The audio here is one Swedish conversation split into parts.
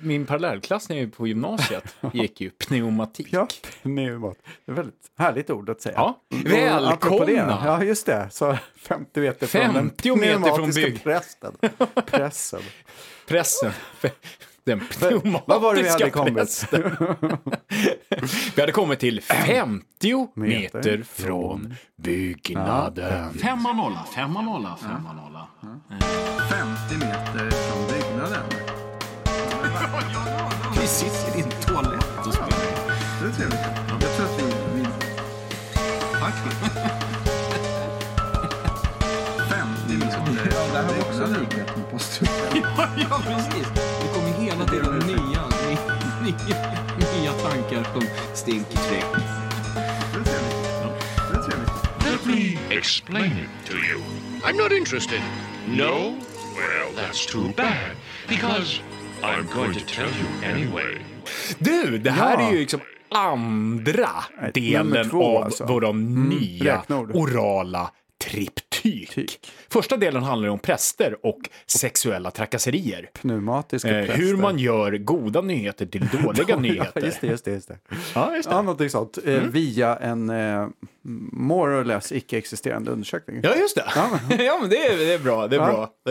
min parallellklass när jag var på gymnasiet gick ju pneumatik. Ja, pneumatik. Det är väldigt härligt ord att säga. Ja, välkomna. Ja, just det. Så 50 meter från den pneumatiska pressen. Den pneumatiska vad var det vi hade kommit? Vi hade kommit till 50 meter från byggnaden. 5-0. 50 meter från byggnaden. Vi sitter i en toalett och spelar. Det är trevligt. Jag tror att vi... Tack. 50 meter. Ja, det här var också en likhet med posthuset. Ja, precis. Hela tiden nya tankar som stinker kräck. Let me explain it to you. I'm not interested. No? Well, that's too bad. Because I'm going to tell you anyway. Du, det här är ju liksom andra delen av vår nya orala triptyk. Första delen handlar om präster och sexuella trakasserier. Pneumatiska präster. Hur man gör goda nyheter till dåliga nyheter. Just det. Ja, just det. Ja, någonting sånt. Via en more or less icke-existerande undersökning. Ja, just det. Ja, men det är bra. Det är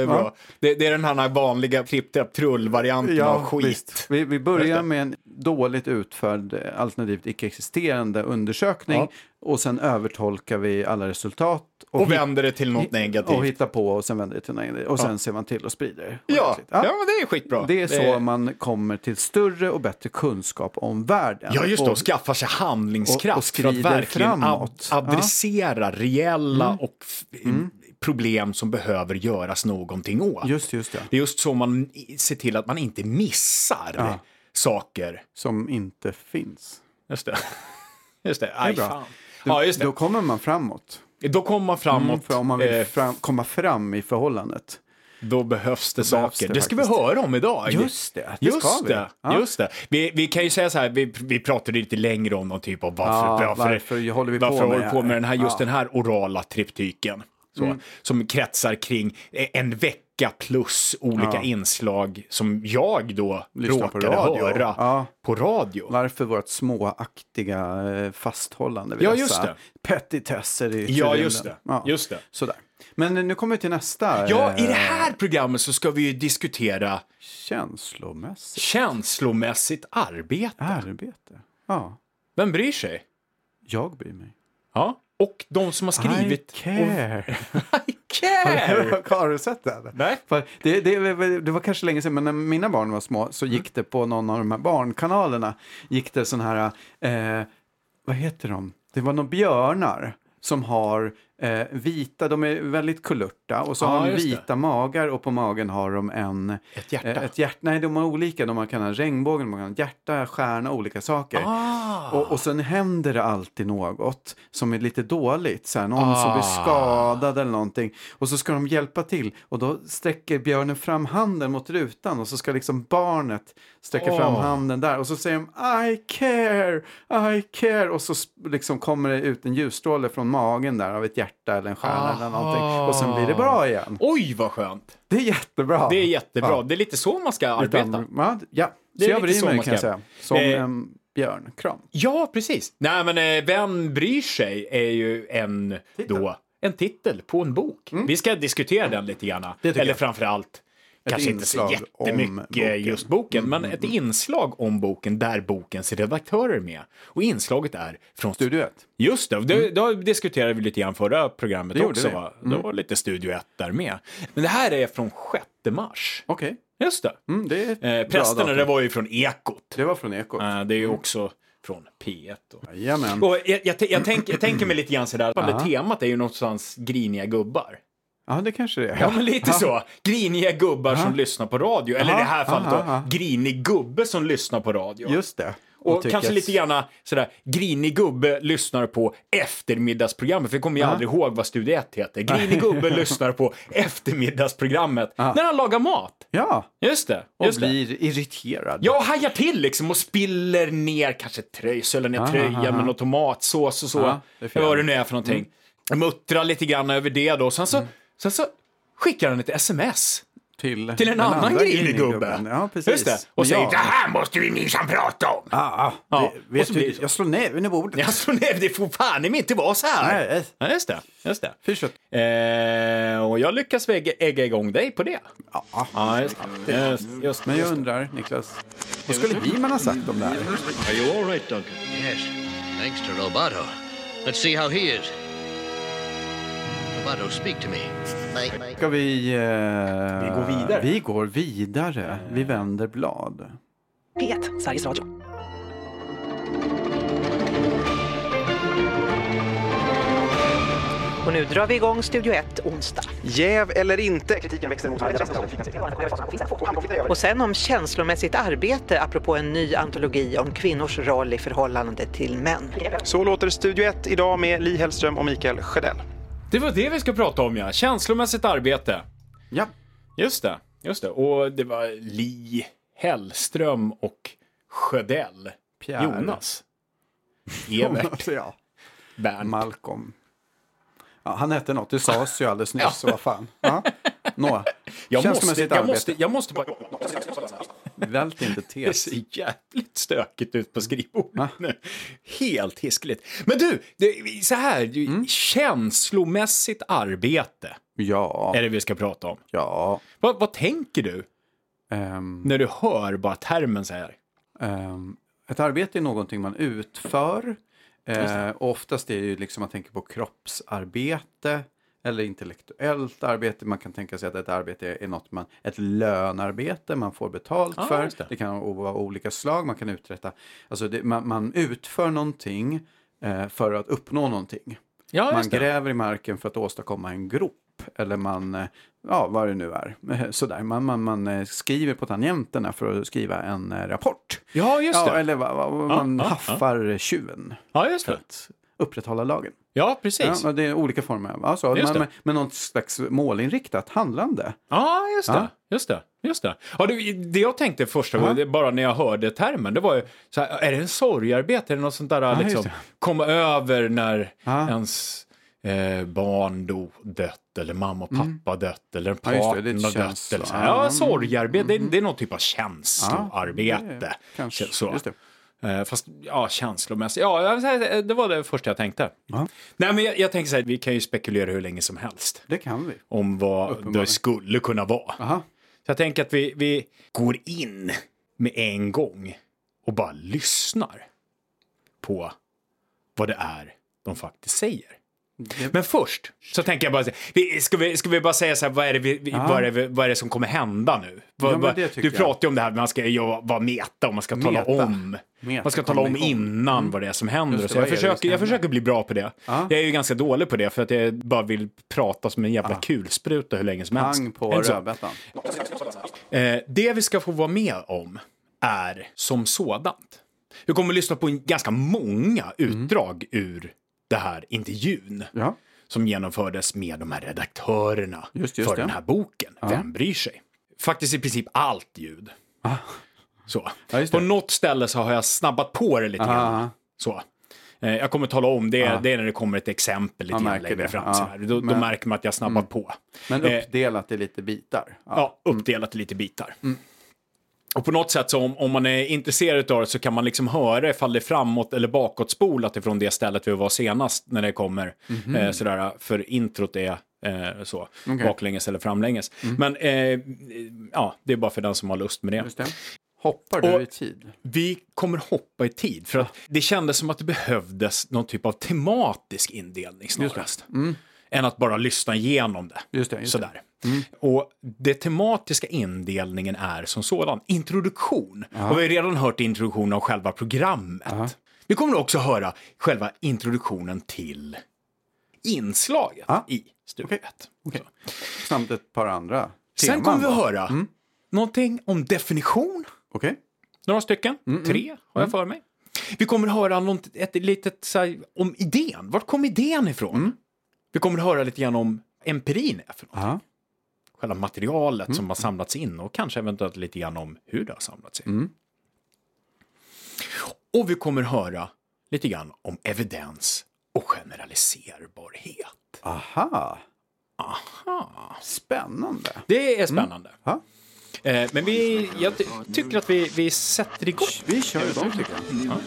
bra. Det är den här vanliga tripp-trull-varianten av skit. Visst. Vi börjar med en dåligt utförd alternativt icke-existerande undersökning. Ja. Och sen övertolkar vi alla resultat. Och vänder det till något negativt. Och hittar på och sen vänder det till något negativt. Och sen ser man till och sprider. Ja, men det är skitbra. Det är så man kommer till större och bättre kunskap om världen. Ja, just det. Och skaffar sig handlingskraft. Och skrider för att verkligen framåt. Adressera reella och... problem som behöver göras någonting åt. Just det. Det är just så man ser till att man inte missar saker. Som inte finns. Just det. Aj, det är bra. Just det. Då kommer man framåt. För om man vill komma fram i förhållandet. Då behövs det saker. Det ska vi höra om idag. Just det. Vi kan ju säga så här, vi pratade lite längre om någon typ av varför håller vi på med den här den här orala triptyken. Som kretsar kring en vecka plus olika inslag som jag då råkade höra på radio. Varför vårt småaktiga fasthållande vid dessa petitesser i just det. Sådär. Men nu kommer vi till nästa. Ja, i det här programmet så ska vi ju diskutera känslomässigt arbete. Ja. Vem bryr sig? Jag bryr mig. Ja. Och de som har skrivit... I care! Har du sett det? Nej. För det var kanske länge sedan, men när mina barn var små så gick det på någon av de här barnkanalerna. Gick det sån här... vad heter de? Det var några björnar som har vita... De är väldigt kulörta. Och så har de vita magar och på magen har de en... Ett hjärta. Nej, de har olika. De kan ha regnbågen, man kan ha hjärta, stjärna, olika saker. Och sen händer det alltid något som är lite dåligt. Så här, någon som blir skadad eller någonting. Och så ska de hjälpa till. Och då sträcker björnen fram handen mot rutan. Och så ska liksom barnet sträcka fram handen där. Och så säger de, I care. Och så liksom kommer det ut en ljusstråle från magen där av ett hjärta. Eller en stjärna eller någonting. Och sen blir det bra igen. Oj, vad skönt. Det är jättebra. Ja. Det är lite så man ska arbeta. Ja, det så jag bryr mig kan jag säga. Som en björnkram. Ja, precis. Nej, men Vem bryr sig är ju en titel på en bok. Vi ska diskutera den lite grann. Eller framförallt kanske inte så jättemycket just boken. Men ett inslag om boken där bokens redaktörer är med. Och inslaget är från Studio 1. Just det, då diskuterade vi lite grann förra programmet det också. Det var lite Studio 1 där med. Men det här är från 6 mars. Okej. Just det. Prästerna, det var ju från Ekot. Det är ju också från P1. Och jag tänker mig lite grann sådär. Temat är ju någonstans griniga gubbar. Ja, det kanske det är. Ja, men lite så. Griniga gubbar som lyssnar på radio. Eller i det här fallet då, grinig gubbe som lyssnar på radio. Just det. Och kanske lite grann sådär, grinig gubbe lyssnar på eftermiddagsprogrammet. För jag kommer ju aldrig ihåg vad Studio 1 heter. Grinig gubbe lyssnar på eftermiddagsprogrammet när han lagar mat. Ja. Just det. Blir irriterad. Ja, och hajar till liksom och spiller ner kanske tröjan med något tomatsås och så. Vad det nu är för någonting. Muttrar lite grann över det då. Sen så skickar han ett sms Till en annan grinigubbe. Ja, precis. Just det. Och säger, det här måste vi minsann prata om. Det, vet du, jag slår näven i bordet. Det får fan inte vara så här. Nej, ja, just det. Och jag lyckas ägga igång dig på det. Just det. Men jag undrar, Niklas, vad skulle Bryman ha sagt om det här? Are you all right, Duncan? Yes, thanks to Roboto. Let's see how he is. Roboto, speak to me. Ska vi går vidare. Vi går vidare. Vi vänder blad. P1, Sveriges Radio. Och nu drar vi igång Studio 1 onsdag. Jäv eller inte? Kritiken växer mot och sen om känslomässigt arbete apropå en ny antologi om kvinnors roll i förhållande till män. Så låter Studio 1 idag med Li Hellström och Mikael Schädel. Det var det vi ska prata om, ja. Känslomässigt arbete. Ja. Just det. Och det var Li Hellström och Sjödell. Pierre. Jonas. Evert. Ja. Bernt. Malcolm. Ja, han hette något. Det sades ju alldeles nyss. Så vad fan. Ja. Nå. Jag måste bara... Vält inte tes. Det ser jävligt stökigt ut på skrivbordet nu. Helt hiskligt. Men du, så här. Känslomässigt arbete. Ja. Är det vi ska prata om. Ja. Vad tänker du? När du hör bara termen så här. Ett arbete är någonting man utför. Oftast är det ju liksom man tänker på kroppsarbete eller intellektuellt arbete. Man kan tänka sig att ett arbete är något ett lönarbete man får betalt för. Det kan vara olika slag. Man kan uträtta, alltså man utför någonting för att uppnå någonting. Ja, man gräver i marken för att åstadkomma en grop. Eller man, vad det nu är. Sådär, man skriver på tangenterna för att skriva en rapport. Ja, just det. Eller man haffar tjuven. Ja, just det. För att upprätthålla lagen. Ja, precis. Ja, det är olika former. Alltså, men något slags målinriktat handlande. Ja, just det. Just det. Ja, det jag tänkte första gången, bara när jag hörde termen, det var ju så här, är det en sorgarbete? Är det något sånt där liksom, komma över när ens... barn dött eller mamma och pappa dött eller en partner dött eller så. Sorgarbete, det är någon typ av känsloarbete. Kanske, så. Just det. Fast känslomässigt. Ja, det var det första jag tänkte. Nej, men jag tänker så här, vi kan ju spekulera hur länge som helst. Det kan vi. Om vad det skulle kunna vara. Så jag tänker att vi går in med en gång och bara lyssnar på vad det är de faktiskt säger. Men först så tänker jag bara ska vi bara säga så här, vad är det som kommer hända nu? Du pratar ju om det här att man ska vara meta och man ska tala om. Man ska tala om innan vad det är som händer. Så jag försöker bli bra på det. Jag är ju ganska dålig på det för att jag bara vill prata som en jävla kulspruta hur länge som helst. På rödbetan. Det vi ska få vara med om är som sådant. Vi kommer att lyssna på ganska många utdrag ur det här intervjun som genomfördes med de här redaktörerna för den här boken. Vem bryr sig? Faktiskt i princip allt ljud. Så. På något ställe så har jag snabbat på det lite grann. Så. Jag kommer tala om det. Det är när det kommer ett exempel lite längre fram. Så här. Då märker man att jag snabbat på. Men uppdelat i lite bitar. Ja, uppdelat i lite bitar. Mm. Och på något sätt så om man är intresserad av det så kan man liksom höra ifall det är framåt eller bakåt spolat ifrån det stället vi var senast när det kommer sådär, för introt är så baklänges eller framlänges. Men det är bara för den som har lust med det. Just det. Hoppar du i tid? Vi kommer hoppa i tid för att det kändes som att det behövdes någon typ av tematisk indelning snarast. Än att bara lyssna igenom det. Just det. Sådär. Och det tematiska indelningen är som sådan introduktion. Och vi har redan hört introduktionen av själva programmet. Vi kommer också höra själva introduktionen till inslaget i Studio 1. Okay. Samt ett par andra teman. Sen kommer vi höra någonting om definition. Några stycken, 3 har jag för mig. Vi kommer höra ett litet så här, om idén. Vart kom idén ifrån? Vi kommer höra lite grann om empirin är för någonting. Själva materialet som har samlats in och kanske eventuellt lite grann om hur det har samlats in. Och vi kommer höra lite grann om evidens och generaliserbarhet. Aha. Aha. Spännande. Det är spännande. Mm. Men jag tycker att vi sätter igång. Vi kör igång, tycker jag.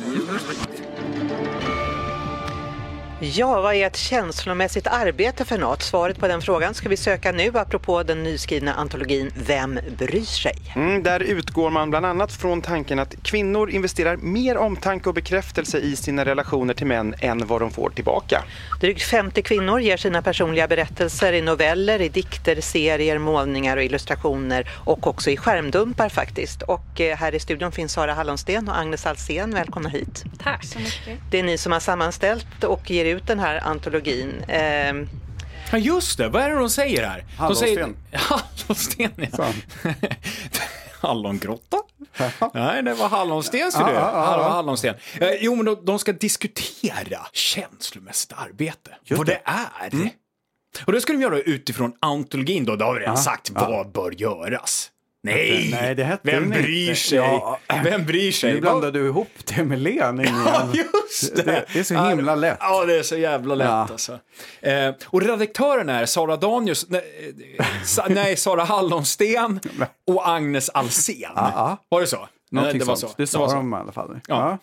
Ja, vad är ett känslomässigt arbete för något? Svaret på den frågan ska vi söka nu apropå den nyskrivna antologin Vem bryr sig? Där utgår man bland annat från tanken att kvinnor investerar mer omtanke och bekräftelse i sina relationer till män än vad de får tillbaka. Drygt 50 kvinnor ger sina personliga berättelser i noveller, i dikter, serier, målningar och illustrationer och också i skärmdumpar faktiskt. Och här i studion finns Sara Hallonsten och Agnes Alsén. Välkomna hit. Tack så mycket. Det är ni som har sammanställt och ger ut den här antologin. Ja just det, vad är det de säger här? Hallonsten. Hallonsten, ja. Hallongrotta? Nej, det var Hallonsten, ser du. Hallonsten. Jo, men de ska diskutera känslomässigt arbete. Just vad det är. Mm. Och det ska de göra utifrån antologin då. Då har vi redan sagt vad bör göras. Nej, det hette Vem bryr sig? Ja. Vem bryr sig? Nu blandar du ihop det med Lena. Ja, just det. Det är så himla lätt. Ja, det är så jävla lätt alltså. Och redaktören är Sara Danius, Sara Hallonsten och Agnes Alsén. Var det så? Nej, det var så. Det sa de i alla fall. Ja.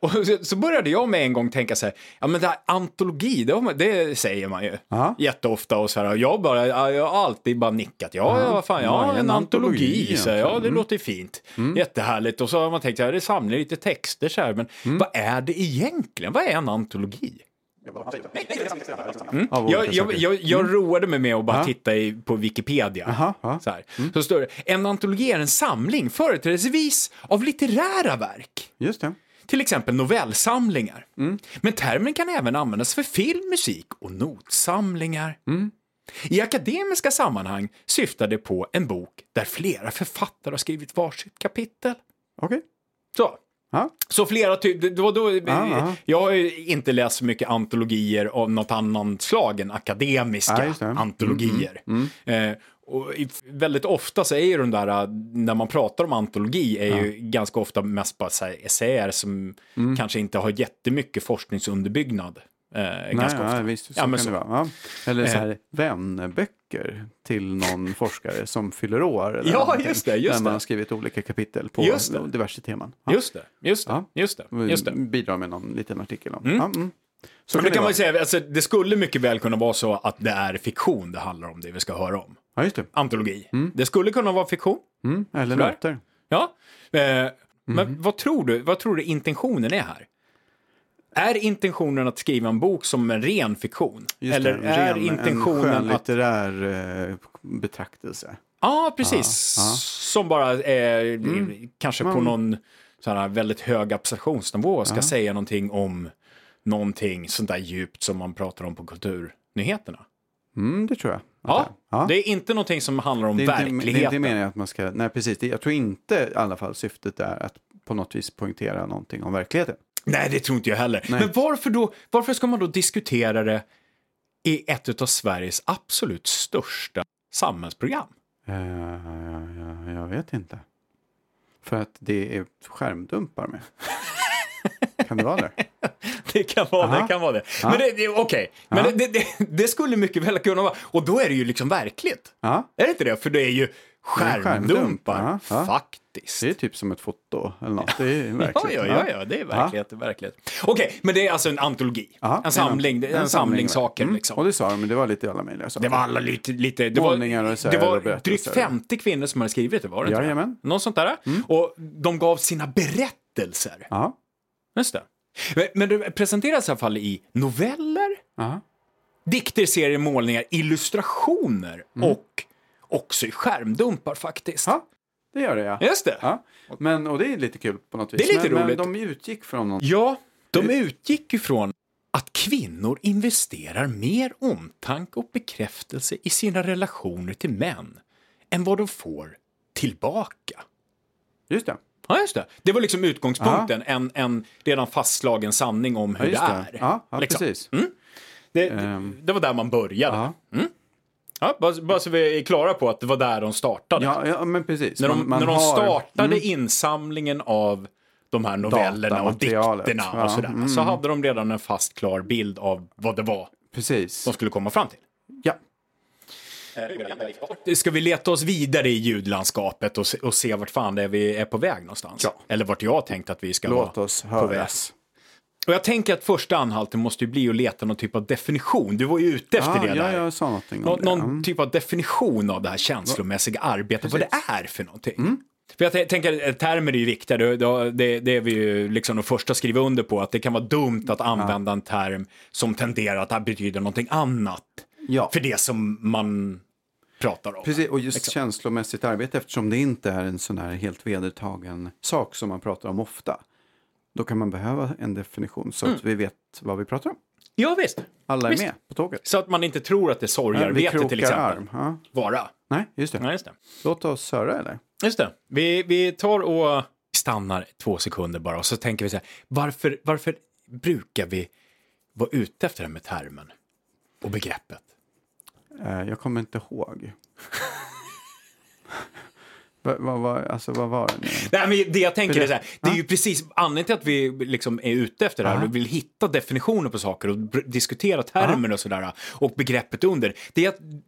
Och så började jag med en gång tänka så här, ja men det här antologi, det säger man ju jätteofta och så här, jag har alltid bara nickat. Ja, vad fan, en antologi så här, det låter fint. Jättehärligt. Och så har man tänkt att det samlar lite texter så här, men vad är det egentligen? Vad är en antologi? Mm. Jag roade mig med att bara titta på Wikipedia. Så här. Så står det, en antologi är en samling företrädesvis av litterära verk. Just det. Till exempel novellsamlingar. Men termen kan även användas för film, musik och notsamlingar. I akademiska sammanhang syftar det på en bok där flera författare har skrivit varsitt kapitel. Okej. Så. Så flera jag har ju inte läst så mycket antologier av något annat slag än akademiska antologier. Och väldigt ofta så är ju den där, när man pratar om antologi är ju ganska ofta mest bara så här essäer som kanske inte har jättemycket forskningsunderbyggnad. Ganska ofta. Visst, så kan det vara. Eller så här vänböcker till någon forskare som fyller år eller just det. Man har skrivit olika kapitel på diverse teman. Just det. Bidrar med någon liten artikel om. Så det kan man ju säga, alltså, det skulle mycket väl kunna vara så att det är fiktion det handlar om, det vi ska höra om. Ja, just det. Antologi. Det skulle kunna vara fiktion. Eller noter. Ja. Men vad tror du intentionen är här? Är intentionen att skriva en bok som en ren fiktion? Eller är intentionen en litterär betraktelse? Ja, precis. Som bara kanske på någon sån här väldigt hög abstraktionsnivå ska säga någonting om någonting sånt där djupt som man pratar om på kulturnyheterna. Det tror jag. Det är inte någonting som handlar om verkligheten. Det menar jag att man ska... Nej, precis. Jag tror inte i alla fall syftet är att på något vis poängtera någonting om verkligheten. Nej, det tror inte jag heller. Nej. Men varför ska man då diskutera det i ett av Sveriges absolut största samhällsprogram? Jag vet inte. För att det är skärmdumpar med. Kan det vara det? Det kan vara det. Men det skulle mycket väl kunna vara. Och då är det ju liksom verkligt. Är det inte det? För det är ju skärmdumpar. Faktiskt. Det är typ som ett foto eller något. Det är verkligt. Ja, det är verkligt. Okej, men det är alltså en antologi. En samling saker liksom. Och det sa de, men det var lite alla möjliga saker. Det var alla lite det var drygt 50 kvinnor som hade skrivit det, var det inte? Jajamän. Någon sånt där. Och de gav sina berättelser. Ja. Just det. Men det presenteras i alla fall i noveller, dikter, serier, målningar, illustrationer och också i skärmdumpar faktiskt. Ja, det gör det, ja. Just det. Ja. Men, och det är lite kul på något vis. Det är lite roligt. Men de utgick från något. Ja, de utgick ifrån att kvinnor investerar mer omtanke och bekräftelse i sina relationer till män än vad de får tillbaka. Just det. Ja, just det. Det var liksom utgångspunkten, en redan fastslagen sanning om hur det är. Ja, liksom. Precis. Det var där man började. Ja, bara så vi är klara på att det var där de startade. Ja men precis. När de startade insamlingen av de här novellerna och dikterna och sådär, så hade de redan en fast klar bild av vad det var de skulle komma fram till. Ja. Ska vi leta oss vidare i ljudlandskapet och se vart fan det är vi är på väg någonstans? Ja. Eller vart jag tänkt att vi ska vara. Låt oss höras. Och jag tänker att första anhalten måste ju bli att leta någon typ av definition. Du var ju ute efter det där. Ja, jag sa någon typ av definition av det här känslomässiga arbetet. Vad det är för någonting. Mm. För jag tänker att termer är ju viktiga. Det är vi ju liksom de första skriva under på. Att det kan vara dumt att använda en term som tenderar att det betyder någonting annat. Ja. För det som man pratar om. Precis, och just känslomässigt arbete. Eftersom det inte är en sån här helt vedertagen sak som man pratar om ofta. Då kan man behöva en definition så att vi vet vad vi pratar om. Ja, visst. Alla är med på tåget. Så att man inte tror att det är sorgarbete till exempel. Ja. Vara. Nej, just det. Nej, just det. Låt oss höra eller? Just det. Vi tar och stannar 2 sekunder bara och så tänker vi så här. Varför brukar vi vara ute efter det med termen och begreppet? Jag kommer inte ihåg. Vad var det? Nej, men det jag tänker är så här, det är ju precis anledningen till att vi liksom är ute efter det här och vill hitta definitioner på saker och diskutera termer och sådär och begreppet under.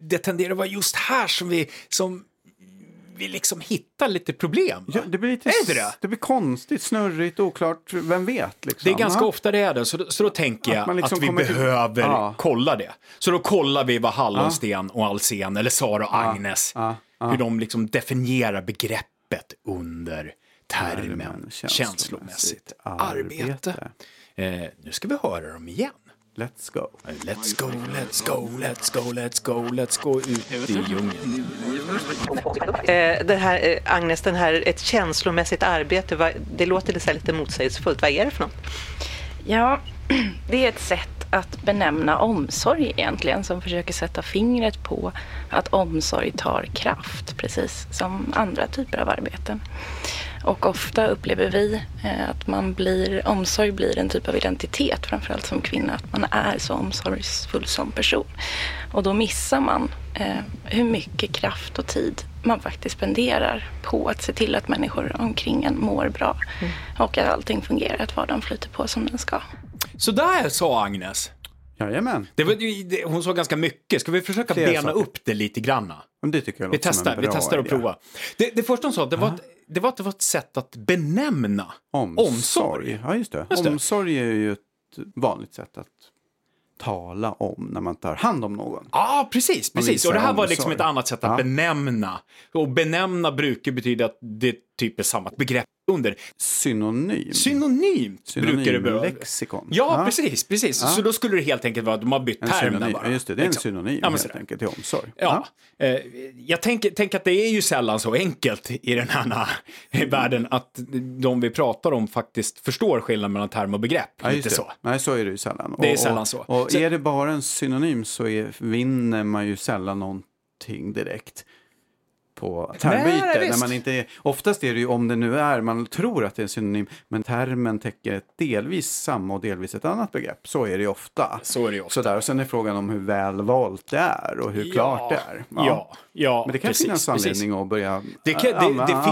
Det tenderar att vara just här som vi liksom hittar lite problem. Ja, det blir lite det blir konstigt, snurrigt, oklart, vem vet liksom. Det är ganska ofta det är det, så då tänker jag att vi behöver kolla det. Så då kollar vi vad Hallonsten och Alsén eller Sara och Agnes hur de liksom definierar begreppet under termen känslomässigt arbete. Nu ska vi höra dem igen. Let's go. Let's go, let's go, let's go, let's go, let's go ut i djungeln. Det här, Agnes, den här ett känslomässigt arbete, det låter lite motsägelsefullt. Vad är det för något? Ja, det är ett sätt att benämna omsorg egentligen som försöker sätta fingret på att omsorg tar kraft, precis som andra typer av arbeten. Och ofta upplever vi att omsorg blir en typ av identitet, framförallt som kvinna, att man är så omsorgsfull som person. Och då missar man hur mycket kraft och tid man faktiskt spenderar på att se till att människor omkring en mår bra och att allting fungerar, att vardagen flyter på som den ska. Så där sa Agnes. Jajamän. Hon sa ganska mycket. Ska vi försöka bena upp det lite granna? Det tycker jag vi testar och provar. Det första hon sa, det var ett sätt att benämna omsorg. Ja, just det. Omsorg är ju ett vanligt sätt att tala om när man tar hand om någon. Ja, precis. Och det här var liksom ett annat sätt att benämna. Och benämna brukar betyda att det typ är samma begrepp under. Synonymt brukar det behöva. Lexikon. Ja, precis. Ja. Så då skulle det helt enkelt vara att de har bytt termerna bara. Just det, det är en synonym helt enkelt till omsorg. Ja. Ja. Jag tänker att det är ju sällan så enkelt i den här världen att de vi pratar om faktiskt förstår skillnaden mellan term och begrepp. Ja, inte så. Nej, så är det ju sällan. Det är sällan så. Och är det bara en synonym så vinner man ju sällan någonting direkt. På termbyte, när man inte oftast är det ju, om det nu är, man tror att det är en synonym, men termen täcker ett delvis samma och delvis ett annat begrepp. Så är det ju ofta. Sådär, och sen är frågan om hur välvalt det är och hur klart det är. Ja, men det kan finnas anledning att börja det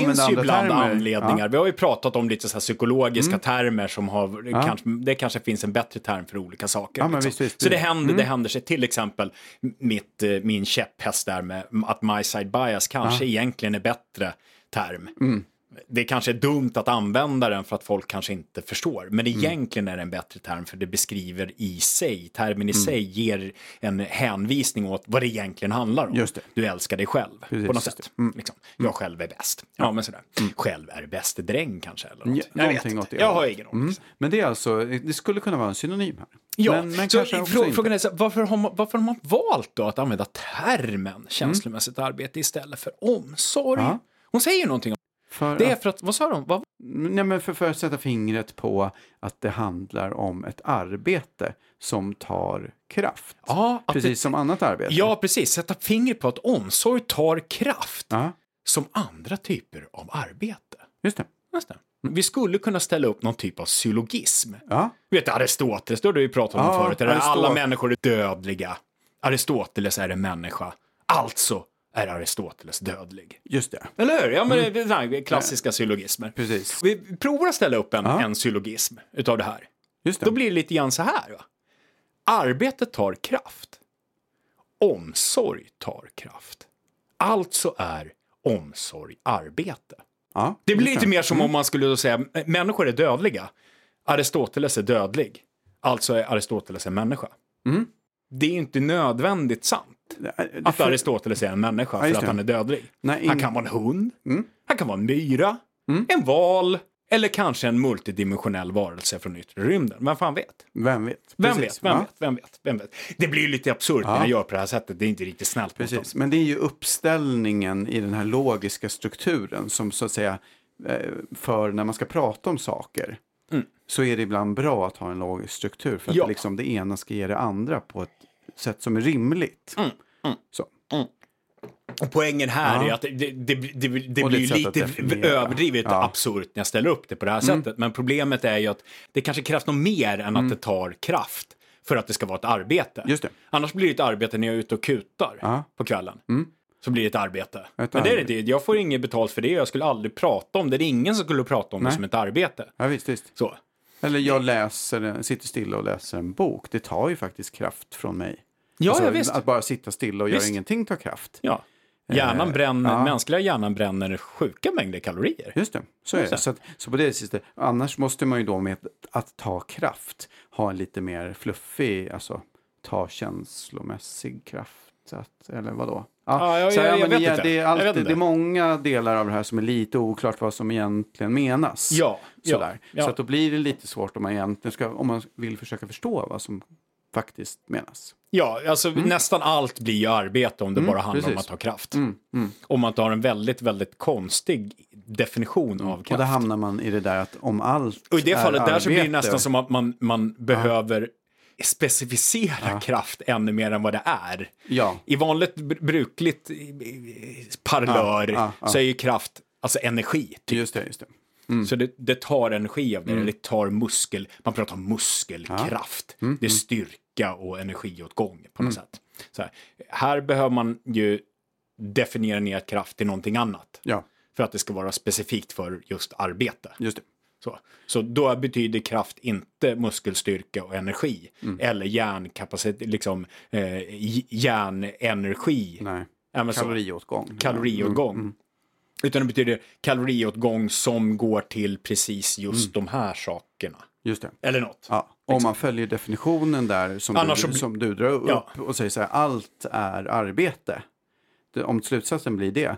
finns ju ibland anledningar. Vi har ju pratat om lite så här psykologiska termer som har, kanske finns en bättre term för olika saker. Ja, liksom. Visst. Så det händer sig till exempel min käpphäst där med att my side bias kanske egentligen är bättre term. Det kanske är dumt att använda den för att folk kanske inte förstår. Men egentligen är det en bättre term för det beskriver i sig. Termen i sig ger en hänvisning åt vad det egentligen handlar om. Just det. Du älskar dig själv på något sätt. Liksom. Jag själv är bäst. Ja, men sådär. Själv är bäst dräng kanske. Eller något. Jag vet inte. Jag har egen ångest. Men det är alltså, det skulle kunna vara en synonym här. Ja, men så frågan är så, varför har man valt då att använda termen känslomässigt arbete istället för omsorg? Ja. Hon säger någonting om det är för att, vad sa de? Nej, men för att sätta fingret på att det handlar om ett arbete som tar kraft. Ja, precis som annat arbete. Ja, precis. Sätta fingret på att omsorg tar kraft som andra typer av arbete. Just det. Vi skulle kunna ställa upp någon typ av syllogism. Ja. Du vet, Aristoteles, då har du ju pratat om förut. Alla människor är dödliga. Aristoteles är en människa. Alltså är Aristoteles dödlig. Just det. Eller hur? Ja, men det är sådana klassiska syllogismer. Precis. Vi provar att ställa upp en syllogism utav det här. Just det. Då blir det lite grann så här. Va? Arbetet tar kraft. omsorg tar kraft. Alltså är omsorg arbete. Ja, det blir lite mer som om man skulle då säga människor är dödliga. Aristoteles är dödlig. Alltså är Aristoteles en människa. Mm. Det är inte nödvändigt sant att Aristoteles är en människa för att han är dödlig. Nej, han kan vara en hund, han kan vara en myra, en val eller kanske en multidimensionell varelse från yttre rymden. Men fan vet? Vem vet? Det blir ju lite absurt när jag gör på det här sättet. Det är inte riktigt snällt. Precis. Men det är ju uppställningen i den här logiska strukturen som så att säga för när man ska prata om saker. Mm. Så är det ibland bra att ha en logisk struktur för att liksom det ena ska ge det andra på ett sätt som är rimligt. Och poängen här är att det blir ju lite överdrivet absurt när jag ställer upp det på det här sättet, men problemet är ju att det kanske krävs något mer än att det tar kraft för att det ska vara ett arbete. Just det. Annars blir det ett arbete när jag är ute och kutar på kvällen. Så blir det ett arbete. Men det är det. Jag får inget betalt för det. Jag skulle aldrig prata om det. Det är ingen som skulle prata om det som ett arbete. Ja, visst. Så. Eller jag sitter stilla och läser en bok. Det tar ju faktiskt kraft från mig. Ja, alltså, att bara sitta stilla och göra ingenting tar kraft. Ja. Hjärnan bränner, mänskliga hjärnan bränner sjuka mängder kalorier. Just det, så är det. Så på det sättet, annars måste man ju då med att ta kraft ha en lite mer fluffig, alltså ta känslomässig kraft. Eller vadå? Det är många delar av det här som är lite oklart vad som egentligen menas. Så att då blir det lite svårt om man egentligen om man vill försöka förstå vad som faktiskt menas. Ja, alltså nästan allt blir ju arbete om det bara handlar om att ha kraft. Om man tar en väldigt, väldigt konstig definition av kraft. Och då hamnar man i det där att om allt och i det fallet där arbete, så blir det nästan som att man behöver specificera kraft ännu mer än vad det är. Ja. I vanligt brukligt parlör så är ju kraft alltså energi. Typ. Just det. Mm. Så det tar energi av det. Det tar muskel. Man pratar om muskelkraft. Ja. Det är styrka och energiåtgång på något sätt. Så här behöver man ju definiera ner kraft till någonting annat. Ja. För att det ska vara specifikt för just arbete. Just det. Så då betyder kraft inte muskelstyrka och energi. Eller hjärnkapacitet, liksom hjärnenergi. Nej, kaloriåtgång. Utan det betyder kaloriåtgång som går till precis just de här sakerna. Just det. Eller något. Ja, om man följer definitionen där som du drar upp och säger så här, allt är arbete. Om slutsatsen blir det,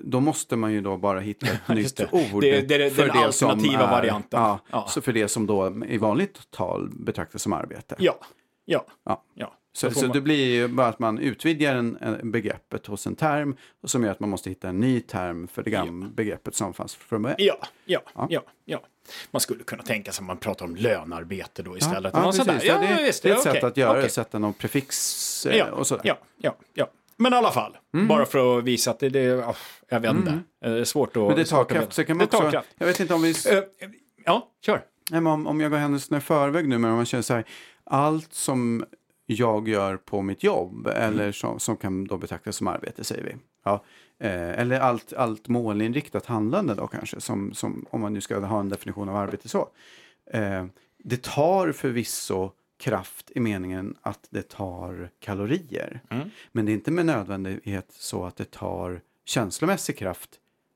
då måste man ju då bara hitta ett nytt ord. Det är för den alternativa varianten. Så för det som då i vanligt tal betraktas som arbete. Ja. Så det blir ju bara att man utvidgar en begreppet hos en term som gör att man måste hitta en ny term för det gamla begreppet som fanns från början. Ja. Man skulle kunna tänka sig att man pratar om lönarbete då istället. Det är ett sätt att göra, sätta någon prefix och sådär. Ja. Men i alla fall, bara för att visa att jag vet inte. Det är svårt att... Men det tar kraft, så kan man också... Jag vet inte om vi... kör. Nej, men om jag går händelserna i förväg nu, men om man känner så här, allt som jag gör på mitt jobb, eller som kan då betraktas som arbete, säger vi. Ja. Eller allt målinriktat handlande då kanske, som om man nu ska ha en definition av arbete så. Det tar förvisso... kraft i meningen att det tar kalorier. Men det är inte med nödvändighet så att det tar känslomässig kraft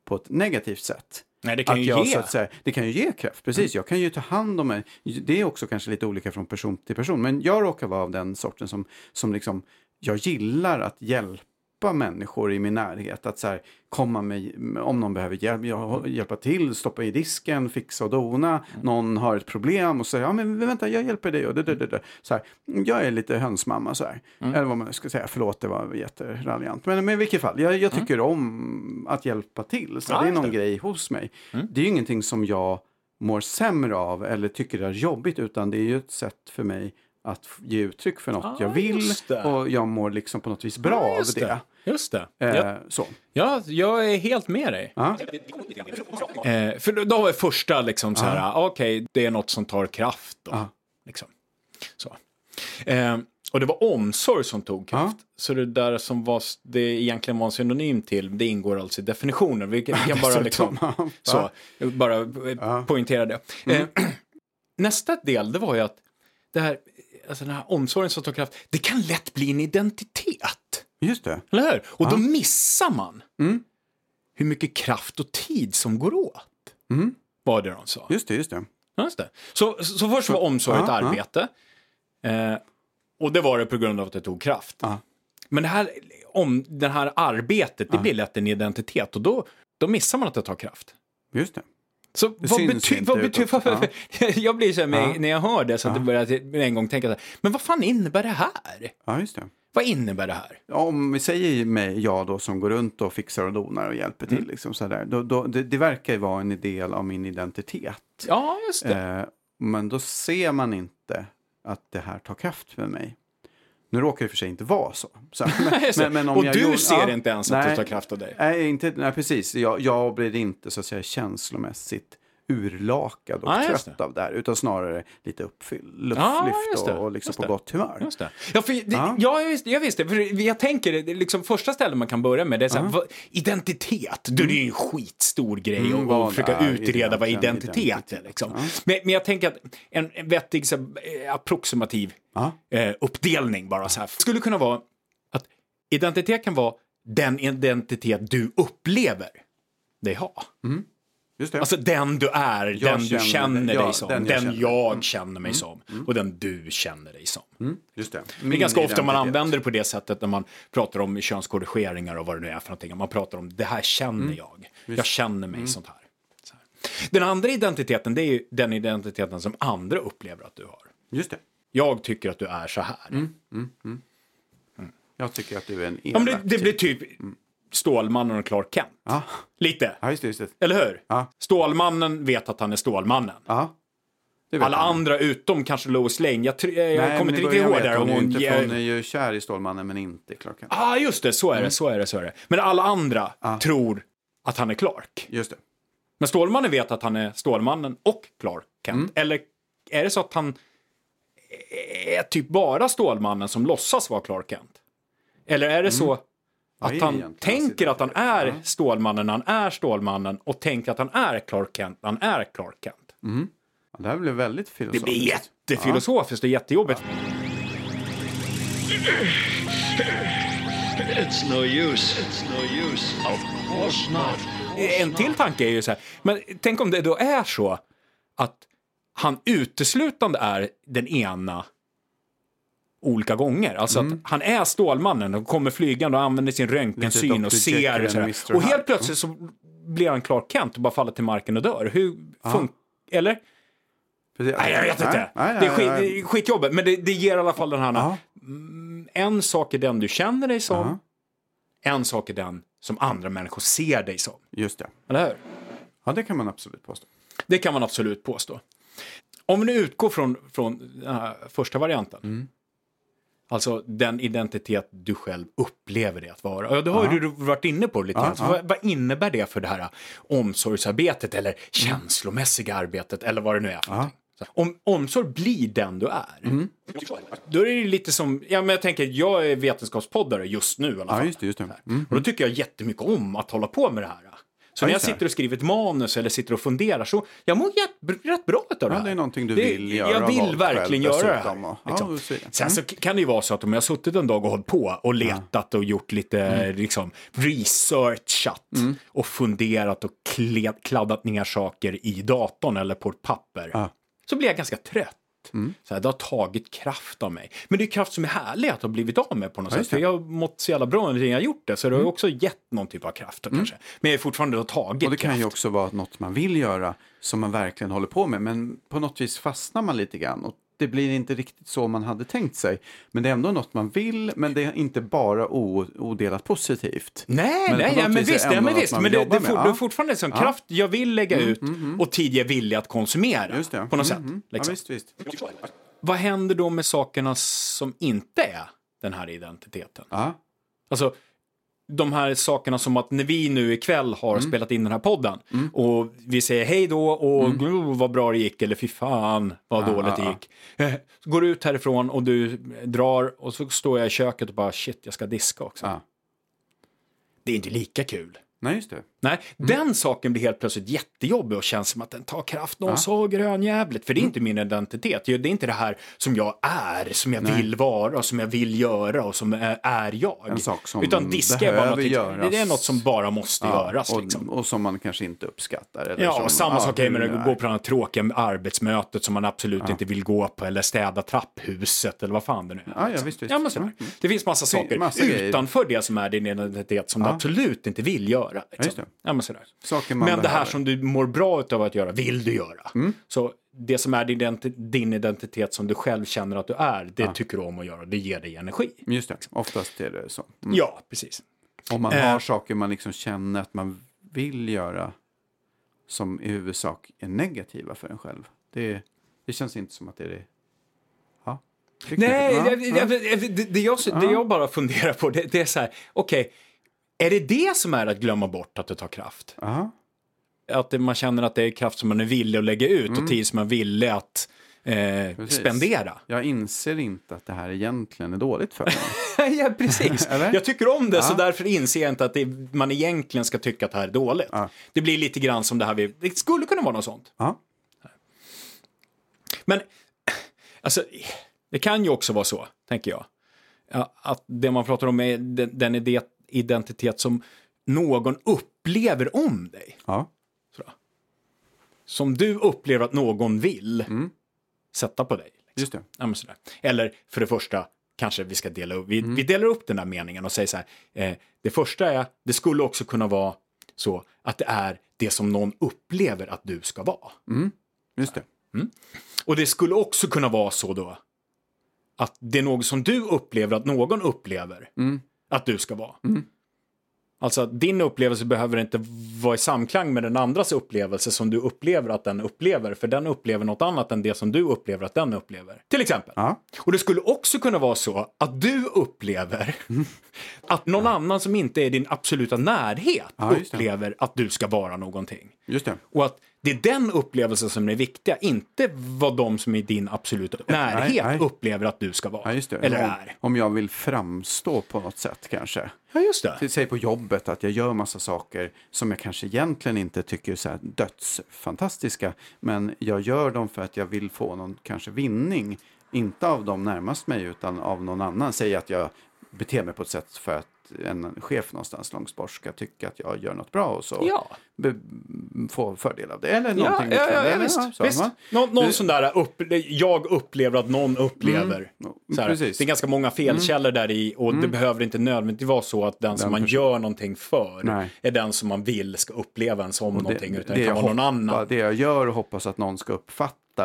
på ett negativt sätt. Nej, det kan ge. Så att säga, det kan ju ge kraft, precis. Jag kan ju ta hand om mig. Det är också kanske lite olika från person till person. Men jag råkar vara av den sorten som liksom, jag gillar att hjälpa människor i min närhet. Att så här, komma med, om någon behöver hjälpa till, stoppa i disken, fixa och dona. Någon har ett problem och säger, ja men vänta, jag hjälper dig. Så här, jag är lite hönsmamma så här. Eller vad man ska säga, förlåt, det var jätteralliant. Men i vilket fall, jag tycker om att hjälpa till. Så det är någon grej hos mig. Det är ju ingenting som jag mår sämre av eller tycker är jobbigt, utan det är ju ett sätt för mig att ge uttryck för något jag vill. Och jag mår liksom på något vis bra av det. Just det. Jag är helt med dig. För då var första liksom så här, det är något som tar kraft då. Liksom. Så. Och det var omsorg som tog kraft. Så det där som det egentligen var en synonym till, det ingår alltså i definitionen. Vi kan bara liksom poängtera det. Nästa del, det var ju att det här alltså den här omsorgen som tar kraft, det kan lätt bli en identitet. Just det. Eller hur? Och då missar man hur mycket kraft och tid som går åt. Mm. Var det de sa. Just det. Just det. Så först var omsorg ett arbete. Och det var det på grund av att det tog kraft. Men det här, om det här arbetet, det blir lätt en identitet. Och då missar man att det tar kraft. Just det. Så det vad betyder jag blir så här med, när jag hör det så att det börjar en gång tänka så här, men vad fan innebär det här? Ja, just det. Vad innebär det här? Ja, om vi säger mig jag då som går runt och fixar och donar och hjälper till liksom så där. Det verkar ju vara en del av min identitet. Ja, just det. Men då ser man inte att det här tar kraft för mig. Nu råkar det för sig inte vara så men om och jag du gjorde, ser inte ens att det tar kraft av dig. Nej, precis. Jag blir inte så att säga känslomässigt urlakad och trött av det här, utan snarare lite uppfylld och liksom på gott humör. Just det. Ja, för jag visste det. För jag tänker, liksom första stället man kan börja med det är så här, identitet. Det är ju en skitstor grej att försöka utreda vad identitet är. Liksom. Men jag tänker att en vettig så här, approximativ uppdelning bara så här skulle kunna vara att identitet kan vara den identitet du upplever dig ha. Mm. Just det. Alltså den du är, den du känner dig som, den jag känner mig som och den du känner dig som. Mm. Just det. Det är ganska ofta man använder det på det sättet när man pratar om könskorrigeringar och vad det nu är för någonting. Man pratar om det här känner jag. Just. Jag känner mig sånt här. Så här. Den andra identiteten, det är ju den identiteten som andra upplever att du har. Just det. Jag tycker att du är så här. Jag tycker att du är en elak. Ja, men det blir typ... Stålmannen och Clark Kent. Lite. Ja, just det. Eller hur? Ja. Stålmannen vet att han är Stålmannen. Ja. Alla andra utom kanske Lois Lane. Jag kommer inte riktigt ihåg där. Hon är ju kär i Stålmannen men inte Clark Kent. Ja, just det. Så är det. Men alla andra tror att han är Clark. Just det. Men Stålmannen vet att han är Stålmannen och Clark Kent. Eller är det så att han är typ bara Stålmannen som låtsas vara Clark Kent? Eller är det så... Att han tänker att han är Stålmannen, han är Stålmannen och tänker att han är Clark Kent, han är Clark Kent. Mm. Ja, det här blev väldigt filosofiskt. Det blir jättefilosofiskt och jättejobbigt. It's no use. Of course not. En till tanke är ju så här, men tänk om det då är så att han uteslutande är den ena olika gånger. Alltså att han är Stålmannen och kommer flygande och använder sin röntgensyn och ser och sådär. Och helt plötsligt så blir han Clark Kent och bara faller till marken och dör. Hur funkar... Eller? Precis. Nej, jag vet inte. Det är skitjobbet. Men det ger i alla fall den här... En sak är den du känner dig som. En sak är den som andra människor ser dig som. Just det. Eller hur? Ja, det kan man absolut påstå. Om vi nu utgår från den här första varianten. Alltså den identitet du själv upplever det att vara. Ja, det har ju du varit inne på lite grann. Så vad innebär det för det här omsorgsarbetet eller känslomässiga arbetet eller vad det nu är för någonting? Om omsorg blir den du är. Då är det lite som, men jag tänker, jag är vetenskapspoddare just nu i alla fall. Ja, just det. Och då tycker jag jättemycket om att hålla på med det här. Så när jag sitter och skriver ett manus eller sitter och funderar så jag mår rätt bra utav det här. Det är någonting du vill göra. Jag vill verkligen göra det här. Liksom. Sen så kan det ju vara så att om jag har suttit en dag och hållit på och letat och gjort lite liksom, researchat och funderat och kladdat ner saker i datorn eller på ett papper så blir jag ganska trött. Så här, det har tagit kraft av mig. Men det är kraft som är härlig att ha blivit av med på något sätt. För jag har mått så jävla bra när jag har gjort det. Så det har också gett någon typ av kraft kanske. Men jag är fortfarande tagit kraft. Och det kan ju också vara något man vill göra som man verkligen håller på med. Men på något vis fastnar man lite grann. Och det blir inte riktigt så man hade tänkt sig. Men det är ändå något man vill. Men det är inte bara odelat positivt. Nej, men visst. Men det är fortfarande som kraft jag vill lägga ut. Och tid jag vill att konsumera. Just det. På något sätt. Liksom. Ja, visst. Vad händer då med sakerna som inte är den här identiteten? Alltså... de här sakerna som att när vi nu ikväll har spelat in den här podden och vi säger hej då och vad bra det gick eller fy fan vad dåligt det gick. Så går du ut härifrån och du drar och så står jag i köket och bara shit jag ska diska också. Det är inte lika kul. Nej, just det. Nej, den saken blir helt plötsligt jättejobbig och känns som att den tar kraft någon så grönjävligt. För det är inte min identitet. Det är inte det här som jag är, som jag vill vara, som jag vill göra och som är jag. En sak som utan diska är bara något, det är något som bara måste göras. Och, liksom. Och som man kanske inte uppskattar. Eller och samma sak är med att gå på det här tråkiga arbetsmötet som man absolut inte vill gå på. Eller städa trapphuset eller vad fan det nu är. Det finns massa saker utanför det som är din identitet som du absolut inte vill göra. Liksom. Men det här som du mår bra utav att göra, vill du göra. Mm. Så det som är din identitet som du själv känner att du är, det tycker du om att göra. Det ger dig energi. Just det, oftast är det så. Mm. Ja, precis. Om man har saker man liksom känner att man vill göra som i huvudsak är negativa för en själv. Det känns inte som att det är det. Nej, det jag bara funderar på, det är så här, okej, är det det som är att glömma bort att det tar kraft? Uh-huh. Att man känner att det är kraft som man är villig att lägga ut och tid som man är villig att spendera. Jag inser inte att det här egentligen är dåligt för mig. Ja, precis. Jag tycker om det så därför inser jag inte att man egentligen ska tycka att det här är dåligt. Det blir lite grann som det här det skulle kunna vara något sånt. Men, alltså, det kan ju också vara så, tänker jag. Att det man pratar om är den identitet som någon upplever om dig. Ja. Som du upplever att någon vill sätta på dig. Liksom. Just det. Ja, men sådär. Eller för det första, kanske vi ska dela upp. Vi delar upp den här meningen och säger så här. Det första är, det skulle också kunna vara så att det är det som någon upplever att du ska vara. Mm. Just det. Mm. Och det skulle också kunna vara så då att det är något som du upplever att någon upplever att du ska vara. Mm. Alltså att din upplevelse behöver inte vara i samklang med den andras upplevelse som du upplever att den upplever. För den upplever något annat än det som du upplever att den upplever. Till exempel. Ja. Och det skulle också kunna vara så att du upplever att någon annan som inte är din absoluta närhet upplever att du ska vara någonting. Just det. Och att det är den upplevelsen som är viktiga, inte vad de som är din absoluta närhet upplever att du ska vara. Ja, just det. Eller är. Om jag vill framstå på något sätt kanske. Ja, just det. Säg på jobbet att jag gör massa saker som jag kanske egentligen inte tycker är så här dödsfantastiska. Men jag gör dem för att jag vill få någon kanske vinning. Inte av dem närmast mig utan av någon annan. Säg att jag beter mig på ett sätt för att en chef någonstans Långsborg ska tycka att jag gör något bra och så få fördel av det eller någonting jag upplever att någon upplever det är ganska många felkällor där i och det behöver inte nödvändigtvis vara så att den som man gör någonting för är den som man vill ska uppleva en som någonting utan det kan vara någon annan. Det jag gör och hoppas att någon ska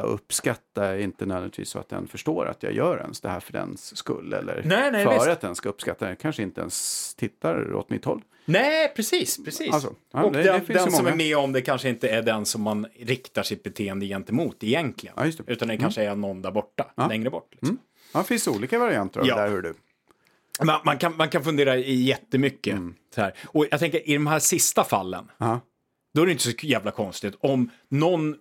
uppskatta inte nödvändigtvis så att den förstår att jag gör ens det här för dens skull eller att den ska uppskatta det. Kanske inte ens tittar åt mitt håll. Nej, precis. Alltså, och den som är med om det kanske inte är den som man riktar sitt beteende gentemot egentligen. Ja, utan det kanske är någon där borta, längre bort. Liksom. Mm. Ja, det finns olika varianter av det där, hör du. Man kan fundera jättemycket. Mm. Så här. Och jag tänker, i de här sista fallen, då är det inte så jävla konstigt. Om någon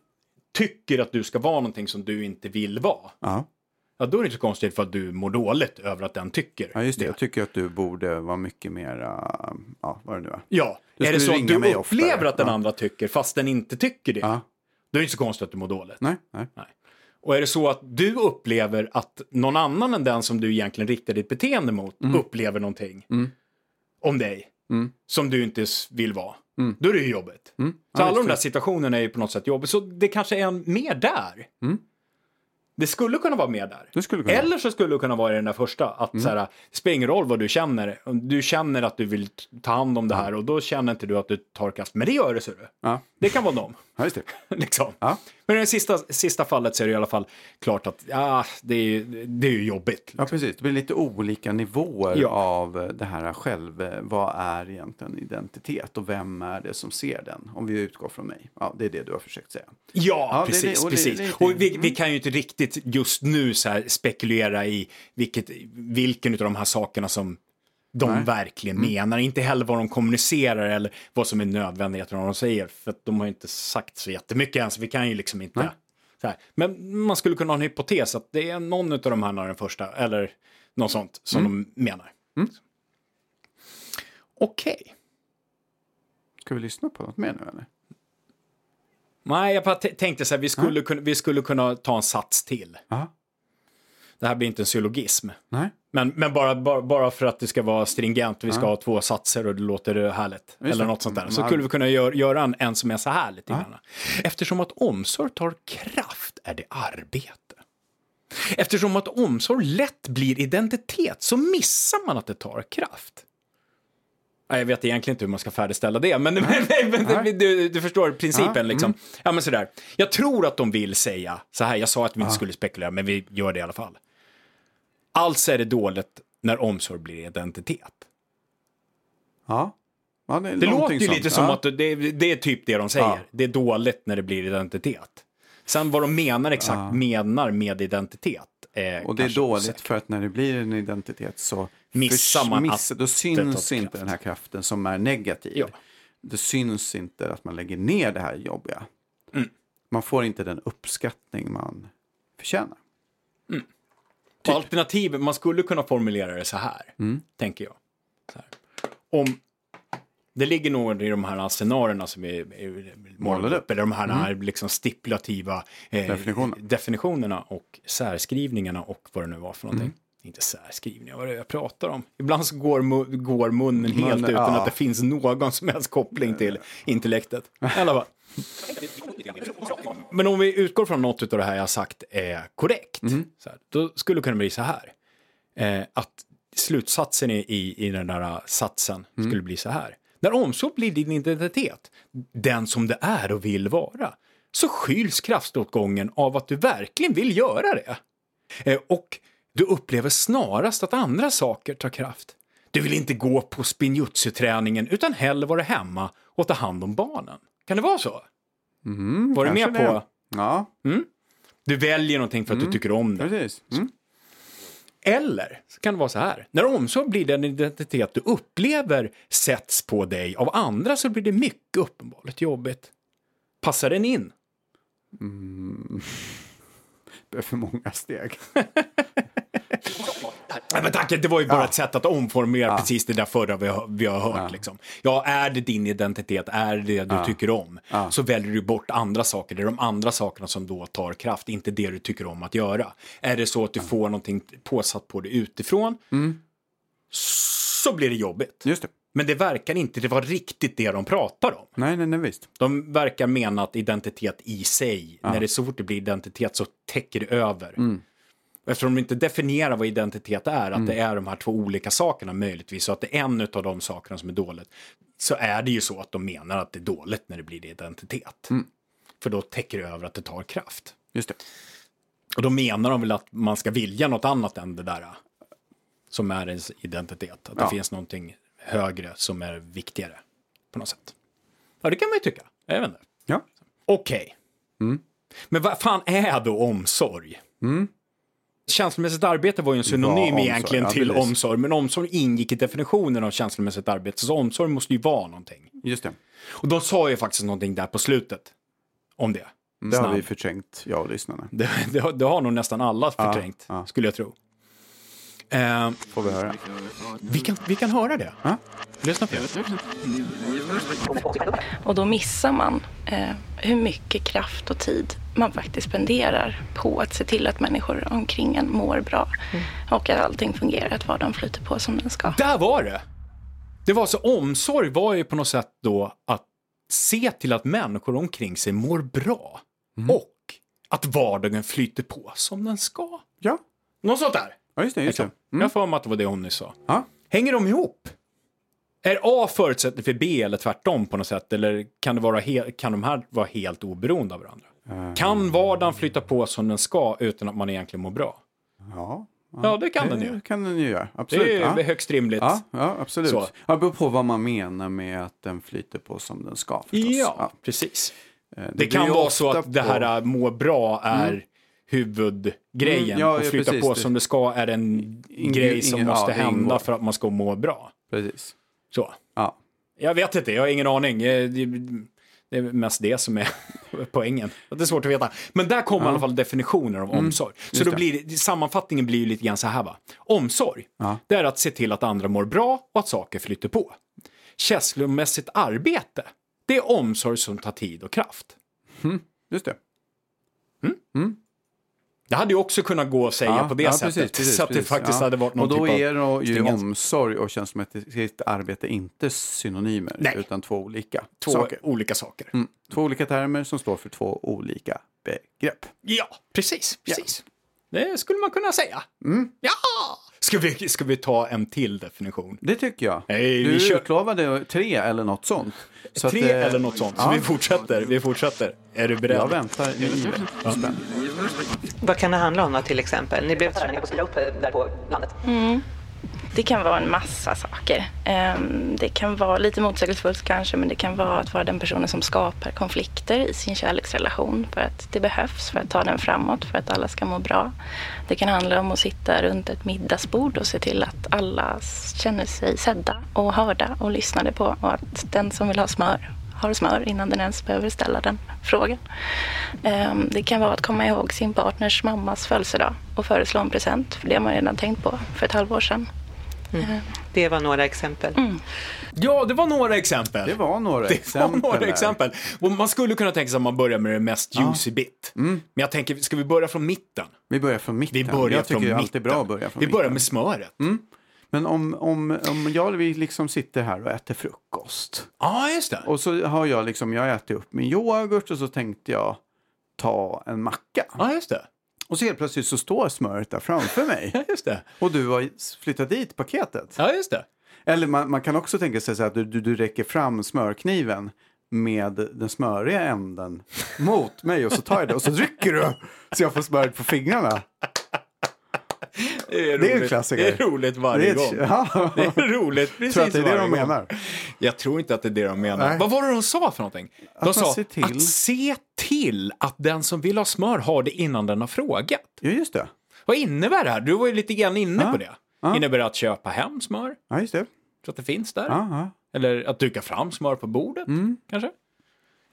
tycker att du ska vara någonting som du inte vill vara. Ja, då är det inte så konstigt för att du mår dåligt över att den tycker. Ja, just det. Jag tycker att du borde vara mycket mer, vad det nu är. Ja, är det så att du upplever att den andra tycker fast den inte tycker det? Då är det inte så konstigt att du mår dåligt. Nej. Och är det så att du upplever att någon annan än den som du egentligen riktar ditt beteende mot upplever någonting om dig som du inte vill vara. Då är det ju jobbigt. Så alla de där situationerna är ju på något sätt jobbigt. Så det kanske är mer där. Det skulle kunna vara mer där. Eller så skulle det kunna vara i den där första. Att så här, det spelar ingen roll vad du känner. Du känner att du vill ta hand om det här. Och då känner inte du att du tar kast. Men det gör det, ser du. Ja. Det kan vara dem. Ja, just det. liksom. Ja. Men i det sista fallet så är det i alla fall klart att det är ju jobbigt. Liksom. Ja, precis. Det blir lite olika nivåer av det här själv. Vad är egentligen identitet? Och vem är det som ser den? Om vi utgår från mig. Ja, det är det du har försökt säga. Ja, precis. Och vi kan ju inte riktigt just nu så här spekulera i vilken av de här sakerna som de verkligen menar. Inte heller vad de kommunicerar eller vad som är nödvändigt när de säger. För att de har inte sagt så jättemycket än så vi kan ju liksom inte. Så här. Men man skulle kunna ha en hypotes att det är någon av de här den första eller något sånt som de menar. Okej. Ska vi lyssna på något mer nu eller? Nej, jag bara tänkte så här, vi skulle kunna ta en sats till. Aha. Det här blir inte en syllogism. Nej. Men bara för att det ska vara stringent, vi ska ha två satser och det låter härligt. Just eller något sånt där. Så skulle vi kunna göra en som är så här lite grann. Eftersom att omsorg tar kraft är det arbete. Eftersom att omsorg lätt blir identitet så missar man att det tar kraft. Jag vet egentligen inte hur man ska färdigställa det, men du förstår principen liksom. Ja, men sådär. Jag tror att de vill säga så här, jag sa att vi inte skulle spekulera, men vi gör det i alla fall. Alltså är det dåligt när omsorg blir identitet. Ja. Ja, det låter ju lite som att det är typ det de säger. Ja. Det är dåligt när det blir identitet. Sen vad de menar exakt menar med identitet. Och det är dåligt säkert. För att när det blir en identitet så då syns inte den här kraften som är negativ. Ja. Det syns inte att man lägger ner det här jobbiga. Mm. Man får inte den uppskattning man förtjänar. Mm. Typ. Alternativet, man skulle kunna formulera det så här, tänker jag. Så här. Om det ligger någon i de här scenarierna som är målade upp, eller de här, liksom stipulativa definitionerna och särskrivningarna och vad det nu var för någonting. Inte särskrivningar, vad det är jag pratar om. Ibland så går munnen helt utan att det finns någon som helst koppling till intellektet. Alla men om vi utgår från något av det här jag sagt är korrekt, så här, då skulle det kunna bli så här. Att slutsatsen i den där satsen skulle bli så här. När omsorg blir din identitet, den som det är och vill vara, så skyls kraftåtgången av att du verkligen vill göra det. Och du upplever snarast att andra saker tar kraft. Du vill inte gå på spinjutsu-träningen utan hellre vara hemma och ta hand om barnen. Kan det vara så? Var du med på? Ja. Mm? Du väljer någonting för att du tycker om det. Precis. Mm. Eller så kan det vara så här. När omsorg blir den identitet du upplever sätts på dig av andra så blir det mycket uppenbarligt jobbigt. Passar den in? Det är för många steg. Nej, men tack, det var ju bara ett sätt att omformera precis det där förra vi har hört. Liksom. Ja, är det din identitet, är det du tycker om, så väljer du bort andra saker. Det är de andra sakerna som då tar kraft, inte det du tycker om att göra. Är det så att du får någonting påsatt på dig utifrån, så blir det jobbigt. Just det. Men det verkar inte, det var riktigt det de pratar om. Nej, visst. De verkar mena att identitet i sig, när det så fort det blir identitet så täcker det över. Eftersom de inte definierar vad identitet är, att det är de här två olika sakerna möjligtvis, så att det är en av de sakerna som är dåligt, så är det ju så att de menar att det är dåligt när det blir identitet. För då täcker det över att det tar kraft. Just det. Och då menar de väl att man ska vilja något annat än det där som är ens identitet. Att det finns någonting högre som är viktigare på något sätt. Ja, det kan man ju tycka. Jag vet inte. Ja. Okej. Men vad fan är då omsorg? Känslomässigt arbete var ju en synonym egentligen till omsorg, men omsorg ingick i definitionen av känslomässigt arbete, så omsorg måste ju vara någonting. Just det. Och de sa ju faktiskt någonting där på slutet om det. Det har vi förträngt, jag och lyssnarna. Det har nog nästan alla förträngt, skulle jag tro. Får vi höra? Vi kan höra det. Lyssna på det. Och då missar man hur mycket kraft och tid man faktiskt spenderar på att se till att människor omkring en mår bra. Och att allting fungerar, att vardagen flyter på som den ska. Där var det! Det var så, omsorg var ju på något sätt då att se till att människor omkring sig mår bra. Och att vardagen flyter på som den ska. Ja. Något sånt där. Ja, just det. Jag får om att det var det hon nu sa. Hänger de ihop? Är A förutsättning för B eller tvärtom på något sätt? Eller kan det vara kan de här vara helt oberoende av varandra? Kan vardagen flytta på som den ska utan att man egentligen mår bra? Ja, det kan den ju. Det kan den ju göra, absolut. Det är högst rimligt. Ja, absolut. Så. Ja, beror på vad man menar med att den flyter på som den ska. Förstås. Ja, precis. Det kan vara så att det här må bra är... huvudgrejen och flytta på som det ska är en grej som måste hända för att man ska må bra. Precis. Så. Ja. Jag vet inte, jag har ingen aning. Det är mest det som är poängen. Det är svårt att veta. Men där kommer i alla fall definitioner av omsorg. Så då blir, sammanfattningen blir ju lite grann så här Omsorg, det är att se till att andra mår bra och att saker flyter på. Känslomässigt arbete Det är omsorg som tar tid och kraft. Mm, just det. Mm. Mm. Det hade ju också kunnat gå och säga på det sättet. Precis, så att det faktiskt hade varit någon typ av... Och då typ är ju omsorg och känslomässigt arbete inte synonymer. Nej. Utan två olika saker. Mm. Två olika termer som står för två olika begrepp. Ja, precis. Ja. Det skulle man kunna säga. Mm. Ja! Ska vi ta en till definition? Det tycker jag. Hey, du utlovade 3 eller något sånt. Så 3 eller något sånt. Så vi fortsätter. Är du beredd? Jag väntar livet. Vad kan det handla om till exempel? Ni blev träningar på slop där på landet. Mm. Det kan vara en massa saker. Det kan vara lite motsägelsefullt kanske, men det kan vara att vara den personen som skapar konflikter i sin kärleksrelation för att det behövs, för att ta den framåt, för att alla ska må bra. Det kan handla om att sitta runt ett middagsbord och se till att alla känner sig sedda och hörda och lyssnade på, och att den som vill ha smör har smör innan den ens behöver ställa den frågan. Det kan vara att komma ihåg sin partners mammas födelsedag och föreslå en present, för det har man redan tänkt på för ett halvår sedan. Mm. Det var några exempel. Mm. Ja, det var några exempel. Det var några exempel. Och man skulle kunna tänka sig att man börjar med det mest juicy bit. Mm. Men jag tänker, ska vi börja från mitten? Vi börjar från mitten. Vi börjar med smöret. Mm. Men om jag vi liksom sitter här och äter frukost. Ja, just det. Och så har jag liksom, jag äter upp min yoghurt och så tänkte jag ta en macka. Ja, just det. Och så helt plötsligt så står smöret där framför mig. Ja, just det. Och du har flyttat dit paketet. Ja, just det. Eller man kan också tänka sig så att du räcker fram smörkniven med den smöriga änden mot mig. Och så tar jag det och så rycker du så jag får smöret på fingrarna. Det är en klassiker. Det är roligt varje gång. Ja. Det är roligt precis varje gång. Tror att det är det de menar? Jag tror inte att det är det de menar. Nej. Vad var det de sa för någonting? De sa att se till att den som vill ha smör har det innan den har frågat. Ja, just det. Vad innebär det här? Du var ju lite grann inne på det. Ja. Innebär det att köpa hem smör? Ja, just det. Så att det finns där. Ja. Eller att duka fram smör på bordet, kanske?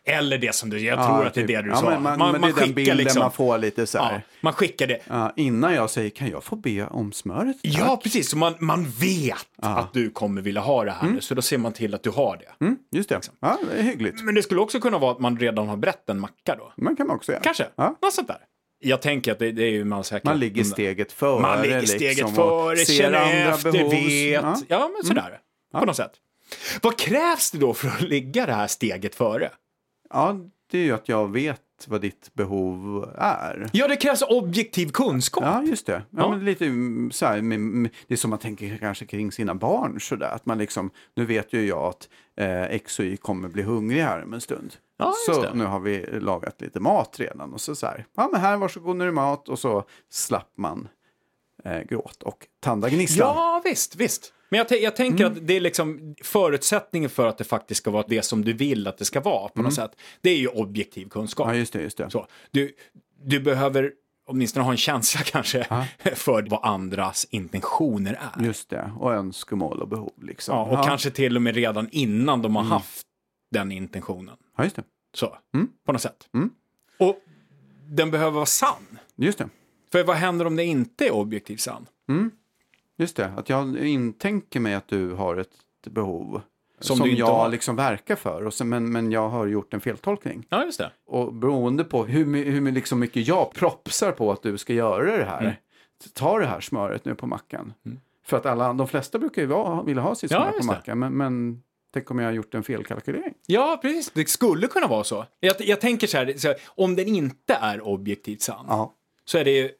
Eller det som du, jag tror typ. Att det är det du sa. Men det är den bilden liksom, man får lite så här. Ja, man skickar det. Innan jag säger, kan jag få be om smöret? Tack? Ja, precis. Så man vet att du kommer vilja ha det här. Mm. Så då ser man till att du har det. Mm, just det. Liksom. Ja, det är hyggligt. Men det skulle också kunna vara att man redan har brett en macka då. Man kan också göra. Kanske. Ja. Något sånt där. Jag tänker att det är ju man säkert. Man ligger steget före. Man ligger steget liksom, före, känner efter, behov. Vet. Ja, men sådär. På något sätt. Vad krävs det då för att ligga det här steget före? Ja, det är ju att jag vet vad ditt behov är. Ja, det krävs objektiv kunskap. Ja, just det. Ja. Men lite så här, det är som man tänker kanske kring sina barn så där, att man liksom, nu vet ju jag att X och Y kommer bli hungrig här om en stund. Ja, så det. Nu har vi lagat lite mat redan och så här. Ja, men här, varsågod, nu är det mat, och så slapp man gråt och tandagnisslan. Ja, visst. Men jag tänker att det är liksom förutsättningen för att det faktiskt ska vara det som du vill att det ska vara på något sätt. Det är ju objektiv kunskap. Ja, just det. Så, du behöver åtminstone ha en känsla kanske för vad andras intentioner är. Just det, och önskemål och behov liksom. Ja, och kanske till och med redan innan de har haft den intentionen. Ja, just det. Så, på något sätt. Mm. Och den behöver vara sann. Just det. För vad händer om det inte är objektivt sann? Mm. Just det, att jag intänker mig att du har ett behov som jag har. Liksom verkar för. Och sen, men jag har gjort en feltolkning. Ja, just det. Och beroende på hur liksom mycket jag propsar på att du ska göra det här. Mm. Ta det här smöret nu på mackan. Mm. För att de flesta brukar ju vilja ha sitt smör på mackan. Men tänk om jag har gjort en felkalkylering. Ja, precis. Det skulle kunna vara så. Jag tänker så här, om den inte är objektivt sann. Aha. Så är det ju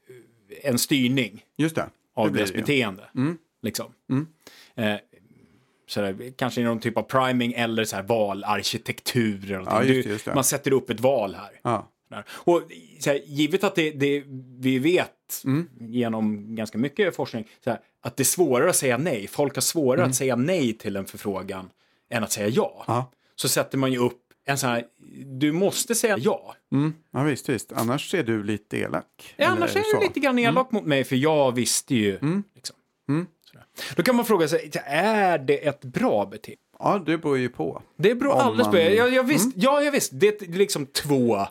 en styrning. Just det. Av deras beteende. Liksom. Sådär, kanske i någon typ av priming eller så här valarkitektur. Eller just det. Man sätter upp ett val här. Ja. Och såhär, givet att det vi vet genom ganska mycket forskning såhär, att det är svårare att säga nej. Folk har svårare att säga nej till en förfrågan än att säga ja. Ja. Så sätter man ju upp en sån här, du måste säga ja. Mm. Ja, visst. Annars är du lite elak. Ja, annars är du lite grann elak mot mig, för jag visste ju. Mm. Liksom. Mm. Då kan man fråga sig, är det ett bra beteende? Ja, det beror ju på. Det beror alldeles på. Jag visst. Det är liksom två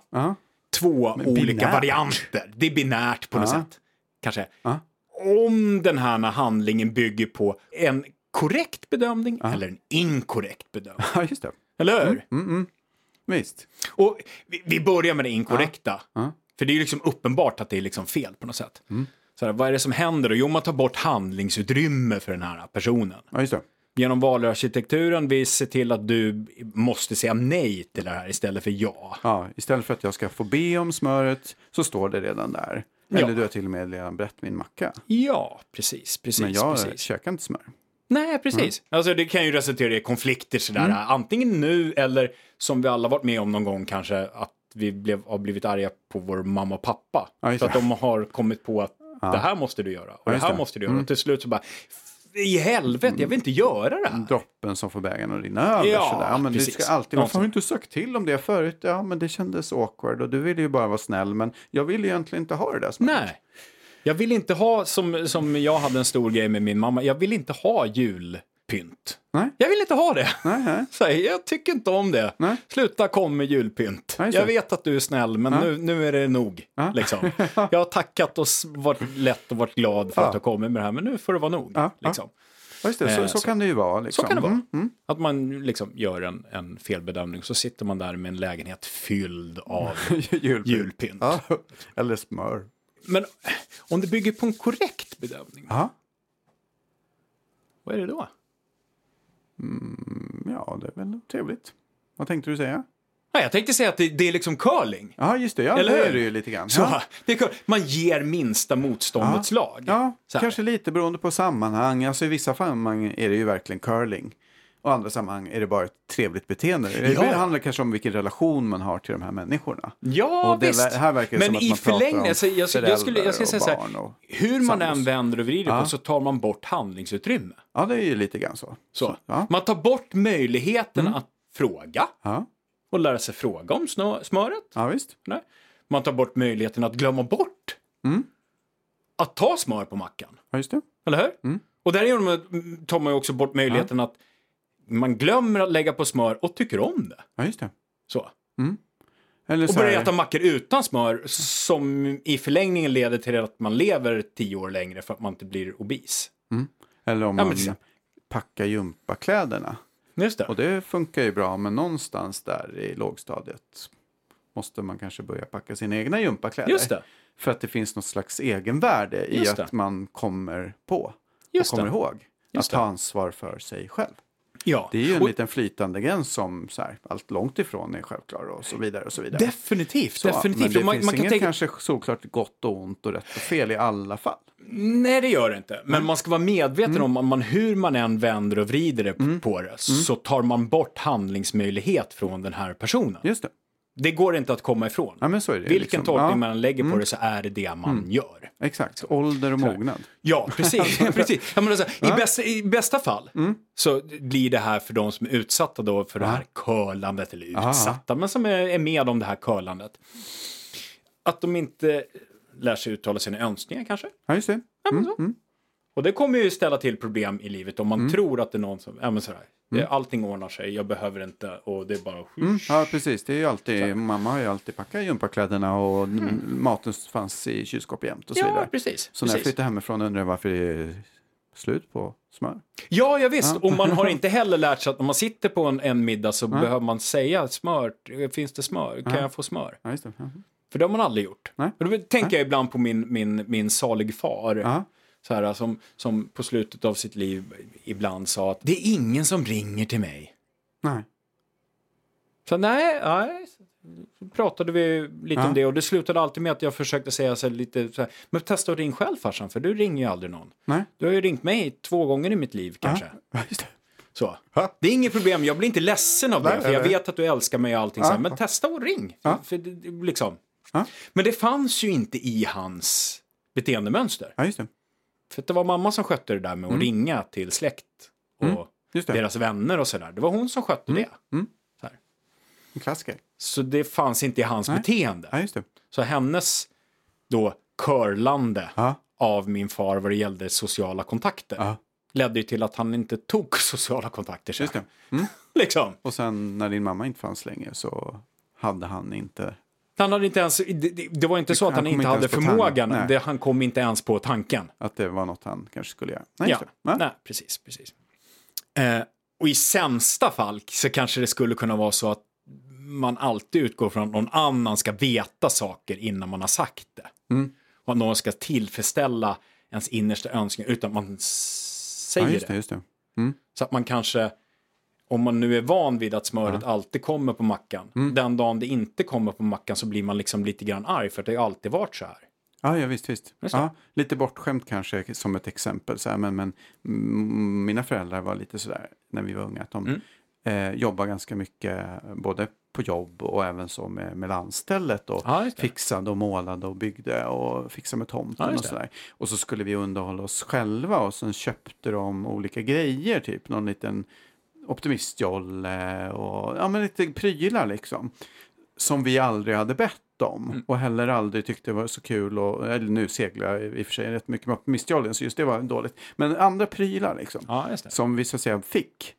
olika varianter. Det är binärt på något sätt. Kanske. Om den här handlingen bygger på en korrekt bedömning eller en inkorrekt bedömning. Ja, just det. Eller hur? Visst. Och vi börjar med det inkorrekta. Ja. För det är ju liksom uppenbart att det är liksom fel på något sätt. Mm. Så här, vad är det som händer? Och jo, man tar bort handlingsutrymme för den här personen. Ja, just det. Genom valarkitekturen, vi ser till att du måste säga nej till det här istället för ja. Ja, istället för att jag ska få be om smöret så står det redan där. Eller du har till och med redan brett min macka. Ja, precis. Men jag käkar inte smör. Nej, precis. Mm. Alltså det kan ju resultera i konflikter sådär. Mm. Antingen nu eller som vi alla varit med om någon gång kanske att vi har blivit arga på vår mamma och pappa. Ja, för att de har kommit på att det här måste du göra. Och ja, det här måste du göra. Och till slut så bara... I helvete, jag vill inte göra det här. Droppen som får bägaren att rinna över. Ja, men precis. Varför har du inte sökt till om det förut? Ja, men det kändes awkward och du ville ju bara vara snäll. Men jag ville egentligen inte ha det där smart. Nej, jag vill inte ha, som jag hade en stor grej med min mamma. Jag vill inte ha julpynt. Nej. Jag vill inte ha det. Nej. Så jag tycker inte om det. Nej. Sluta kom med julpynt. Nej, jag vet att du är snäll, men nu är det nog. Ja. Liksom. Jag har tackat och varit lätt och varit glad för att du kommit med det här, men nu får det vara nog. Ja. Liksom. Ja, just det. Så kan det ju vara. Liksom. Så kan det vara. Mm. Att man liksom gör en felbedömning, så sitter man där med en lägenhet fylld av julpynt. Ja. Eller smör. Men om det bygger på en korrekt bedömning, vad är det då? Det är väl trevligt. Vad tänkte du säga? Ja, jag tänkte säga att det är liksom curling. Ja, just det. Ja, eller det är det ju lite grann. Så, det är man ger minsta motståndets lag. Ja, kanske lite beroende på sammanhang. Alltså i vissa sammanhang är det ju verkligen curling. Och i andra sammanhang är det bara ett trevligt beteende. Det handlar kanske om vilken relation man har till de här människorna. Ja, och visst. Det här verkar men som i förlängningen, jag skulle säga så här, och hur man än vänder och vrider på så tar man bort handlingsutrymme. Ja, det är ju lite grann så. Ja. Man tar bort möjligheten att fråga och lära sig fråga om smöret. Ja, visst. Nej. Man tar bort möjligheten att glömma bort att ta smör på mackan. Ja, just det. Eller hur? Mm. Och där tar man ju också bort möjligheten att man glömmer att lägga på smör och tycker om det. Ja, just det. Så. Mm. Eller så och börjar äta mackor utan smör som i förlängningen leder till att man lever 10 år längre för att man inte blir obis. Mm. Eller om man packar gympakläderna. Just det. Och det funkar ju bra, men någonstans där i lågstadiet måste man kanske börja packa sina egna gympakläder. Just det. För att det finns något slags egenvärde i att man kommer på och kommer ihåg att ta ansvar för sig själv. Ja. Det är ju en liten flytande gräns som så här, allt långt ifrån är självklar och så vidare och så vidare. Definitivt. Men det finns inget kanske såklart gott och ont och rätt och fel i alla fall. Nej, det gör det inte. Men man ska vara medveten om man, hur man än vänder och vrider det på det så tar man bort handlingsmöjlighet från den här personen. Just det. Det går inte att komma ifrån. Ja, men så är det, vilken tolkning man lägger på det så är det det man gör. Exakt, ålder och mognad. Ja, precis. Jag menar så här, i bästa fall så blir det här för de som är utsatta då för det här curlandet eller utsatta, men som är med om det här curlandet. Att de inte lär sig uttala sina önskningar kanske. Ja, just det. Och det kommer ju ställa till problem i livet om man tror att det är någon som... Ja, men så här. Allting ordnar sig, jag behöver inte och det är bara... Ja, precis, det är ju alltid... Klar. Mamma har ju alltid packat gympakläderna och maten fanns i kylskåp jämt och så vidare. Ja, precis. Så när jag flyttade hemifrån undrar jag varför det är slut på smör. Ja, jag visst. Och man har inte heller lärt sig att om man sitter på en middag så behöver man säga smör, finns det smör? Kan jag få smör? Ja, just det. För det har man aldrig gjort. Nej. Och då tänker jag ibland på min salig far... Så här, som på slutet av sitt liv ibland sa att det är ingen som ringer till mig. Nej. Så nej. Så pratade vi lite om det och det slutade alltid med att jag försökte säga så här, lite så här, men testa att ring själv farsan, för du ringer ju aldrig någon. Nej. Du har ju ringt mig 2 gånger i mitt liv kanske. Ja, just det. Så. Det är inget problem, jag blir inte ledsen av det för jag vet att du älskar mig och allting så här, men testa och ring. För liksom. Men det fanns ju inte i hans beteendemönster. Ja, just det. För det var mamma som skötte det där med att ringa till släkt och deras vänner och sådär. Det var hon som skötte det. Mm. Så här. En klassiker. Så det fanns inte i hans beteende. Ja, just det. Så hennes då körlande av min far vad det gällde sociala kontakter ledde ju till att han inte tog sociala kontakter. Så. Just det. Mm. liksom. Och sen när din mamma inte fanns länge så hade han inte... Han hade inte ens, det var inte så att han inte hade förmågan. Han kom inte ens på tanken. Att det var något han kanske skulle göra. Nej, nej precis. Och i sämsta fall så kanske det skulle kunna vara så att man alltid utgår från att någon annan ska veta saker innan man har sagt det. Mm. Och att någon ska tillfredsställa ens innersta önskningar utan man säger det. Mm. Så att man kanske, om man nu är van vid att smöret alltid kommer på mackan. Mm. Den dagen det inte kommer på mackan så blir man liksom lite grann arg för att det har alltid varit så här. Ja, visst. Ja, lite bortskämt kanske som ett exempel. Så här, men mina föräldrar var lite sådär när vi var unga. Att de jobbade ganska mycket både på jobb och även så med landstället. Och fixade och målade och byggde och fixade med tomten och sådär. Och så skulle vi underhålla oss själva och sen köpte de olika grejer. Typ någon liten optimistjolle och ja, men lite prylar liksom. Som vi aldrig hade bett. Och heller aldrig tyckte det var så kul och, eller nu seglar jag i och för sig rätt mycket med mistjollen så just det var dåligt men andra prylar liksom som vi så att säga fick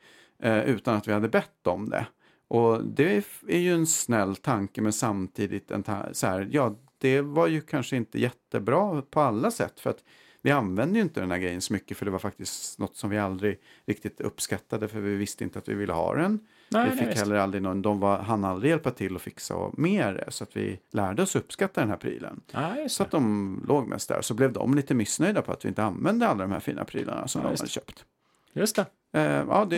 utan att vi hade bett om det och det är ju en snäll tanke men samtidigt så här, ja det var ju kanske inte jättebra på alla sätt för att vi använde ju inte den här grejen så mycket för det var faktiskt något som vi aldrig riktigt uppskattade för vi visste inte att vi ville ha den. Nej, vi fick heller aldrig någon, han aldrig hjälpa till att fixa mer så att vi lärde oss uppskatta den här prylen. Nej, så att de låg mest där så blev de lite missnöjda på att vi inte använde alla de här fina prylarna som de hade köpt. Just det. Det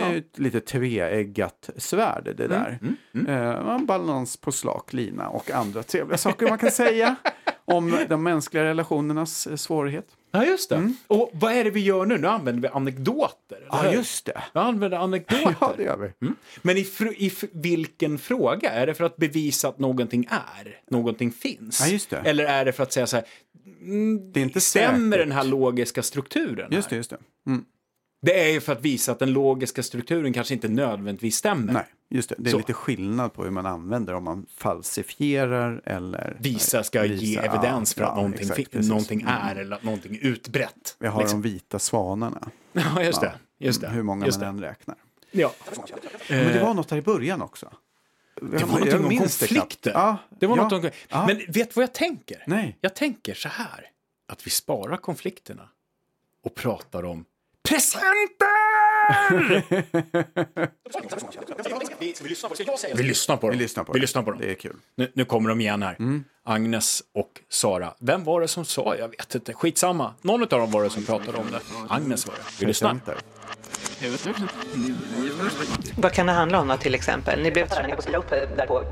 är ju ett lite tveeggat svärd det där. Balans på slak lina och andra trevliga saker man kan säga om de mänskliga relationernas svårighet. Ja, just det. Och vad är det vi gör nu? Nu använder vi anekdoter. Eller? Ja, just det. Vi använder anekdoter. Ja, det gör vi. Mm. Men i vilken fråga? Är det för att bevisa att någonting är? Någonting finns? Ja, just det. Eller är det för att säga så här, det är inte stämmer säkert. Den här logiska strukturen? Här? Just det. Mm. Det är ju för att visa att den logiska strukturen kanske inte nödvändigtvis stämmer. Nej, just det. Det är lite skillnad på hur man använder om man falsifierar eller... Visa ska ge evidens för att någonting är eller att någonting är utbrett. Vi har de vita svanarna. Ja, just det. Hur många man än räknar. Ja. Men det var något här i början också. Det var något om konflikter. Men vet vad jag tänker? Nej. Jag tänker så här. Att vi sparar konflikterna och pratar om presenter! Vi lyssnar på dem. Det är kul. Nu kommer de igen här. Agnes och Sara. Vem var det som sa? Jag vet inte. Skitsamma. Någon av dem var det som pratade om det. Agnes var det. Vi lyssnar. Vad kan det handla om till exempel? Ni blev tränade på slop där på.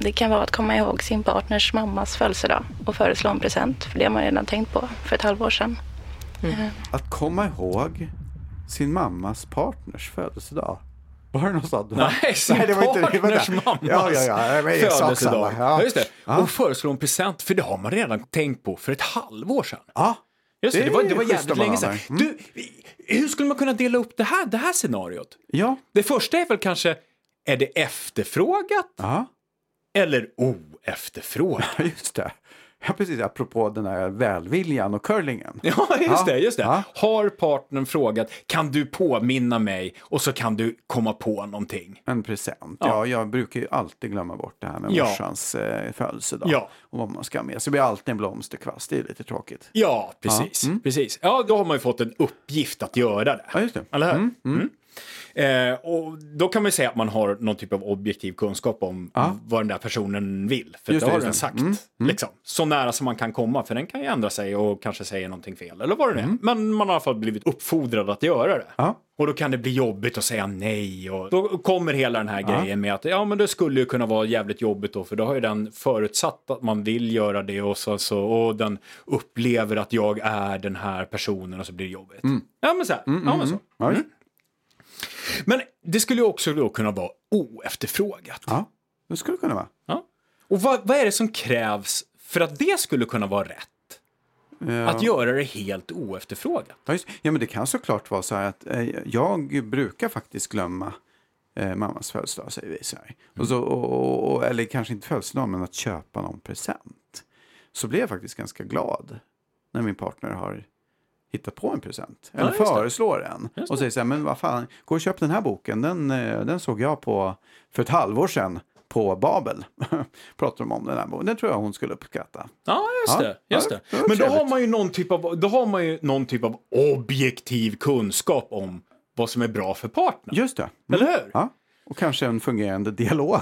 Det kan vara att komma ihåg sin partners mammas födelsedag och föreslå en present. För det har man redan tänkt på för ett halvår sedan. Att komma ihåg sin mammas partners födelsedag. Var det något sådant? Nej, det var inte det. Födelsedag. Ja, just det. Och föreslå en present för det har man redan tänkt på för ett halvår sedan. Ja. Just det var jävligt länge sedan. Du, hur skulle man kunna dela upp det här scenariot? Ja. Det första är väl kanske, är det efterfrågat? Ja. Eller oefterfrågat? Ja, just det. Ja, precis. Apropå den här välviljan och curlingen. Ja, just det. Ja. Har partnern frågat, kan du påminna mig? Och så kan du komma på någonting. En present. Ja, jag brukar ju alltid glömma bort det här med morsans födelsedag. Ja. Och vad man ska ha med. Så det blir alltid en blomsterkvast. Det är lite tråkigt. Ja, precis. Ja, precis. Ja, då har man ju fått en uppgift att göra det. Ja, just det. Eller hur? Och då kan man säga att man har någon typ av objektiv kunskap om vad den där personen vill. För det har den sagt. Liksom, så nära som man kan komma. För den kan ju ändra sig och kanske säga någonting fel. Eller vad det är. Men man har i alla fall blivit uppfodrad att göra det. Och då kan det bli jobbigt att säga nej. Och då kommer hela den här grejen med att men det skulle ju kunna vara jävligt jobbigt då. För då har ju den förutsatt att man vill göra det. Och, så den upplever att jag är den här personen. Och så blir det jobbigt. Ja, men så. Men det skulle ju också då kunna vara oefterfrågat. Ja, det skulle kunna vara. Ja. Och vad är det som krävs för att det skulle kunna vara rätt? Ja. Att göra det helt oefterfrågat. Ja, men det kan såklart vara så här att jag brukar faktiskt glömma mammas födelsedag, säger vi så här. Och eller kanske inte födelsedag, men att köpa någon present. Så blir jag faktiskt ganska glad när min partner har... hitta på en present. Eller föreslår en. Och säger så här, men vad fan. Gå och köp den här boken. Den såg jag på för ett halvår sedan på Babel. Pratar de om den här boken. Den tror jag hon skulle uppskatta. Ja, just det. Men då har man ju någon typ av objektiv kunskap om vad som är bra för partnern. Just det. Mm. Eller hur? Ja. Och kanske en fungerande dialog.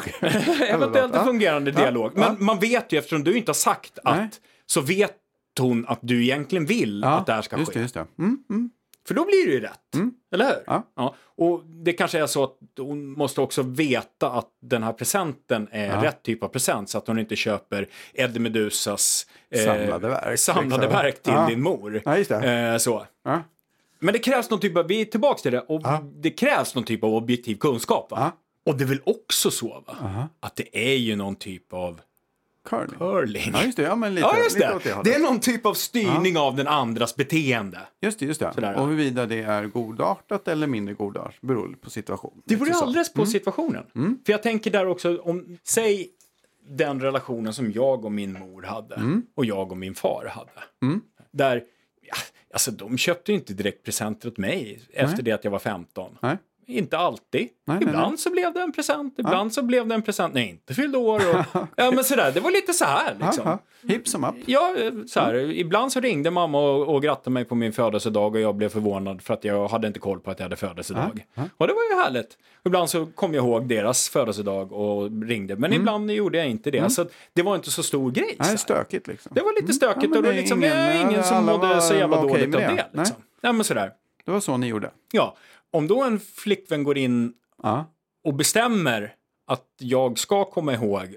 Eventuellt en fungerande dialog. Men man vet ju, eftersom du inte har sagt att, så vet hon att du egentligen vill att det här ska ske. Just det. Mm, mm. För då blir det ju rätt. Mm. Eller hur? Ja. Ja. Och det kanske är så att hon måste också veta att den här presenten är rätt typ av present. Så att hon inte köper Eddie Meduzas samlade verk till din mor. Ja, just det. Så. Ja. Men det krävs någon typ av, vi är tillbaka till det, och det krävs någon typ av objektiv kunskap, va? Och det är väl också så, va? Att det är ju någon typ av curling. Ja, just det. Ja, men lite, lite det är någon typ av styrning av den andras beteende. Just det. Sådär. Och huruvida det är godartat eller mindre godartat beror på situationen. Det beror ju alldeles på situationen. Mm. För jag tänker där också, om, säg den relationen som jag och min mor hade och jag och min far hade. Mm. Där... Alltså de köpte ju inte direkt presenter åt mig efter det att jag var 15. Nej. Inte alltid. Nej, ibland så blev det en present, ibland så blev det en present. Nej, inte fyllde år. Och, ja, men sådär, det var lite så här liksom. Hip som upp. Ja, så här. Ibland så ringde mamma och grattade mig på min födelsedag och jag blev förvånad för att jag hade inte koll på att jag hade födelsedag. Och det var ju härligt. Ibland så kom jag ihåg deras födelsedag och ringde, men ibland gjorde jag inte det. Så det var inte så stor grej. Nej, stökigt liksom. Det var lite stökigt och det var liksom, ingen som mådde så jävla dåligt av det liksom. Nej, men sådär. Det var så ni gjorde. Ja. Om då en flickvän går in och bestämmer att jag ska komma ihåg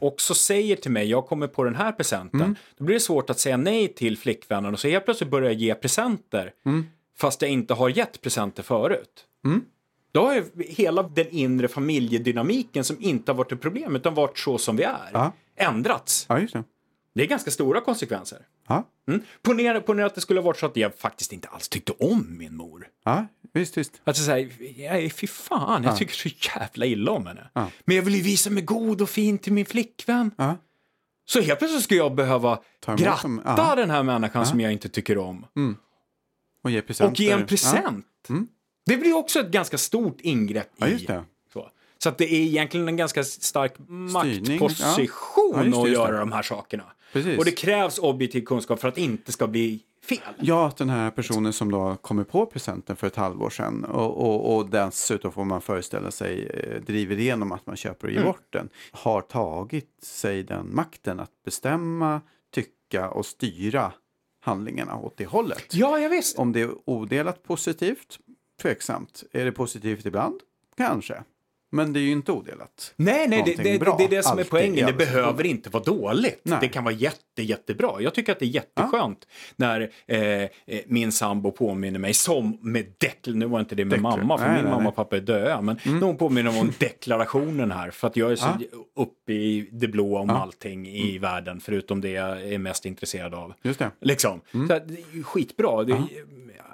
och så säger till mig, jag kommer på den här presenten, då blir det svårt att säga nej till flickvännen, och så helt plötsligt börjar jag ge presenter fast jag inte har gett presenter förut. Då är hela den inre familjedynamiken, som inte har varit ett problem utan varit så som vi är, ändrats. Ja, just det. Det är ganska stora konsekvenser. Ponera att det skulle ha varit så att jag faktiskt inte alls tyckte om min mor. Ja, visst. Alltså såhär, fy fan, jag tycker så jävla illa om henne. Ja. Men jag vill ju visa mig god och fin till min flickvän. Ja. Så helt plötsligt skulle jag behöva gratta den här människan som jag inte tycker om. Mm. Och ge en present. Ja. Mm. Det blir också ett ganska stort ingrepp i. Ja, just det. Så att det är egentligen en ganska stark maktposition att göra de här sakerna. Precis. Och det krävs objektiv kunskap för att inte ska bli fel. Ja, att den här personen som då kommer på presenten för ett halvår sedan och dessutom får man föreställa sig driver igenom att man köper och ger bort den, har tagit sig den makten att bestämma, tycka och styra handlingarna åt det hållet. Ja, jag visst. Om det är odelat positivt, tveksamt. Är det positivt ibland? Kanske. Men det är ju inte odelat. Nej, det är det som är poängen. Det behöver inte vara dåligt. Nej. Det kan vara jättebra. Jag tycker att det är jätteskönt när min sambo påminner mig som med nu var inte det med mamma, för min mamma och pappa är döda, men de påminner om deklarationen här, för att jag är så uppe i det blå om allting i världen, förutom det jag är mest intresserad av. Just det. Liksom. Så här, det är skitbra. Det är,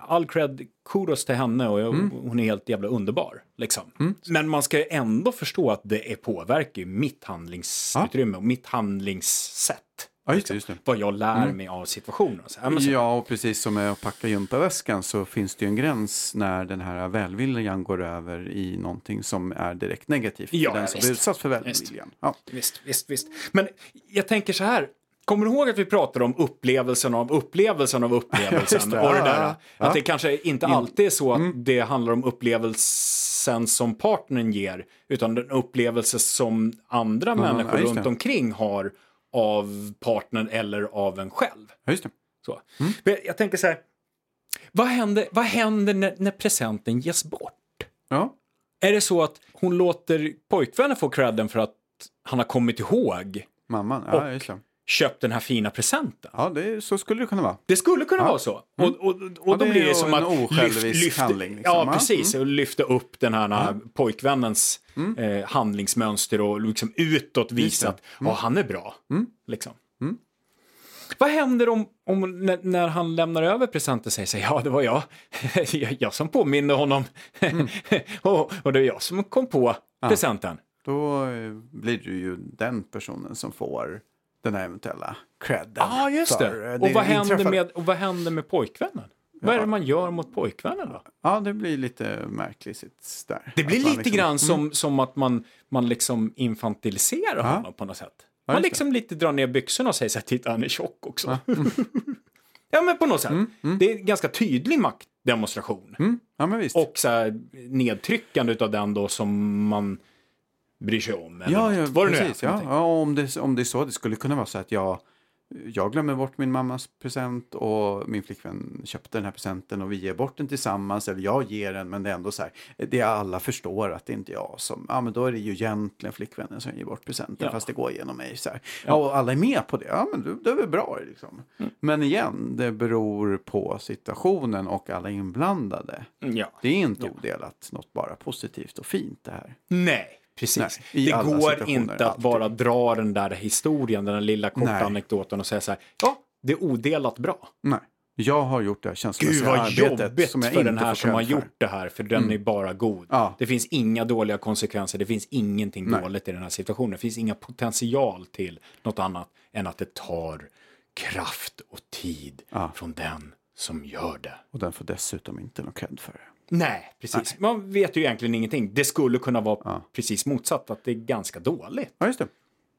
all cred, kudos till henne, och hon är helt jävla underbar. Liksom. Men man ska ändå förstå att det är påverkar mitt handlingsutrymme och mitt handlingssätt. Ja, just det, just det. Vad jag lär mig av situationen. Ja, och precis som med att packa gympaväskan så finns det ju en gräns när den här välviljan går över i någonting som är direkt negativt. Ja, den som blir utsatt för välviljan. Ja. Visst. Men jag tänker så här. Kommer du ihåg att vi pratade om upplevelsen? Det, och det där, att det kanske inte alltid är så att det handlar om upplevelsen som partnern ger, utan den upplevelse som andra människor runt omkring har av partnern eller av en själv. Just det. Så. Men jag tänker så här, vad händer när presenten ges bort? Ja. Är det så att hon låter pojkvännen få credden för att han har kommit ihåg mamman? Ja, just det. Köp den här fina presenten. Ja, så skulle det kunna vara. Det skulle kunna vara så. Och då blir det som att lyfta, liksom. Ja, precis. Och lyfta upp den här pojkvännens handlingsmönster och liksom utåt visa att han är bra. Liksom. Vad händer om när han lämnar över presenten och säger det var jag. jag som påminner honom. och det är jag som kom på presenten. Då blir du ju den personen som får den här eventuella credden. Ja, just det. Och vad händer med pojkvännen? Ja. Vad är det man gör mot pojkvännen då? Ja, det blir lite märkligt där. Det blir lite liksom, grann som att man liksom infantiliserar honom på något sätt. Man liksom lite drar ner byxorna och säger titta, han är tjock också. Ja, men på något sätt. Det är ganska tydlig makt demonstration. Mm. Ja, men visst. Och så här, nedtryckande av den då som man bryr sig om. Eller ja, vad det precis. Nu är, om det är så. Det skulle kunna vara så att jag glömmer bort min mammas present och min flickvän köpte den här presenten och vi ger bort den tillsammans, eller jag ger den, men det är ändå så här, det är alla förstår att det inte är jag som, men då är det ju egentligen flickvännen som ger bort presenten, fast det går genom mig så här. Ja, och alla är med på det, men det är väl bra liksom. Mm. Men igen, det beror på situationen och alla inblandade. Ja. Det är inte odelat något bara positivt och fint det här. Nej. Precis. Nej, det går inte att bara dra den där historien, den där lilla korta anekdoten och säga så här, det är odelat bra. Nej, jag har gjort det här känslomässiga arbetet som jag för den här som har gjort det här, för den är bara god. Ja. Det finns inga dåliga konsekvenser, det finns ingenting dåligt i den här situationen. Det finns inga potential till något annat än att det tar kraft och tid från den som gör det. Och den får dessutom inte någon cred för det. Nej, precis. Man vet ju egentligen ingenting. Det skulle kunna vara precis motsatt, att det är ganska dåligt. Ja, just det.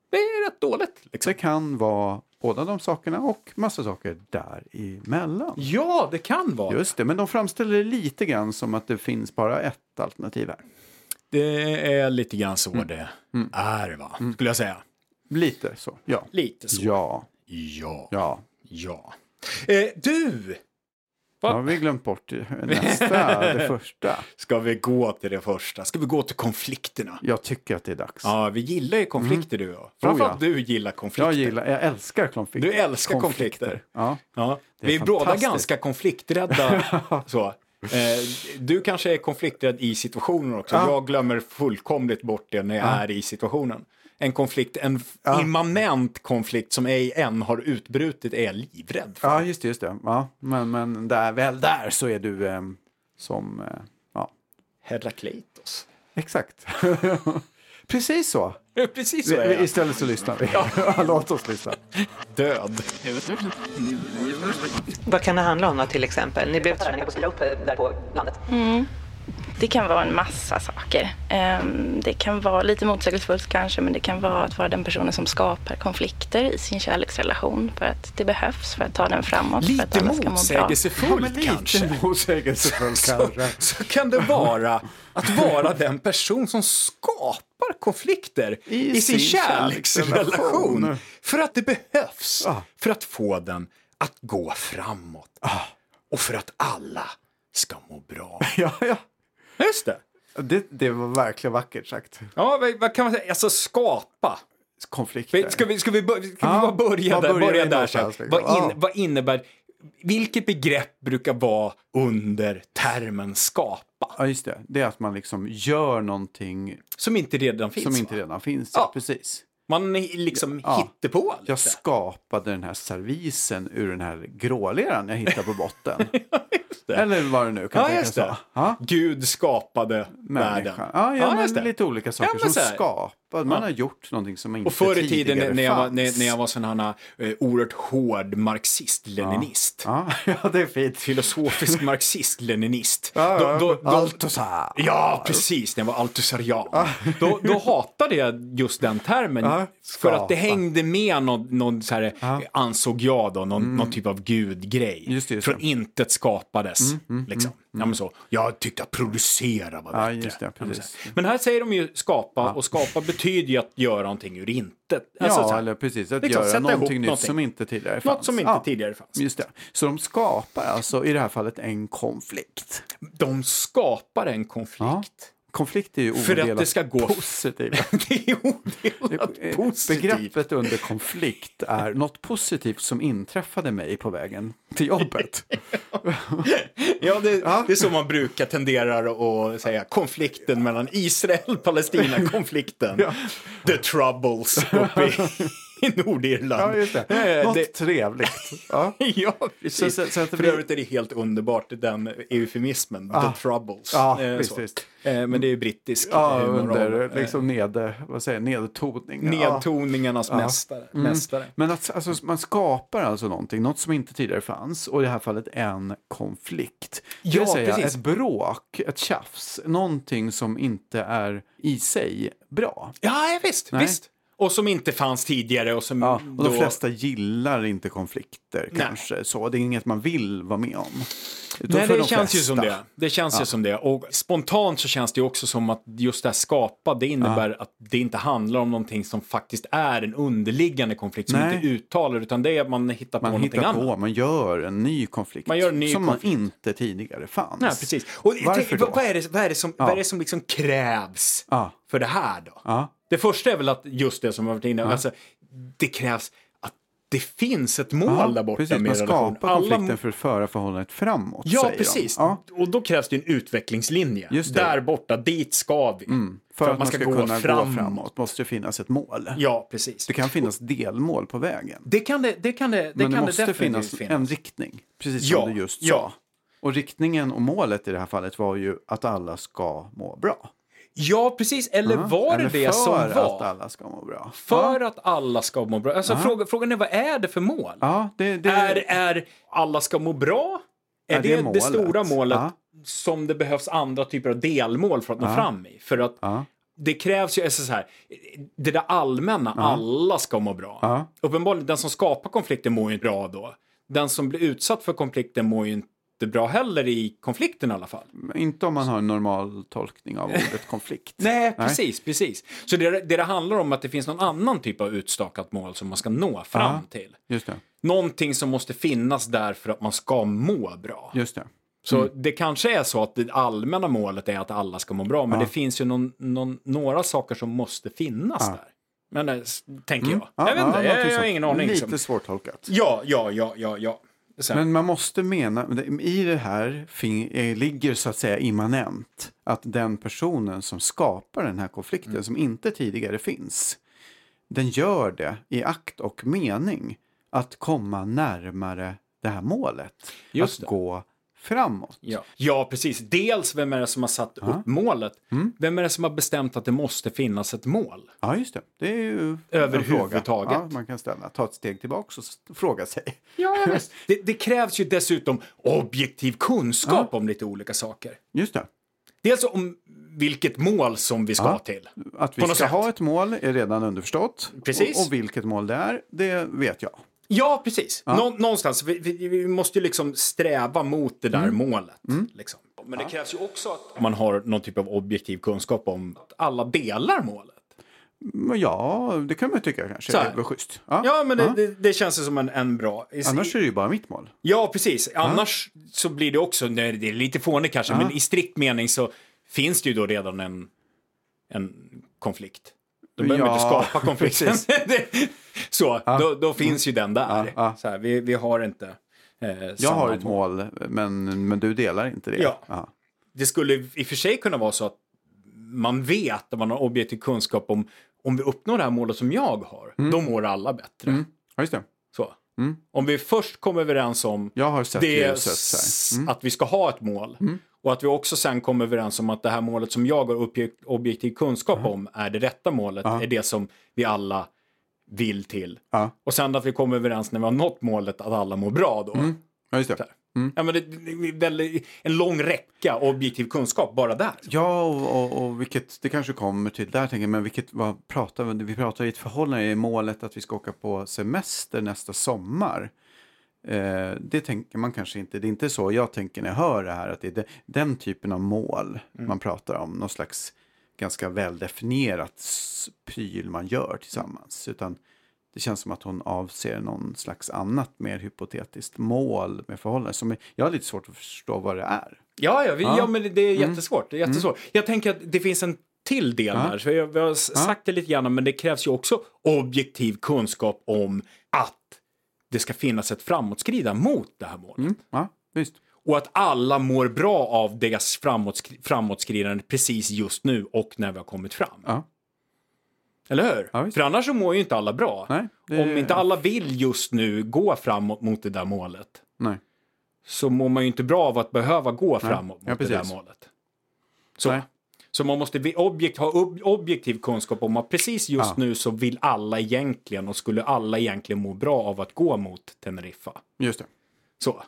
Det är rätt dåligt. Liksom. Det kan vara båda de sakerna och massa saker däremellan. Ja, det kan vara. Just det, men de framställer det lite grann som att det finns bara ett alternativ här. Det är lite grann så det är, va? Skulle jag säga. Lite så, ja. Lite så. Ja. Du... Har vi glömt bort det första? Ska vi gå till det första? Ska vi gå till konflikterna? Jag tycker att det är dags. Ja, vi gillar ju konflikter du och. Framförallt du gillar konflikter. Jag älskar konflikter. Du älskar konflikter. Ja. Vi är båda ganska konflikträdda. Så. Du kanske är konflikträdd i situationen också. Ja. Jag glömmer fullkomligt bort det när jag är i situationen. En konflikt, immanent konflikt som ej än har utbrutit, är livrädd för. Ja, just det. Ja, men där så är du som Herakleitos. Exakt. Precis så. Ja, precis så. Istället så lyssnar vi. Ja. Låt oss lyssna. Död. Vad kan det handla om då, till exempel? Ni blev träningar på Sydeuropa där på landet. Mm. Det kan vara en massa saker. Det kan vara lite motsägelsefullt kanske, men det kan vara att vara den personen som skapar konflikter i sin kärleksrelation, för att det behövs för att ta den framåt. Lite för att alla ska motsägelsefullt kanske. Lite motsägelsefullt kanske. Så kan det vara att vara den person som skapar konflikter i sin kärleksrelation. För att det behövs. För att få den att gå framåt. Och för att alla ska må bra. Ja. Just det. Det var verkligen vackert sagt. Ja, vad kan man säga? Alltså skapa konflikter. Ska vi börja där så här. Vad innebär, vilket begrepp brukar vara under termen skapa? Ja, just det. Det är att man liksom gör någonting som inte redan finns. Ja, precis. Man liksom hittar på lite. Jag skapade den här servisen ur den här gråleran jag hittade på botten. Det. Eller vad det nu kan tänka sig. Gud skapade världen. Ja, lite olika saker som skapade. Man har gjort någonting som inte tidigare. Och förr i tiden när jag var sån här oerhört hård marxist-leninist. Ja, det är fint. Filosofisk marxist-leninist. Då, Althusser. Ja, precis. När jag var Althusserian. Då hatade jag just den termen. För att det hängde med någon så här, ansåg jag då, någon typ av gudgrej. Just från intet skapade. Liksom. Så. Jag tyckte att producera var bättre. Just det, precis. Men här säger de ju skapa, och skapa betyder ju att göra någonting ur intet. Eller precis, att liksom, göra någonting nytt som inte tidigare fanns. Något som inte tidigare fanns. Just det. Så de skapar alltså i det här fallet en konflikt. De skapar en konflikt. Konflikt är ju odelat positivt. För att det ska gå positivt. Det är odelat positivt. Begreppet under konflikt är något positivt som inträffade mig på vägen till jobbet. Det är så man brukar tenderar att säga. Konflikten mellan Israel och Palestina, konflikten. The Troubles uppe i Nordirland. Ja, just det. Något trevligt. Ja, precis. Så att det blir... För övrigt är det helt underbart, den eufemismen. The Troubles. Visst. Men det är ju brittisk. Under, liksom nedtoning. Nedtoningarnas mästare. Men alltså, man skapar alltså någonting. Något som inte tidigare fanns. Och i det här fallet en konflikt. Ett bråk, ett tjafs. Någonting som inte är i sig bra. Ja, visst. Nej. Visst. Och som inte fanns tidigare. Och som och de flesta gillar inte konflikter kanske. Så det är inget man vill vara med om. Nej, det de känns ju som det. Det känns ju som det. Och spontant så känns det ju också som att just det här skapa, det innebär att det inte handlar om någonting som faktiskt är en underliggande konflikt som inte uttalar, utan det är att man hittar på någonting annat. Man gör en ny konflikt som man inte tidigare fanns. Nej, precis. Och vad är det som liksom krävs för det här då? Det första är väl att just det som jag varit inne alltså, det krävs det finns ett mål där borta precis, med man skapar konflikten för att föra förhållandet framåt. Ja, precis. Och då krävs det en utvecklingslinje. Där borta, dit ska vi. Mm. För att man ska kunna gå framåt måste det finnas ett mål. Ja, precis. Det kan finnas delmål på vägen. Det måste definitivt finnas en riktning. Precis som du just sa. Och riktningen och målet i det här fallet var ju att alla ska må bra. Ja, precis. Eller var det det som var? För att alla ska må bra. För att alla ska må bra. Alltså, frågan är, vad är det för mål? Är alla ska må bra? Är det det stora målet som det behövs andra typer av delmål för att nå fram i? För att det krävs ju så här, det där allmänna, alla ska må bra. Uppenbarligen, den som skapar konflikten mår ju inte bra då. Den som blir utsatt för konflikten mår ju inte bra heller i konflikten i alla fall. Men inte om man har en normal tolkning av ordet konflikt. Nej, precis. Så det handlar om att det finns någon annan typ av utstakat mål som man ska nå fram till. Just det. Någonting som måste finnas där för att man ska må bra. Just det. Så det kanske är så att det allmänna målet är att alla ska må bra, men det finns ju några saker som måste finnas där. Men det tänker jag. Jag har ingen aning. Lite svårtolkat. Ja. Sen. Men man måste mena, i det här ligger så att säga immanent att den personen som skapar den här konflikten som inte tidigare finns, den gör det i akt och mening att komma närmare det här målet. Just att det. Gå framåt. Ja, precis. Dels vem är det som har satt upp målet? Vem är det som har bestämt att det måste finnas ett mål? Ja, just det. Det är ju överhuvudtaget. Ja, man kan ta ett steg tillbaka och fråga sig. Ja, visst. Det krävs ju dessutom objektiv kunskap om lite olika saker. Just det. Dels om vilket mål som vi ska till. Att vi ska ha ett mål är redan underförstått. Precis. Och vilket mål det är, det vet jag. Ja, precis. Någonstans. Vi måste ju liksom sträva mot det där målet. Liksom. Men det krävs ju också att man har någon typ av objektiv kunskap om att alla delar målet. Ja, det kan man tycka kanske är schysst. Ja, men det känns ju som en bra... Annars är det ju bara mitt mål. Ja, precis. Annars så blir det också... Nej, det är lite fånigt kanske, men i strikt mening så finns det ju då redan en konflikt. Då behöver man inte skapa konflikten. Så, då finns ju den där. Så här, vi har inte jag har ett mål, men du delar inte det. Ja. Det skulle i och för sig kunna vara så att man vet att man har objektiv kunskap om vi uppnår det här målet som jag har, då mår alla bättre. Ja, just det. Så. Om vi först kommer överens om att vi ska ha ett mål och att vi också sen kommer överens om att det här målet som jag har objektiv kunskap om är det rätta målet, är det som vi alla vill till. Och sen att vi kommer överens när vi har nått målet att alla mår bra då. Ja, just det. Ja, men det är en lång räcka objektiv kunskap bara där. Ja, och vilket det kanske kommer till där tänker jag, men vi pratar i ett förhållande i målet att vi ska åka på semester nästa sommar. Det tänker man kanske inte. Det är inte så jag tänker när jag hör det här att det är den typen av mål man pratar om, någon slags ganska väldefinierat pryl man gör tillsammans, utan det känns som att hon avser någon slags annat mer hypotetiskt mål med förhållanden som jag har lite svårt att förstå vad det är. Ja, men det är jättesvårt. Det är jättesvårt. Jag tänker att det finns en till del här, så jag har sagt det lite grann, men det krävs ju också objektiv kunskap om att det ska finnas ett framåtskrida mot det här målet. Ja, visst. Och att alla mår bra av deras framåtskridande precis just nu och när vi har kommit fram. Ja. Eller hur? Ja, för annars så mår ju inte alla bra. Nej, om inte alla vill just nu gå framåt mot det där målet. Nej. Så mår man ju inte bra av att behöva gå framåt mot det där målet. Så man måste ha objektiv kunskap om att precis just nu så vill alla egentligen och skulle alla egentligen må bra av att gå mot Teneriffa. Just det. Så.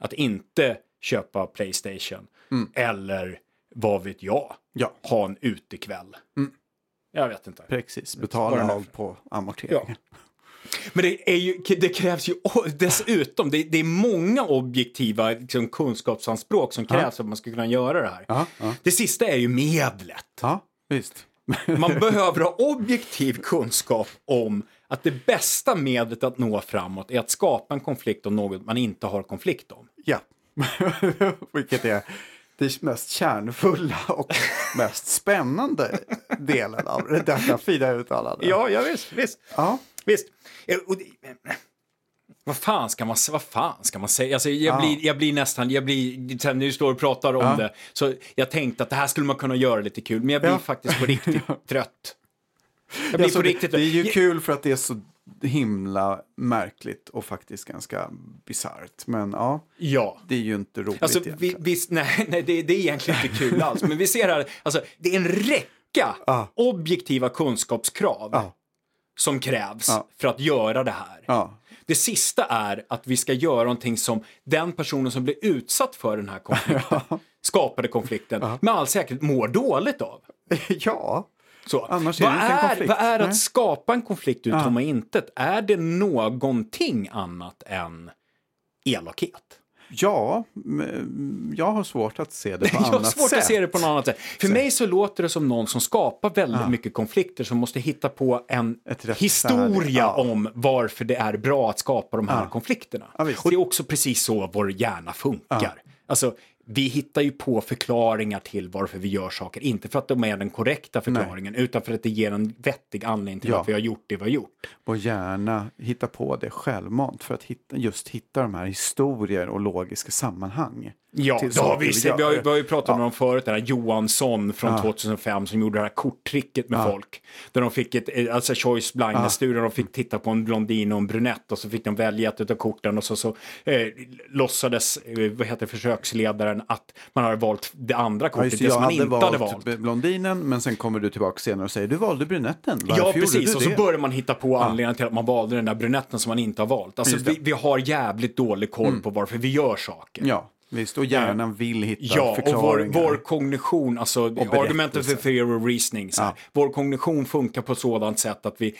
Att inte köpa Playstation eller vad vet jag, ha en utekväll. Jag vet inte. Precis, betala av på amorteringen. Men det krävs ju dessutom, det är många objektiva liksom, kunskapsanspråk som krävs om man ska kunna göra det här. Det sista är ju medlet. Ja, visst. Man behöver ha objektiv kunskap om att det bästa medlet att nå framåt är att skapa en konflikt om något man inte har konflikt om. Ja, vilket är det mest kärnfulla och mest spännande delen av detta fina uttalande. Ja, visst. Ja. Visst. Vad fan ska man säga? Alltså, jag blir nu står och pratar om det. Så jag tänkte att det här skulle man kunna göra lite kul. Men jag blir faktiskt på riktigt trött. Det är ju kul för att det är så himla märkligt och faktiskt ganska bizarrt. Men det är ju inte roligt alltså, egentligen. Det är egentligen inte kul alls. Men vi ser här, alltså, det är en räcka objektiva kunskapskrav som krävs för att göra det här. Det sista är att vi ska göra någonting som den personen som blir utsatt för den här konflikten, skapade konflikten, med all säkerhet mår dåligt av. Ja, så. Annars är det en konflikt. Vad är att skapa en konflikt ur tomma intet? Är det någonting annat än elakhet? Ja, jag har svårt att se det på annat sätt. För mig så låter det som någon som skapar väldigt mycket konflikter som måste hitta på en historia om varför det är bra att skapa de här konflikterna. Ja, och det är också precis så vår hjärna funkar. Alltså, vi hittar ju på förklaringar till varför vi gör saker. Inte för att de är den korrekta förklaringen, utan för att det ger en vettig anledning till varför vi har gjort det vi har gjort. Och gärna hitta på det självmant för att hitta de här historier och logiska sammanhang. Ja, vi har ju pratat om dem förut. Den här Johansson från 2005 som gjorde det här korttricket med folk. Där de fick ett, alltså choice blindness-studier. De fick titta på en blondin och en brunett och så fick de välja ett av korten och så låtsades, försöksledaren att man hade valt det andra kortet, det som man inte hade valt. Blondinen, men sen kommer du tillbaka senare och säger du valde brunetten. Varför precis. Och så börjar man hitta på anledningen till att man valde den där brunetten som man inte har valt. Alltså vi har jävligt dålig koll på varför vi gör saker. Ja. Visst, och hjärnan vill hitta förklaringar. Ja, och vår kognition, alltså argumentet för theory of reasoning. Vår kognition funkar på sådant sätt att vi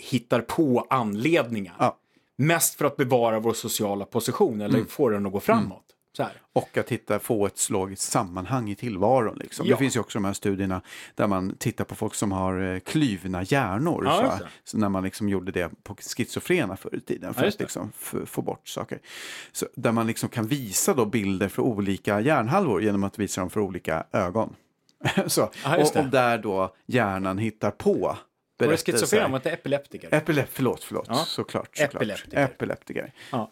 hittar på anledningar. Mest för att bevara vår sociala position eller få den att gå framåt. Så här. Och att få ett logiskt sammanhang i tillvaron. Liksom. Ja. Det finns ju också de här studierna där man tittar på folk som har klyvna hjärnor. Så när man liksom gjorde det på schizofrena förr i tiden för att liksom få bort saker. Så, där man liksom kan visa då bilder för olika hjärnhalvor genom att visa dem för olika ögon. Så. Och där då hjärnan hittar på. Och det schizofrena var inte epileptiker. Förlåt. Ja. Såklart. Epileptiker. Ja.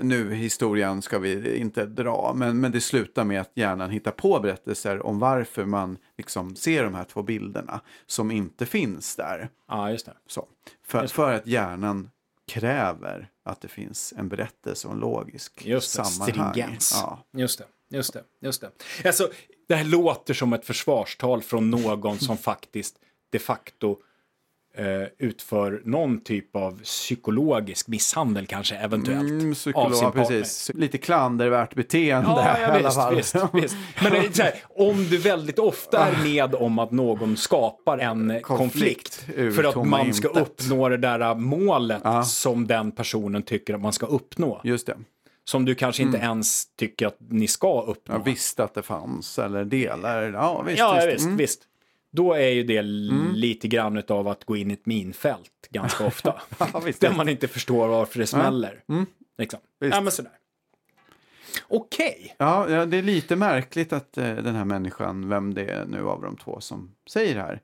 Nu, historien ska vi inte dra. Men det slutar med att hjärnan hittar på berättelser om varför man liksom ser de här två bilderna som inte finns där. Ja, just det. Så. För att hjärnan kräver att det finns en berättelse och en logisk sammanhang. Stringens. Ja. Just det. Alltså, det här låter som ett försvarstal från någon som faktiskt de facto utför någon typ av psykologisk misshandel kanske eventuellt av sin partner. Precis. Lite klandervärt beteende i alla fall. Visst. Men här, om du väldigt ofta är med om att någon skapar en konflikt för att man ska uppnå det där målet som den personen tycker att man ska uppnå. Just det. Som du kanske inte ens tycker att ni ska uppnå. Jag visste att det fanns eller delar. Ja, visst. Då är ju det lite grann utav att gå in i ett minfält ganska ofta. Där man inte förstår varför det smäller. Liksom. Ja, men sådär. Okej. Ja, det är lite märkligt att den här människan, vem det är nu av de två som säger här.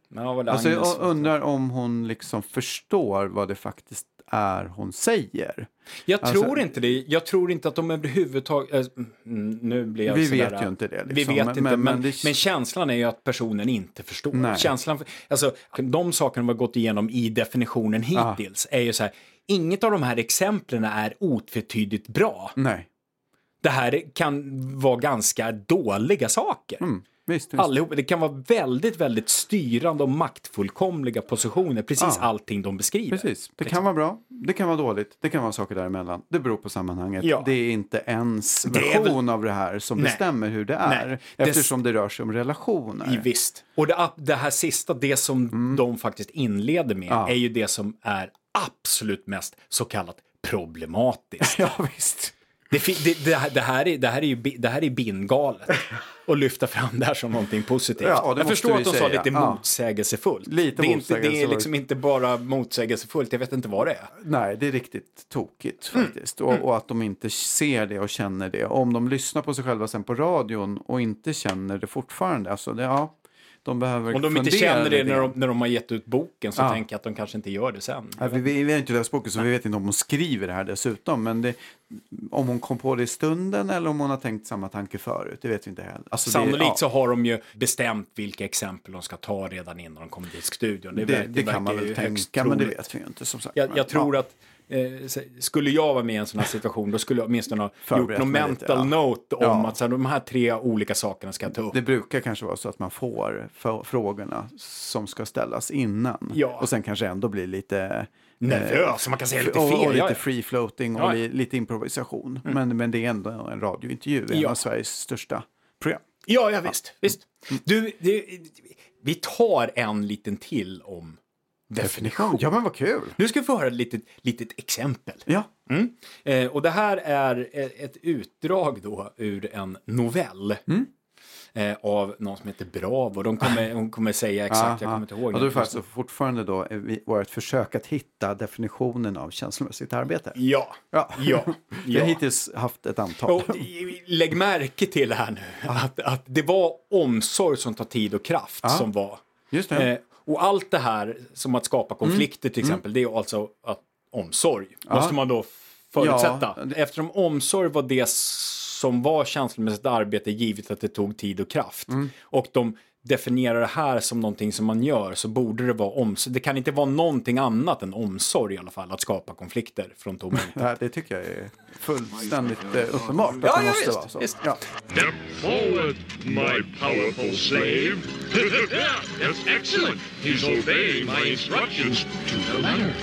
Alltså, jag undrar om hon liksom förstår vad det faktiskt är hon säger. Jag tror inte det. Jag tror inte att de överhuvudtaget... nu blir jag vet ju inte det. Liksom. Men känslan är ju att personen inte förstår. Alltså, de sakerna vi har gått igenom i definitionen hittills är ju så här, inget av de här exemplen är otvetydigt bra. Nej. Det här kan vara ganska dåliga saker. Visst. Allihop, det kan vara väldigt, väldigt styrande och maktfullkomliga positioner. Precis allting de beskriver. Precis. Det kan vara bra, det kan vara dåligt, det kan vara saker däremellan. Det beror på sammanhanget. Ja. Det är inte ens version av det här som bestämmer hur det är. Eftersom det rör sig om relationer. Visst. Och det här sista, det som de faktiskt inleder med är ju det som är absolut mest så kallat problematiskt. Ja, visst. Det här är bingalet att lyfta fram det här som någonting positivt. Ja, jag förstår att de sa lite motsägelsefullt. Lite motsägelsefullt. Det är liksom inte bara motsägelsefullt, jag vet inte vad det är. Nej, det är riktigt tokigt faktiskt. Mm. Och att de inte ser det och känner det. Om de lyssnar på sig själva sen på radion och inte känner det fortfarande. Alltså det, ja, de behöver om de inte känner det när de har gett ut boken så tänker jag att de kanske inte gör det sen. Ja, vi vet inte deras boken så vi vet inte om hon skriver det här dessutom. Men det, om hon kom på det i stunden eller om hon har tänkt samma tanke förut, det vet vi inte heller. Alltså sannolikt så har de ju bestämt vilka exempel de ska ta redan innan de kommer till studion. Det kan man väl tänka, men det vet vi ju inte som sagt. Jag tror att skulle jag vara med i en sån här situation då skulle jag åtminstone ha gjort någon mental note om att så här, de här tre olika sakerna ska jag ta upp. Det brukar kanske vara så att man får frågorna som ska ställas innan och sen kanske ändå blir lite nervös, man kan säga lite fel. Och lite free floating och lite improvisation. Men det är ändå en radiointervju, en av Sveriges största program. Ja, visst. Mm. Vi tar en liten till om definition. Ja, men vad kul. Nu ska vi få höra ett litet exempel. Ja. Mm. Och det här är ett utdrag då ur en novell av någon som heter Bravo. Hon kommer säga exakt, jag kommer inte ihåg. Och då är faktiskt fortfarande då varit försök att hitta definitionen av känslomässigt arbete. Ja. Jag har hittills haft ett antal. Och, lägg märke till här nu att det var omsorg som tar tid och kraft som var. Just det. Och allt det här som att skapa konflikter till exempel, det är alltså att omsorg. Måste man då förutsätta. Ja. Eftersom omsorg var det som var känslomässigt arbete givet att det tog tid och kraft. Mm. Och de definierar det här som någonting som man gör så borde det vara omsorg. Det kan inte vara någonting annat än omsorg i alla fall att skapa konflikter från tomma. Det tycker jag är fullständigt uppenbart. Ja, måste vara så. Just. Ja. The poet, my powerful slave. That's excellent. He's obeying my instructions to the letter.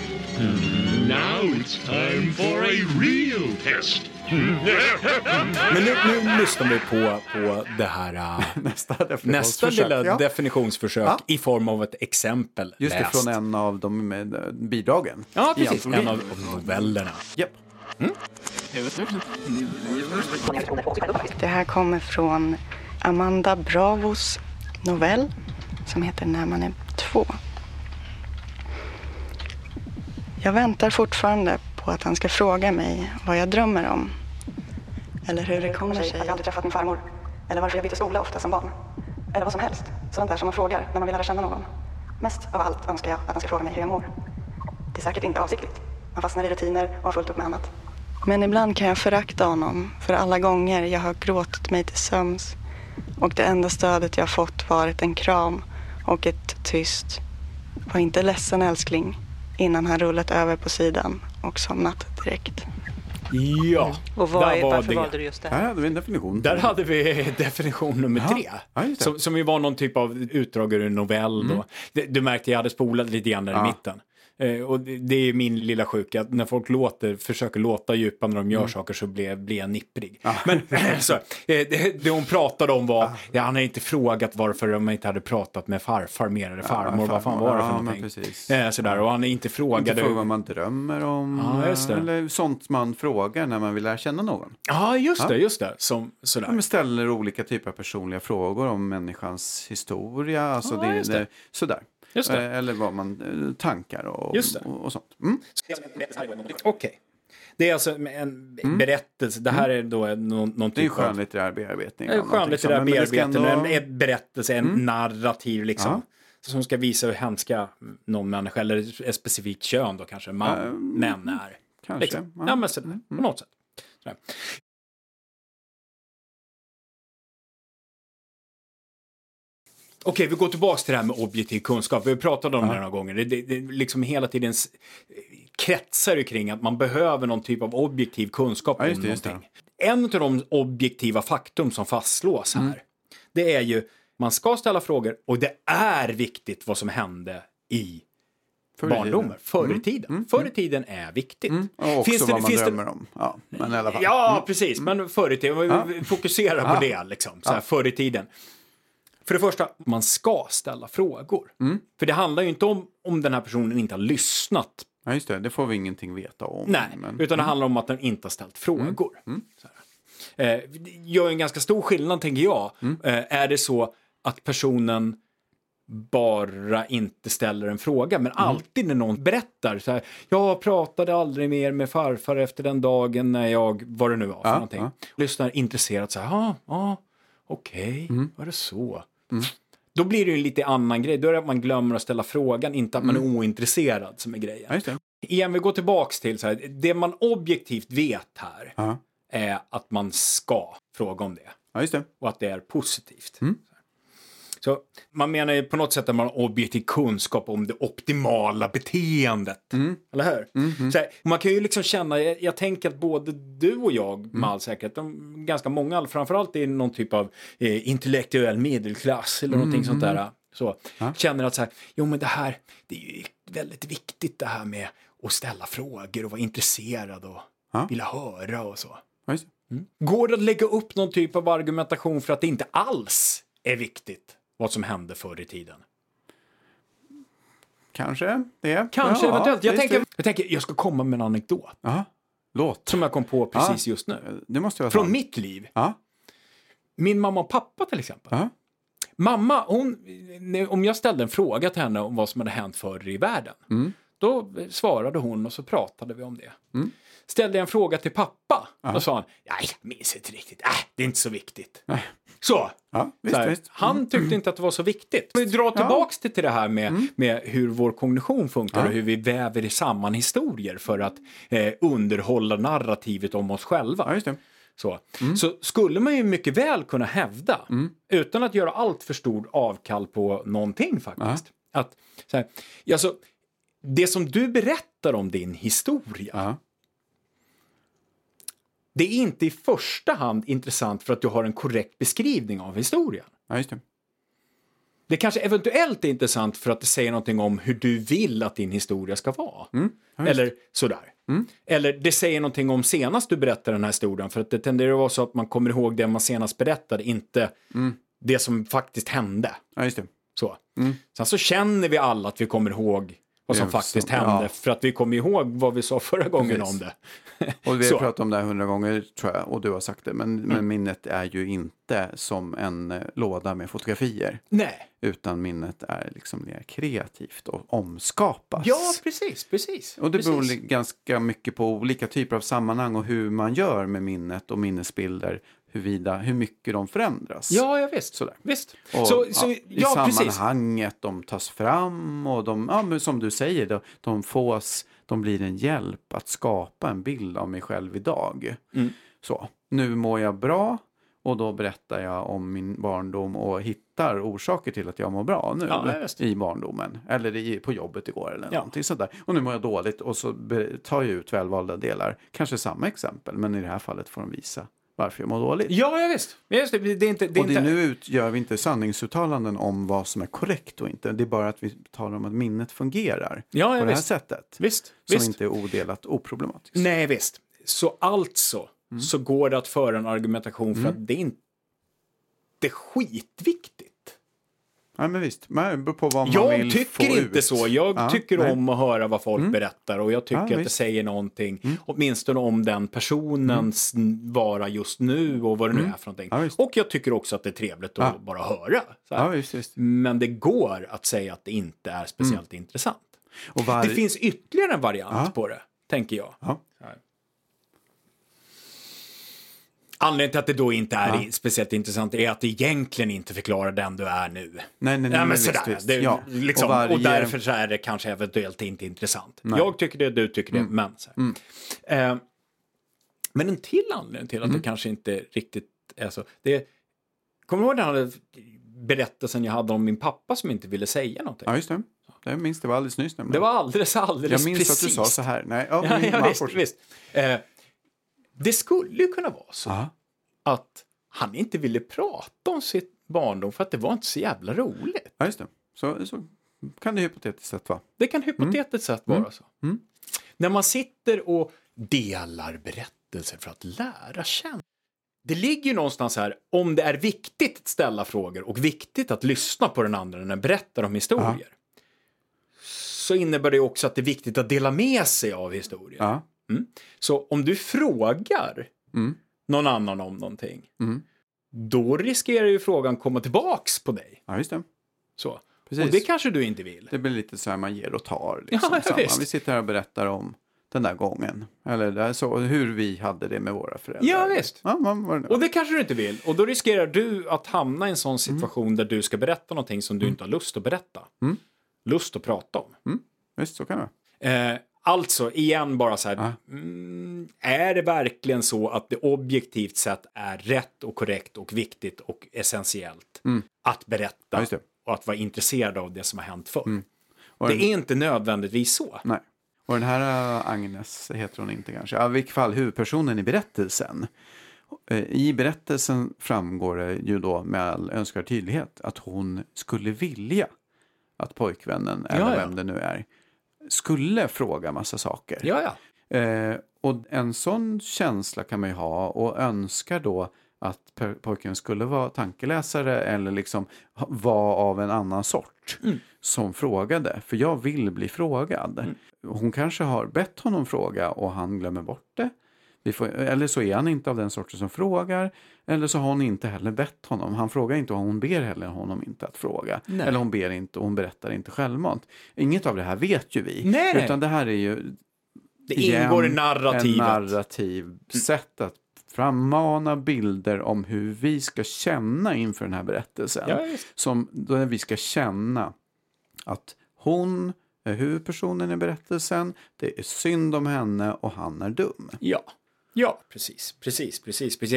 Now it's time for a real test. Men nu lyssnar vi på det här nästa lilla definitionsförsök i form av ett exempel. Just det, från en av de bidragen. Ja, precis. En av novellerna. Yep. Mm. Det här kommer från Amanda Bravos novell som heter När man är två. Jag väntar fortfarande på att han ska fråga mig vad jag drömmer om. Eller hur det kommer sig att jag aldrig träffat min farmor. Eller varför jag bytte skola ofta som barn. Eller vad som helst. Sådant där som man frågar när man vill lära känna någon. Mest av allt önskar jag att han ska fråga mig hur jag mår. Det är säkert inte avsiktligt. Man fastnar i rutiner och har fullt upp med annat. Men ibland kan jag förakta honom. För alla gånger jag har gråtit mig till sömns. Och det enda stödet jag fått varit en kram. Och ett tyst. Var inte ledsen älskling. Innan han rullat över på sidan och somnat direkt. Ja. Och varför valde du just det här? Där hade vi en definition. Där hade vi definition nummer 3. Ja, som ju var någon typ av utdrag ur en novell. Då. Du märkte jag hade spolat lite grann där i mitten. Och det är min lilla sjuka. När folk försöker låta djupa när de gör saker så blir jag nipprig. Men så, det hon pratade om var han har inte frågat varför de inte hade pratat med farfar mer eller farmor. Vad fan var det för någonting? Sådär. Och han är inte frågade vad man drömmer om. Eller sånt man frågar när man vill lära känna någon. Ja, just det. Som, sådär. De ställer olika typer av personliga frågor om människans historia. Alltså det. Sådär. Just det. Eller vad man tankar och sånt. Mm. Okej. Det är alltså en berättelse. Det här är då någon typ av... Det är en skönlitterär bearbetning. En skönlitterär bearbetning. En berättelse, en narrativ liksom. Som ska visa hur hemska någon människa, eller ett specifikt kön då kanske, män är. Kanske. Liksom. Ja, men sådär, på något sätt. Sådär. Okej, vi går tillbaka till det här med objektiv kunskap. Vi pratade om det några gånger. Det liksom hela tiden kretsar kring att man behöver någon typ av objektiv kunskap om någonting. En av de objektiva faktum som fastslås här, det är ju man ska ställa frågor och det är viktigt vad som hände i barndomen. Förr i tiden är viktigt. Och också vad man drömmer om. Precis. Men förr i tiden, vi fokuserar på det liksom. Så här, förr i tiden. För det första, man ska ställa frågor. För det handlar ju inte om den här personen inte har lyssnat Ja, just det. Det får vi ingenting veta om. Nej, men... utan det handlar om att den inte har ställt frågor. Mm. Så här. Gör en ganska stor skillnad, tänker jag. Mm. Är det så att personen bara inte ställer en fråga, men alltid när någon berättar så här, jag pratade aldrig mer med farfar efter den dagen när jag, vad det nu var för någonting. Lyssnar intresserat så här, okej, var det så? Mm. Då blir det ju en lite annan grej. Då är det att man glömmer att ställa frågan, inte att man är ointresserad som är grejen. Ja, just det. Igen, vi går tillbaks till så här, det man objektivt vet här är att man ska fråga om det. Ja, just det. Och att det är positivt. Mm. Så man menar ju på något sätt att man har objektiv kunskap om det optimala beteendet. Mm. Eller hur? Mm-hmm. Så här, man kan ju liksom känna, jag tänker att både du och jag med all säkerhet, ganska många, framförallt i någon typ av intellektuell medelklass eller någonting sånt där. Så, känner att så här, jo men det här, det är ju väldigt viktigt det här med att ställa frågor och vara intresserad och vilja höra och så. Mm. Går det att lägga upp någon typ av argumentation för att det inte alls är viktigt vad som hände förr i tiden? Kanske det. Kanske eventuellt. Jag tänker, jag ska komma med en anekdot. Låt. Som jag kom på precis just nu. Det måste jag från mitt liv. Min mamma och pappa till exempel. Mamma, om jag ställde en fråga till henne om vad som hade hänt förr i världen. Då svarade hon och så pratade vi om det. Ställde jag en fråga till pappa. Då sa han, nej, minns inte riktigt. Det är inte så viktigt. Så, visst. Han tyckte inte att det var så viktigt. Vi drar tillbaks till det här med hur vår kognition funkar och hur vi väver i samman historier för att underhålla narrativet om oss själva. Ja, just det. Så skulle man ju mycket väl kunna hävda, utan att göra allt för stor avkall på någonting faktiskt. Att, så här, alltså, det som du berättar om din historia... Det är inte i första hand intressant för att du har en korrekt beskrivning av historien. Ja, just det. Det kanske eventuellt är intressant för att det säger någonting om hur du vill att din historia ska vara. Ja, eller sådär. Eller det säger någonting om senast du berättar den här historien. För att det tenderar att vara så att man kommer ihåg det man senast berättade, inte det som faktiskt hände. Ja, just det. Så. Sen så känner vi alla att vi kommer ihåg vad som faktiskt hände, för att vi kommer ihåg vad vi sa förra gången om det. Och vi har pratat om det 100 gånger, tror jag, och du har sagt det. Men minnet är ju inte som en låda med fotografier. Nej. Utan minnet är liksom mer kreativt och omskapas. Ja, precis. Och det beror ganska mycket på olika typer av sammanhang och hur man gör med minnet och minnesbilder. Hur mycket de förändras. Ja, jag visst. Sådär. Visst. Och, i sammanhanget de tas fram och de, men som du säger, de blir en hjälp att skapa en bild av mig själv idag. Så, nu mår jag bra och då berättar jag om min barndom och hittar orsaker till att jag mår bra nu i barndomen. Eller på jobbet igår eller någonting sådär. Och nu mår jag dåligt och så tar jag ut välvalda delar. Kanske samma exempel, men i det här fallet får de visa varför jag mår dåligt. Ja, jag visst. Just det, det är inte... Nu gör vi inte sanningsuttalanden om vad som är korrekt och inte. Det är bara att vi talar om att minnet fungerar på det här sättet. Visst. Inte är odelat oproblematiskt. Nej, visst. Så så går det att föra en argumentation för att det inte är skitviktigt. Nej, men visst. Men på vad man vill tycker få inte ut. Så. Jag tycker om att höra vad folk berättar. Och jag tycker att det säger någonting. Åtminstone om den personens vara just nu. Och vad det nu är för någonting. Och jag tycker också att det är trevligt att bara höra. Så här. Visst. Men det går att säga att det inte är speciellt intressant. Och det finns ytterligare en variant på det, tänker jag. Anledningen till att det då inte är speciellt intressant är att det egentligen inte förklarar den du är nu. Nej, visst. Det, liksom, och därför så är det kanske eventuellt inte intressant. Nej. Jag tycker det, du tycker det, men så här. Men en till anledning till att det kanske inte riktigt är så. Kommer du ihåg den här berättelsen jag hade om min pappa som inte ville säga någonting? Ja, just det. Jag minns det var alldeles nyss. Det var alldeles precis. Jag minns att du sa så här. Nej, visst. Det skulle ju kunna vara så att han inte ville prata om sitt barndom för att det var inte så jävla roligt. Ja, just det. Så kan det hypotetiskt sett vara. Det kan hypotetiskt sett vara så. När man sitter och delar berättelser för att lära känna. Det ligger ju någonstans här, om det är viktigt att ställa frågor och viktigt att lyssna på den andra när den berättar om historier. så innebär det också att det är viktigt att dela med sig av historien. Ja. Mm. Så om du frågar någon annan om någonting, då riskerar ju frågan komma tillbaks på dig. Ja, just det. Så. Precis. Och det kanske du inte vill. Det blir lite så här man ger och tar. Liksom, ja, samma. Vi sitter här och berättar om den där gången. Eller där, så, hur vi hade det med våra föräldrar. Ja, visst. Ja, och det kanske du inte vill. Och då riskerar du att hamna i en sån situation där du ska berätta någonting som du inte har lust att berätta. Mm. Lust att prata om. Mm. Visst, så kan det vara. Alltså, igen bara så här. Är det verkligen så att det objektivt sett är rätt och korrekt och viktigt och essentiellt att berätta och att vara intresserad av det som har hänt förr? Det är inte nödvändigtvis så. Nej. Och den här Agnes heter hon inte kanske. I vilket fall huvudpersonen i berättelsen. I berättelsen framgår det ju då med all önskvärd tydlighet att hon skulle vilja att pojkvännen, eller vem det nu är, skulle fråga massa saker. Ja. Och en sån känsla kan man ju ha och önskar då att pojken skulle vara tankeläsare eller liksom vara av en annan sort som frågade. För jag vill bli frågad. Hon kanske har bett honom fråga och han glömmer bort det. Eller så är han inte av den sorten som frågar. Eller så har hon inte heller bett honom. Han frågar inte och hon ber heller honom inte att fråga. Nej. Eller hon ber inte och hon berättar inte självmant. Inget av det här vet ju vi. Nej. Utan det här är ju... Det ingår i narrativet. En narrativ sätt att frammana bilder om hur vi ska känna inför den här berättelsen. Ja, som då vi ska känna att hon... huvudpersonen i berättelsen, det är synd om henne och han är dum. Ja, precis. Det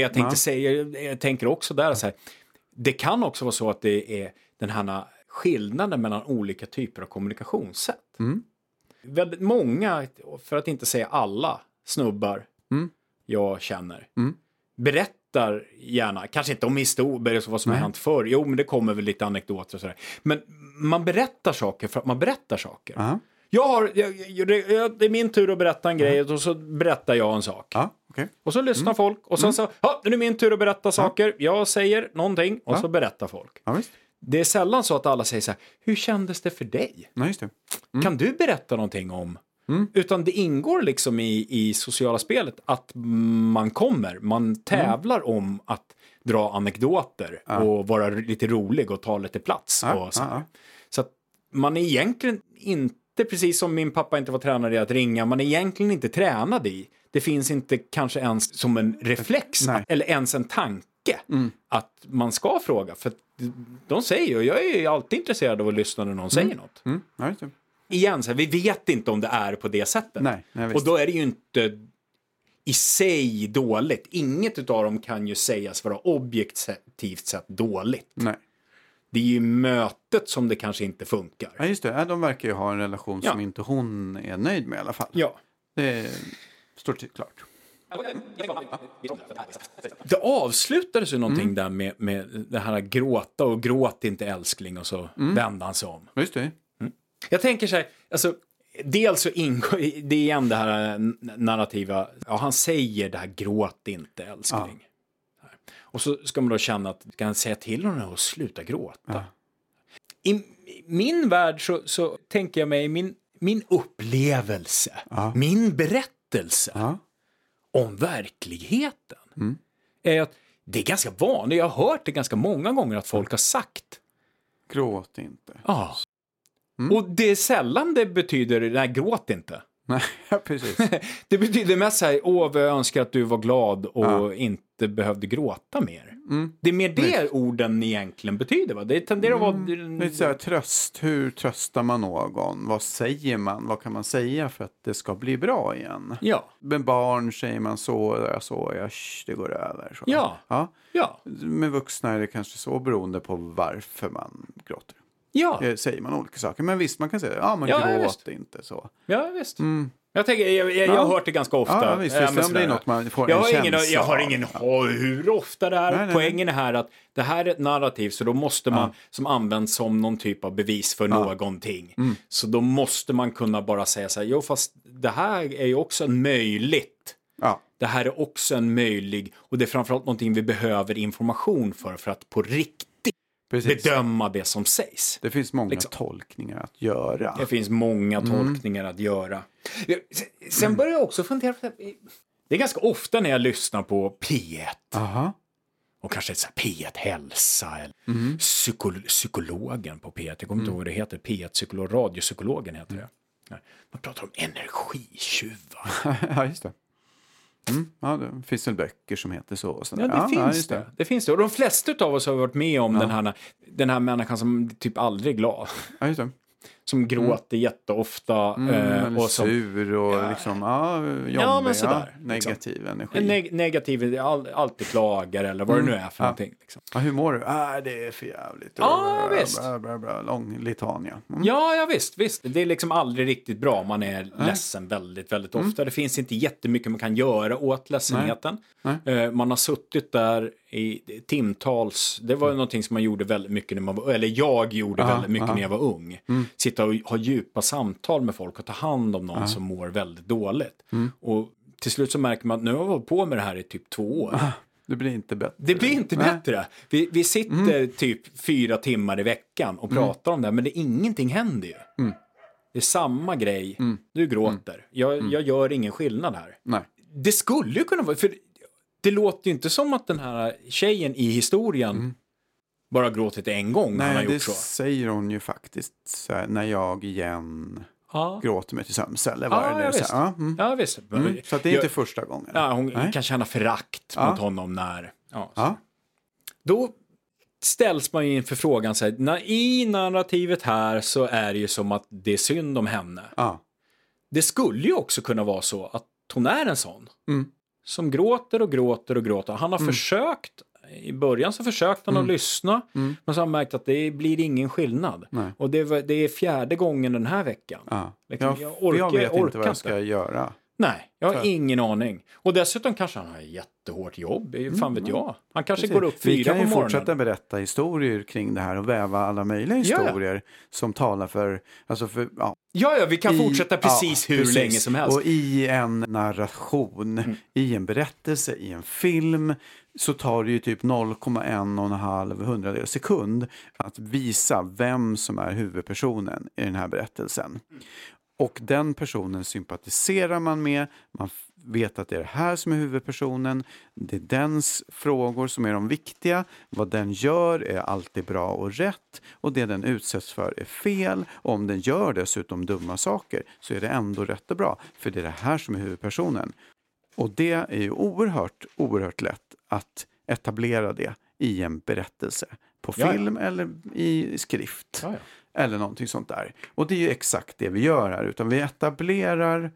jag tänkte säga, jag tänker också där så här, det kan också vara så att det är den här skillnaden mellan olika typer av kommunikationssätt. Väldigt många, för att inte säga alla snubbar jag känner, berättar gärna, kanske inte om historier och vad som har hänt förr. Jo, men det kommer väl lite anekdoter och sådär. Men man berättar saker för att man berättar saker. Uh-huh. Det är min tur att berätta en grej och så berättar jag en sak. Okay. Och så lyssnar folk och sen så, nu är min tur att berätta saker. Jag säger någonting och så berättar folk. Visst. Det är sällan så att alla säger så här, hur kändes det för dig? Nej, just det. Kan du berätta någonting om... Utan det ingår liksom i sociala spelet att man tävlar om att dra anekdoter och vara lite rolig och ta lite plats. Så att man är egentligen inte, precis som min pappa inte var tränad i att ringa, man är egentligen inte tränad i. Det finns inte kanske ens som en reflex eller ens en tanke att man ska fråga. För de säger ju, jag är ju alltid intresserad av att lyssna när någon säger något. Nej, typ. Igen, så här, vi vet inte om det är på det sättet. Nej, och då är det ju inte i sig dåligt. Inget utav dem kan ju sägas vara objektivt sett dåligt. Nej. Det är ju mötet som det kanske inte funkar. Ja, just det. De verkar ju ha en relation som inte hon är nöjd med i alla fall. Ja. Det står klart. Det avslutades ju någonting där med det här gråta och gråt inte älskling och så vände han sig om. Just det. Jag tänker så här, alltså, dels så ingår det igen det här narrativa, han säger det här gråt inte älskling. Ja. Och så ska man då känna att, kan han säga till honom och sluta gråta? Ja. I min värld så tänker jag mig min upplevelse, min berättelse om verkligheten är att det är ganska vanligt, jag har hört det ganska många gånger att folk har sagt gråt inte. Ja. Och det är sällan det betyder, nej gråt inte. Nej, precis. Det betyder mest så här, vad jag önskar att du var glad och inte behövde gråta mer. Det är mer det orden egentligen betyder, va? Det tenderar att vara... Lite så här, tröst, hur tröstar man någon? Vad säger man? Vad kan man säga för att det ska bli bra igen? Ja. Med barn säger man så, det går över. Så. Ja. Med vuxna är det kanske så beroende på varför man gråter. Ja. Säger man olika saker. Men visst, man kan säga gråt inte så. Ja, visst. Jag tänker, jag har hört det ganska ofta. Ja, visst, om det är något man får hur ofta det här. Nej. Poängen är här att det här är ett narrativ, så då måste man, som används som någon typ av bevis för någonting. Så då måste man kunna bara säga så här, fast det här är ju också möjligt. Ja. Det här är också en möjlig, och det är framförallt någonting vi behöver information för att på riktigt Precis. Bedöma det som sägs. Det finns många tolkningar att göra. Det finns många tolkningar att göra. Sen börjar jag också fundera på det är ganska ofta när jag lyssnar på P1. Aha. Och kanske så här P1 Hälsa eller psykologen på P1. Jag kommer inte ihåg vad det heter. P1 psykolog, radiopsykologen heter det. Man pratar om energitjuvar. Ja, just det. Ja, det finns väl böcker som heter så och sådär. Ja, det finns det. Och de flesta av oss har varit med om den här människan som typ aldrig är glad. Ja, just det. Som gråter jätteofta. Och som sur och liksom, men sådär. Negativ liksom. Energi. Negativ, alltid klagar eller vad det nu är för någonting. Liksom. Ja, hur mår du? Det är för jävligt. Ja, visst. Lång litania. Ja, visst. Det är liksom aldrig riktigt bra. Man är ledsen väldigt, väldigt ofta. Det finns inte jättemycket man kan göra åt ledsenheten. Nej. Man har suttit där i timtals. Det var någonting som man gjorde väldigt mycket när man var, eller jag gjorde väldigt mycket när jag var ung. Sitta och ha djupa samtal med folk och ta hand om någon som mår väldigt dåligt. Och till slut så märker man att nu har jag hållit på med det här i typ 2 år. Det blir inte bättre. Nej. Vi sitter typ 4 timmar i veckan och pratar om det här, men ingenting händer ju. Det är samma grej. Du gråter. Jag gör ingen skillnad här. Nej. Det skulle ju kunna vara, för det låter ju inte som att den här tjejen i historien bara gråtit en gång. Nej, har gjort det så. Säger hon ju faktiskt så här, när jag igen gråter mig till söms. Eller vad är det nu? Så här, visst. Så att det är inte första gången. Ja, hon kan känna förakt mot honom när... Då ställs man ju inför frågan så här, i narrativet här så är det ju som att det är synd om henne. Det skulle ju också kunna vara så att hon är en sån. Som gråter och gråter och gråter. Han har försökt... I början så försökte han att lyssna. Men så har han märkt att det blir ingen skillnad. Nej. Och det är 4:e gången den här veckan. Liksom, jag vet inte vad jag ska göra. Nej, jag har ingen aning. Och dessutom kanske han har ett jättehårt jobb. Fan vet jag. Han kanske går upp 4 på morgonen. Vi kan ju fortsätta berätta historier kring det här. Och väva alla möjliga historier. Som talar för... Alltså för vi kan fortsätta precis hur länge som helst. Och i en narration. I en berättelse. I en film. Så tar det ju typ 0,1,5 sekund. Att visa vem som är huvudpersonen i den här berättelsen. Och den personen sympatiserar man med. Man vet att det är det här som är huvudpersonen. Det är dens frågor som är de viktiga. Vad den gör är alltid bra och rätt. Och det den utsätts för är fel. Och om den gör dessutom dumma saker så är det ändå rätt och bra. För det är det här som är huvudpersonen. Och det är ju oerhört lätt att etablera det i en berättelse. På film eller i skrift. Ja. Eller någonting sånt där. Och det är ju exakt det vi gör här. Utan vi etablerar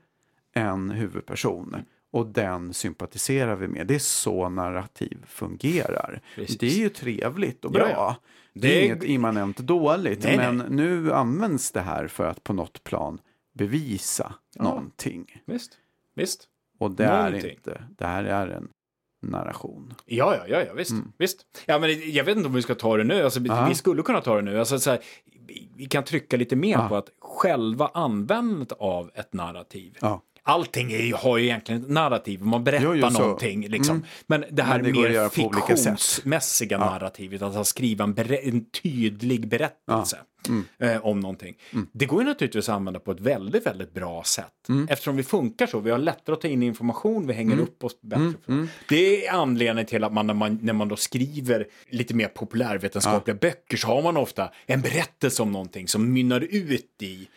en huvudperson. Och den sympatiserar vi med. Det är så narrativ fungerar. Precis. Det är ju trevligt och bra. Ja. Det är inget immanent dåligt. Men nu används det här för att på något plan bevisa någonting. Visst. Och det är inte. Det här är en narration. Ja, visst. Visst. Ja, men jag vet inte om vi ska ta det nu. Alltså, vi skulle kunna ta det nu. Alltså, så här, vi kan trycka lite mer på att själva användandet av ett narrativ. Ja. Allting har ju egentligen ett narrativ. Man berättar någonting. Liksom. Men det här mer fiktionsmässiga narrativet. Att skriva en tydlig berättelse om någonting. Det går ju naturligtvis att använda på ett väldigt, väldigt bra sätt. Eftersom vi funkar så. Vi har lättare att ta in information. Vi hänger upp oss bättre. Det är anledningen till att man när man då skriver lite mer populärvetenskapliga böcker. Så har man ofta en berättelse om någonting som mynnar ut i...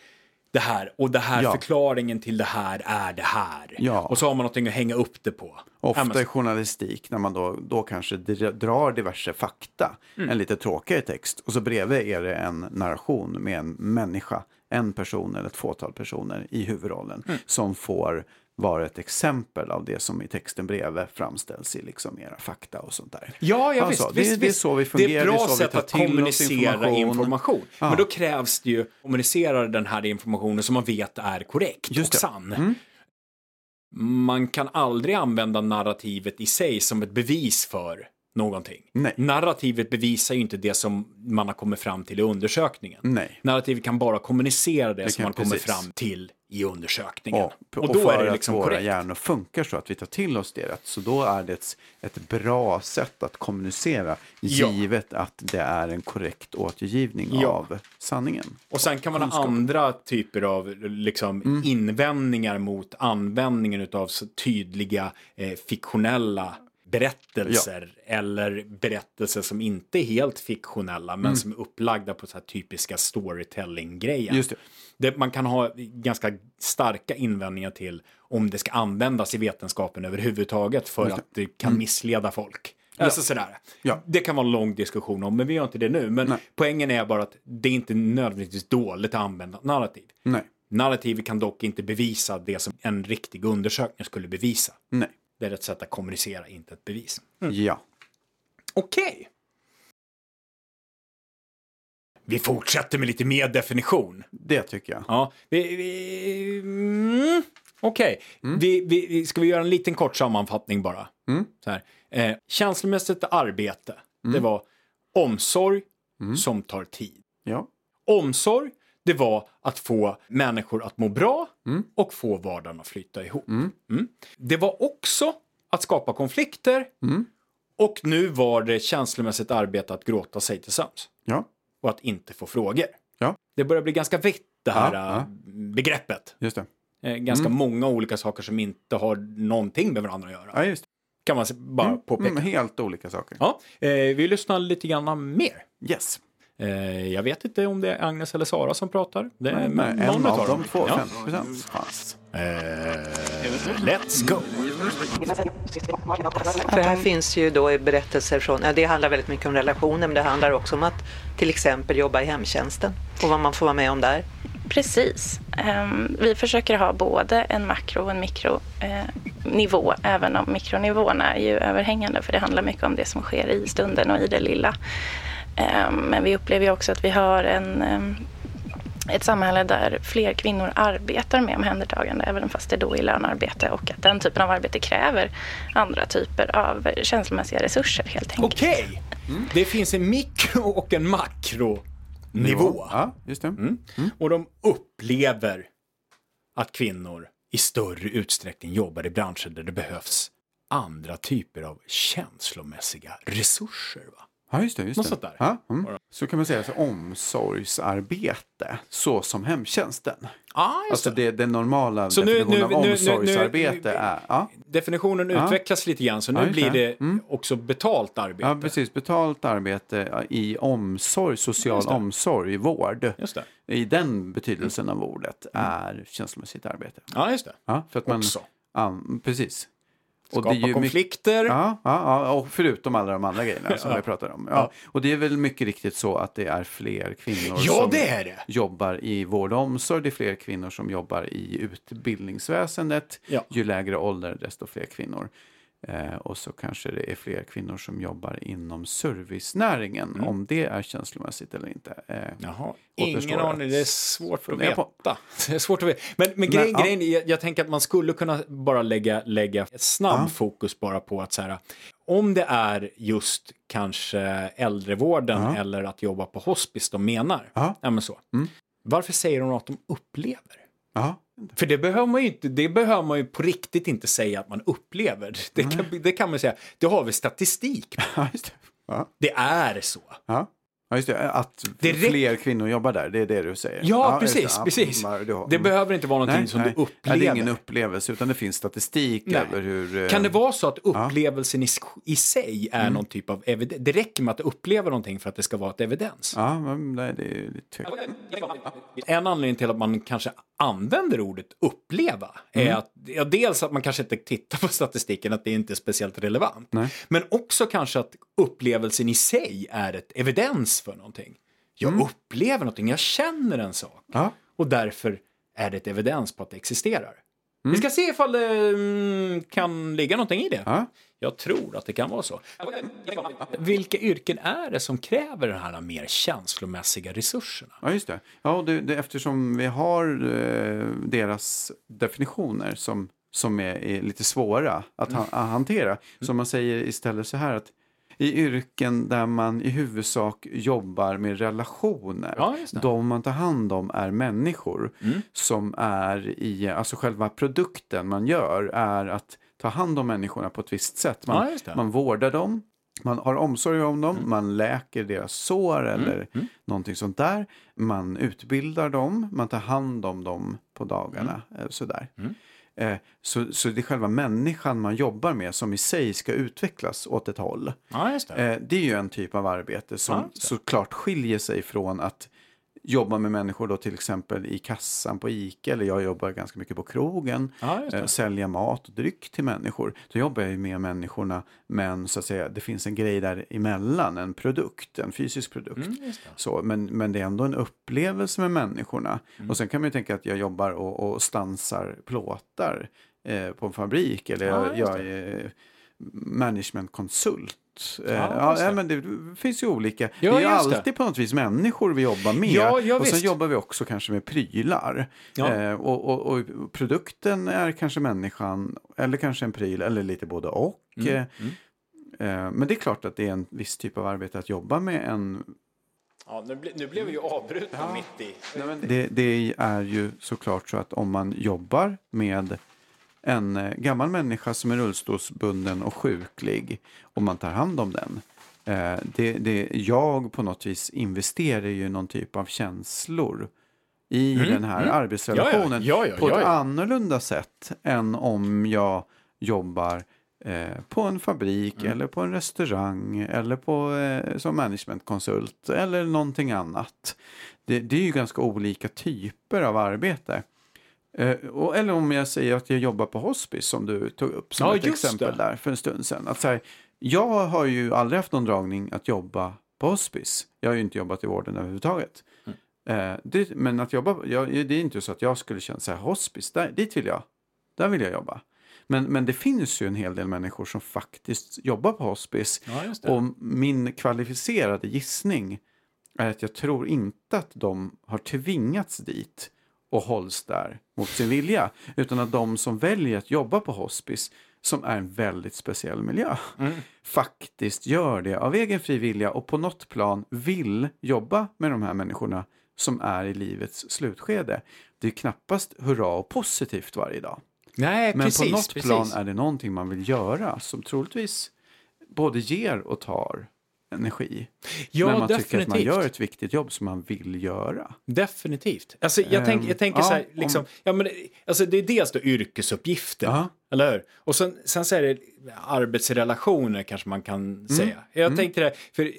det här, och det här förklaringen till det här är det här. Ja. Och så har man någonting att hänga upp det på. Ofta i journalistik när man då kanske drar diverse fakta. En lite tråkigare text. Och så bredvid är det en narration med en människa. En person eller ett fåtal personer i huvudrollen. Som får vara ett exempel av det som i texten bredvid framställs i liksom mera fakta och sånt där. Ja, visst. Det är så vi fungerar. Det är bra sätt att kommunicera information. Men då krävs det ju att kommunicera den här informationen som man vet är korrekt och sann. Man kan aldrig använda narrativet i sig som ett bevis för någonting. Nej. Narrativet bevisar ju inte det som man har kommit fram till i undersökningen. Nej. Narrativet kan bara kommunicera det som man kommer fram till i undersökningen. Och då är det liksom korrekt. Och för att våra hjärnor funkar så att vi tar till oss det. Så då är det ett bra sätt att kommunicera, givet att det är en korrekt återgivning av sanningen. Och sen kan man ha andra typer av liksom invändningar mot användningen av så tydliga fiktionella berättelser eller berättelser som inte är helt fiktionella men som är upplagda på så här typiska storytelling-grejer. Just det. Man kan ha ganska starka invändningar till om det ska användas i vetenskapen överhuvudtaget för att det kan missleda folk. Alltså sådär. Ja. Det kan vara en lång diskussion om, men vi gör inte det nu. Men poängen är bara att det är inte nödvändigtvis dåligt att använda narrativ. Nej. Narrativet kan dock inte bevisa det som en riktig undersökning skulle bevisa. Nej. Det är ett sätt att kommunicera, inte ett bevis. Mm. Ja. Okej. Vi fortsätter med lite mer definition. Det tycker jag. Ja. Okej. Ska vi göra en liten kort sammanfattning bara? Mm. Så här. Känslomässigt arbete. Det var omsorg som tar tid. Ja. Omsorg, det var att få människor att må bra och få vardagen att flyta ihop. Mm. Mm. Det var också att skapa konflikter och nu var det känslomässigt arbete att gråta sig till sömns. Ja. Och att inte få frågor. Ja. Det börjar bli ganska vitt det här begreppet. Just det. Ganska många olika saker som inte har någonting med varandra att göra. Ja, just det. Kan man bara påpeka. Helt olika saker. Ja. Vi lyssnar lite grann mer. Yes. Jag vet inte om det är Agnes eller Sara som pratar. Det är en av dem. 2,5%. Fast. Let's go! För här finns ju då berättelser från... Ja, det handlar väldigt mycket om relationer, men det handlar också om att till exempel jobba i hemtjänsten och vad man får vara med om där. Precis. Vi försöker ha både en makro- och en mikronivå, även om mikronivåerna är ju överhängande, för det handlar mycket om det som sker i stunden och i det lilla. Men vi upplever också att vi har ett samhälle där fler kvinnor arbetar med omhändertagande, även fast det då är lönarbete, och att den typen av arbete kräver andra typer av känslomässiga resurser helt enkelt. Okej, det finns en mikro- och en makronivå. Ja, just det. Mm. Mm. Och de upplever att kvinnor i större utsträckning jobbar i branscher där det behövs andra typer av känslomässiga resurser, va? Ja, just det, just det. Ja, så kan man säga så, omsorgsarbete så som hemtjänsten. Alltså det normala så definitionen av omsorgsarbete är. Ja. Definitionen utvecklas lite grann, så nu blir det också betalt arbete. Ja, precis. Betalt arbete i omsorg, social omsorg, vård. Just det. I den betydelsen av ordet är känslomässigt arbete. Ja, just det. Ja, för att man, också. Ja, precis. Skapa och det är ju konflikter. Och förutom alla de andra grejerna som vi pratar om. Ja. Och det är väl mycket riktigt så att det är fler kvinnor som jobbar i vård och omsorg. Det är fler kvinnor som jobbar i utbildningsväsendet. Ja. Ju lägre ålder desto fler kvinnor. Och så kanske det är fler kvinnor som jobbar inom servicenäringen. Mm. Om det är känslomässigt eller inte. Jaha, ingen aning. Det är svårt att veta. Det är svårt att veta. Men grejen är, jag tänker att man skulle kunna bara lägga ett snabb fokus bara på att så här, om det är just kanske äldrevården eller att jobba på hospice de menar. Ja, men så. Mm. Varför säger de att de upplever? För det behöver man ju inte, det behöver man ju på riktigt inte säga att man upplever. Det kan man säga. Det har vi statistik. Det är så. Ja, just det. Att fler kvinnor jobbar där, det är det du säger. Ja, precis. Precis. Det behöver inte vara någonting som du upplever. Det är ingen upplevelse, utan det finns statistik över hur... Kan det vara så att upplevelsen i sig är någon typ av evidens? Det räcker med att uppleva någonting för att det ska vara ett evidens. Ja, men det är ju lite... En anledning till att man kanske använder ordet uppleva är att, dels att man kanske inte tittar på statistiken, att det inte är speciellt relevant. Nej. Men också kanske att upplevelsen i sig är ett evidens för någonting. Jag upplever någonting, jag känner en sak. Ja. Och därför är det ett evidens på att det existerar. Mm. Vi ska se ifall det kan ligga någonting i det. Ja. Jag tror att det kan vara så. Vilka yrken är det som kräver de här mer känslomässiga resurserna? Ja, just det. Ja, det eftersom vi har deras definitioner som är lite svåra att hantera. Så man säger istället så här att i yrken där man i huvudsak jobbar med relationer. Ja, de man tar hand om är människor som är i, alltså själva produkten man gör är att ta hand om människorna på ett visst sätt. Man vårdar dem, man har omsorg om dem, man läker deras sår eller någonting sånt där. Man utbildar dem, man tar hand om dem på dagarna, sådär. Så det är själva människan man jobbar med som i sig ska utvecklas åt ett håll. Ja, just det. Det är ju en typ av arbete som såklart skiljer sig från att jobba med människor då till exempel i kassan på IKEA, eller jag jobbar ganska mycket på krogen, sälja mat och dryck till människor. Då jobbar jag ju med människorna, men så att säga det finns en grej där emellan, en produkt, en fysisk produkt. Så, men det är ändå en upplevelse med människorna. Och sen kan man ju tänka att jag jobbar och stansar plåtar på en fabrik, eller jag är managementkonsult. Ja, men det finns ju olika. Ja, det är ju alltid på något vis människor vi jobbar med. Ja, och sen jobbar vi också kanske med prylar. Ja. Och produkten är kanske människan eller kanske en pryl eller lite både och. Men det är klart att det är en viss typ av arbete att jobba med en... Ja, nu blev vi ju avbrutna mitt i. Nej, men det är ju såklart så att om man jobbar med... en gammal människa som är rullstolsbunden och sjuklig. Och man tar hand om den. Jag på något vis investerar ju någon typ av känslor i den här arbetsrelationen. På ett annorlunda sätt än om jag jobbar på en fabrik eller på en restaurang. Eller på, som managementkonsult eller någonting annat. Det är ju ganska olika typer av arbete. Eller om jag säger att jag jobbar på hospice som du tog upp som ett exempel där för en stund sedan. Att så här, jag har ju aldrig haft någon dragning att jobba på hospice. Jag har ju inte jobbat i vården överhuvudtaget. Men att jobba, det är inte så att jag skulle känna så här, hospice, dit vill jag. Där vill jag jobba. Men det finns ju en hel del människor som faktiskt jobbar på hospice. Ja, och min kvalificerade gissning är att jag tror inte att de har tvingats dit och hålls där mot sin vilja, utan att de som väljer att jobba på hospice, som är en väldigt speciell miljö, faktiskt gör det av egen fri vilja och på något plan vill jobba med de här människorna som är i livets slutskede. Det är knappast hurra och positivt varje dag. Nej, men precis, på något plan är det någonting man vill göra som troligtvis både ger och tar energi. Ja, men man tycker att man gör ett viktigt jobb som man vill göra. Definitivt. Alltså, jag tänker så här, liksom, det är dels då yrkesuppgifter, eller hur? Och sen så är det arbetsrelationer kanske man kan säga. Jag tänkte det, för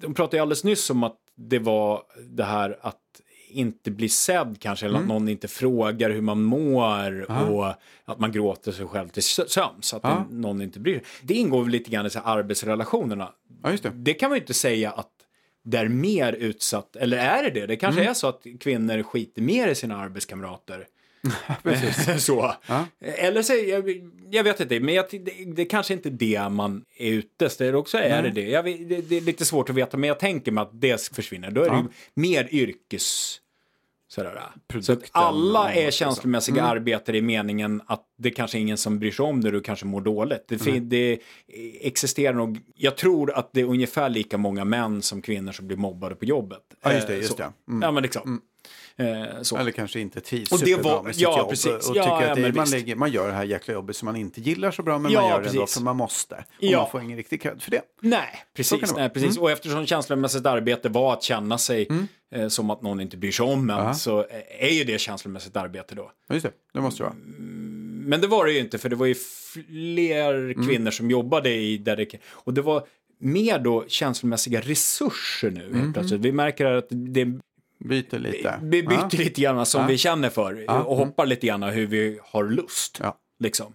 de pratade ju alldeles nyss om att det var det här att inte bli sedd kanske, eller att någon inte frågar hur man mår och att man gråter sig själv till söms, att någon inte bryr sig. Det ingår väl lite grann i så här arbetsrelationerna. Ja, just det. Det kan man ju inte säga att det är mer utsatt, eller är det? Det kanske är så att kvinnor skiter mer i sina arbetskamrater. Så. Ja. Eller så, jag vet inte, men det kanske inte är det man är ute efter också. Är det? Det är lite svårt att veta, men jag tänker mig att det försvinner. Då är det ju mer yrkes... Så att alla är känslomässiga arbetare i meningen att det kanske är ingen som bryr sig om när du kanske mår dåligt. Det existerar nog, jag tror att det är ungefär lika många män som kvinnor som blir mobbade på jobbet. Ja, just det. Ja, men liksom. Så. Eller kanske inte trivs superbra med sitt jobb och tycker att man gör det här jäkla jobbet som man inte gillar så bra, men man gör det ändå för man måste, och man får ingen riktig cred för det. Nej, precis. Och eftersom känslomässigt arbete var att känna sig som att någon inte bryr sig om en, så är ju det känslomässigt arbete då. Ja, just det, det måste det vara. Men det var det ju inte, för det var ju fler kvinnor som jobbade i där det, och det var mer då känslomässiga resurser nu helt plötsligt. Vi märker att det byter lite. Vi byter lite grann som vi känner för. Och hoppar lite grann hur vi har lust. Ja. Liksom.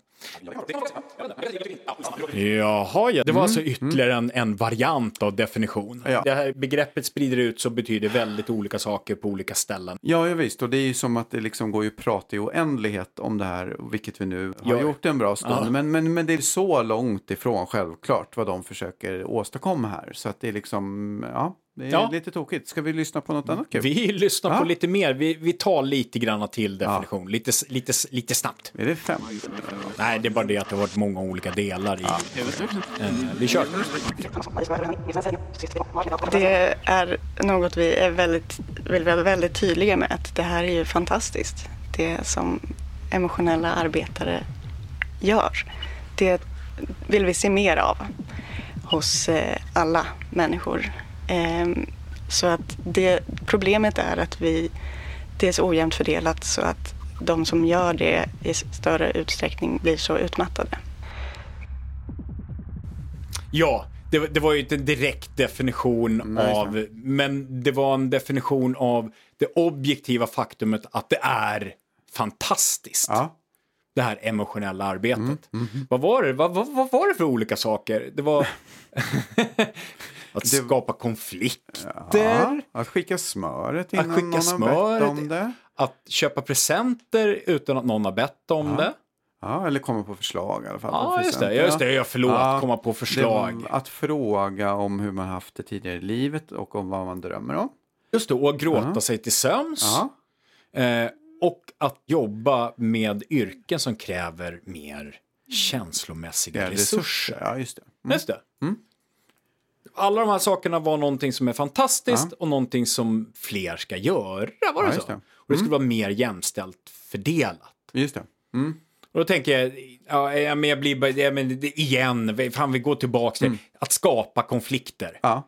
Jaha, det var alltså ytterligare en variant av definition. Ja. Det här begreppet sprider ut så betyder väldigt olika saker på olika ställen. Ja, visst. Och det är ju som att det liksom går ju att prata i oändlighet om det här, vilket vi nu har gjort en bra stund. Ja. Men det är så långt ifrån självklart vad de försöker åstadkomma här. Så att det är liksom, Det är lite tokigt. Ska vi lyssna på något annat kul? Vi lyssnar på lite mer. Vi tar lite grann till definition. Ja. Lite snabbt. Är det 5? Nej, det är bara det att det har varit många olika delar i. Ja. Vi kör. Det är något vi är väldigt tydliga med, att det här är ju fantastiskt. Det som emotionella arbetare gör. Det vill vi se mer av hos alla människor. Så att det problemet är att det är så ojämnt fördelat så att de som gör det i större utsträckning blir så utmattade. Ja, det var ju inte en direkt definition av, men det var en definition av det objektiva faktumet att det är fantastiskt. Ja. Det här emotionella arbetet. Vad var det? Vad var det för olika saker? Det var att skapa konflikter. Ja, att skicka smöret innan någon har bett om det. Att köpa presenter utan att någon har bett om det. Ja, eller komma på förslag i alla fall. Ja, just det. Jag komma på förslag. Att fråga om hur man haft det tidigare i livet och om vad man drömmer om. Just det, och gråta sig till sömns. Och att jobba med yrken som kräver mer känslomässiga resurser. Ja, just det. Alla de här sakerna var någonting som är fantastiskt och någonting som fler ska göra, var det så? Det. Och det skulle vara mer jämställt fördelat. Just det. Och då tänker jag, vi går tillbaka till att skapa konflikter. Ja.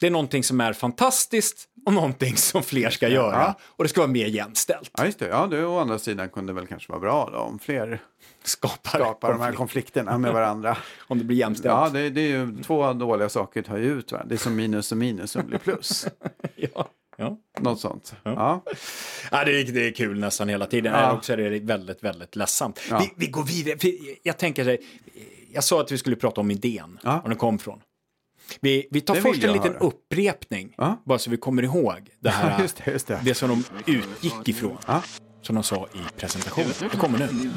Det är någonting som är fantastiskt och någonting som fler ska göra. Ja. Och det ska vara mer jämställt. Ja, just det. Ja, det å andra sidan kunde väl kanske vara bra då, om fler skapar de här konflikterna med varandra. Om det blir jämställt. Ja, det är ju två dåliga saker att ta ut. Va? Det är som minus och minus som blir plus. Ja. Något sånt. Ja, det är kul nästan hela tiden. Ja. Också är det väldigt, väldigt ledsamt. Ja. Vi går vidare. Jag sa att vi skulle prata om idén. Ja. Var den kom från. Vi tar först en liten upprepning, bara så vi kommer ihåg det här, det som de utgick ifrån, som de sa i presentationen. Det kommer nu.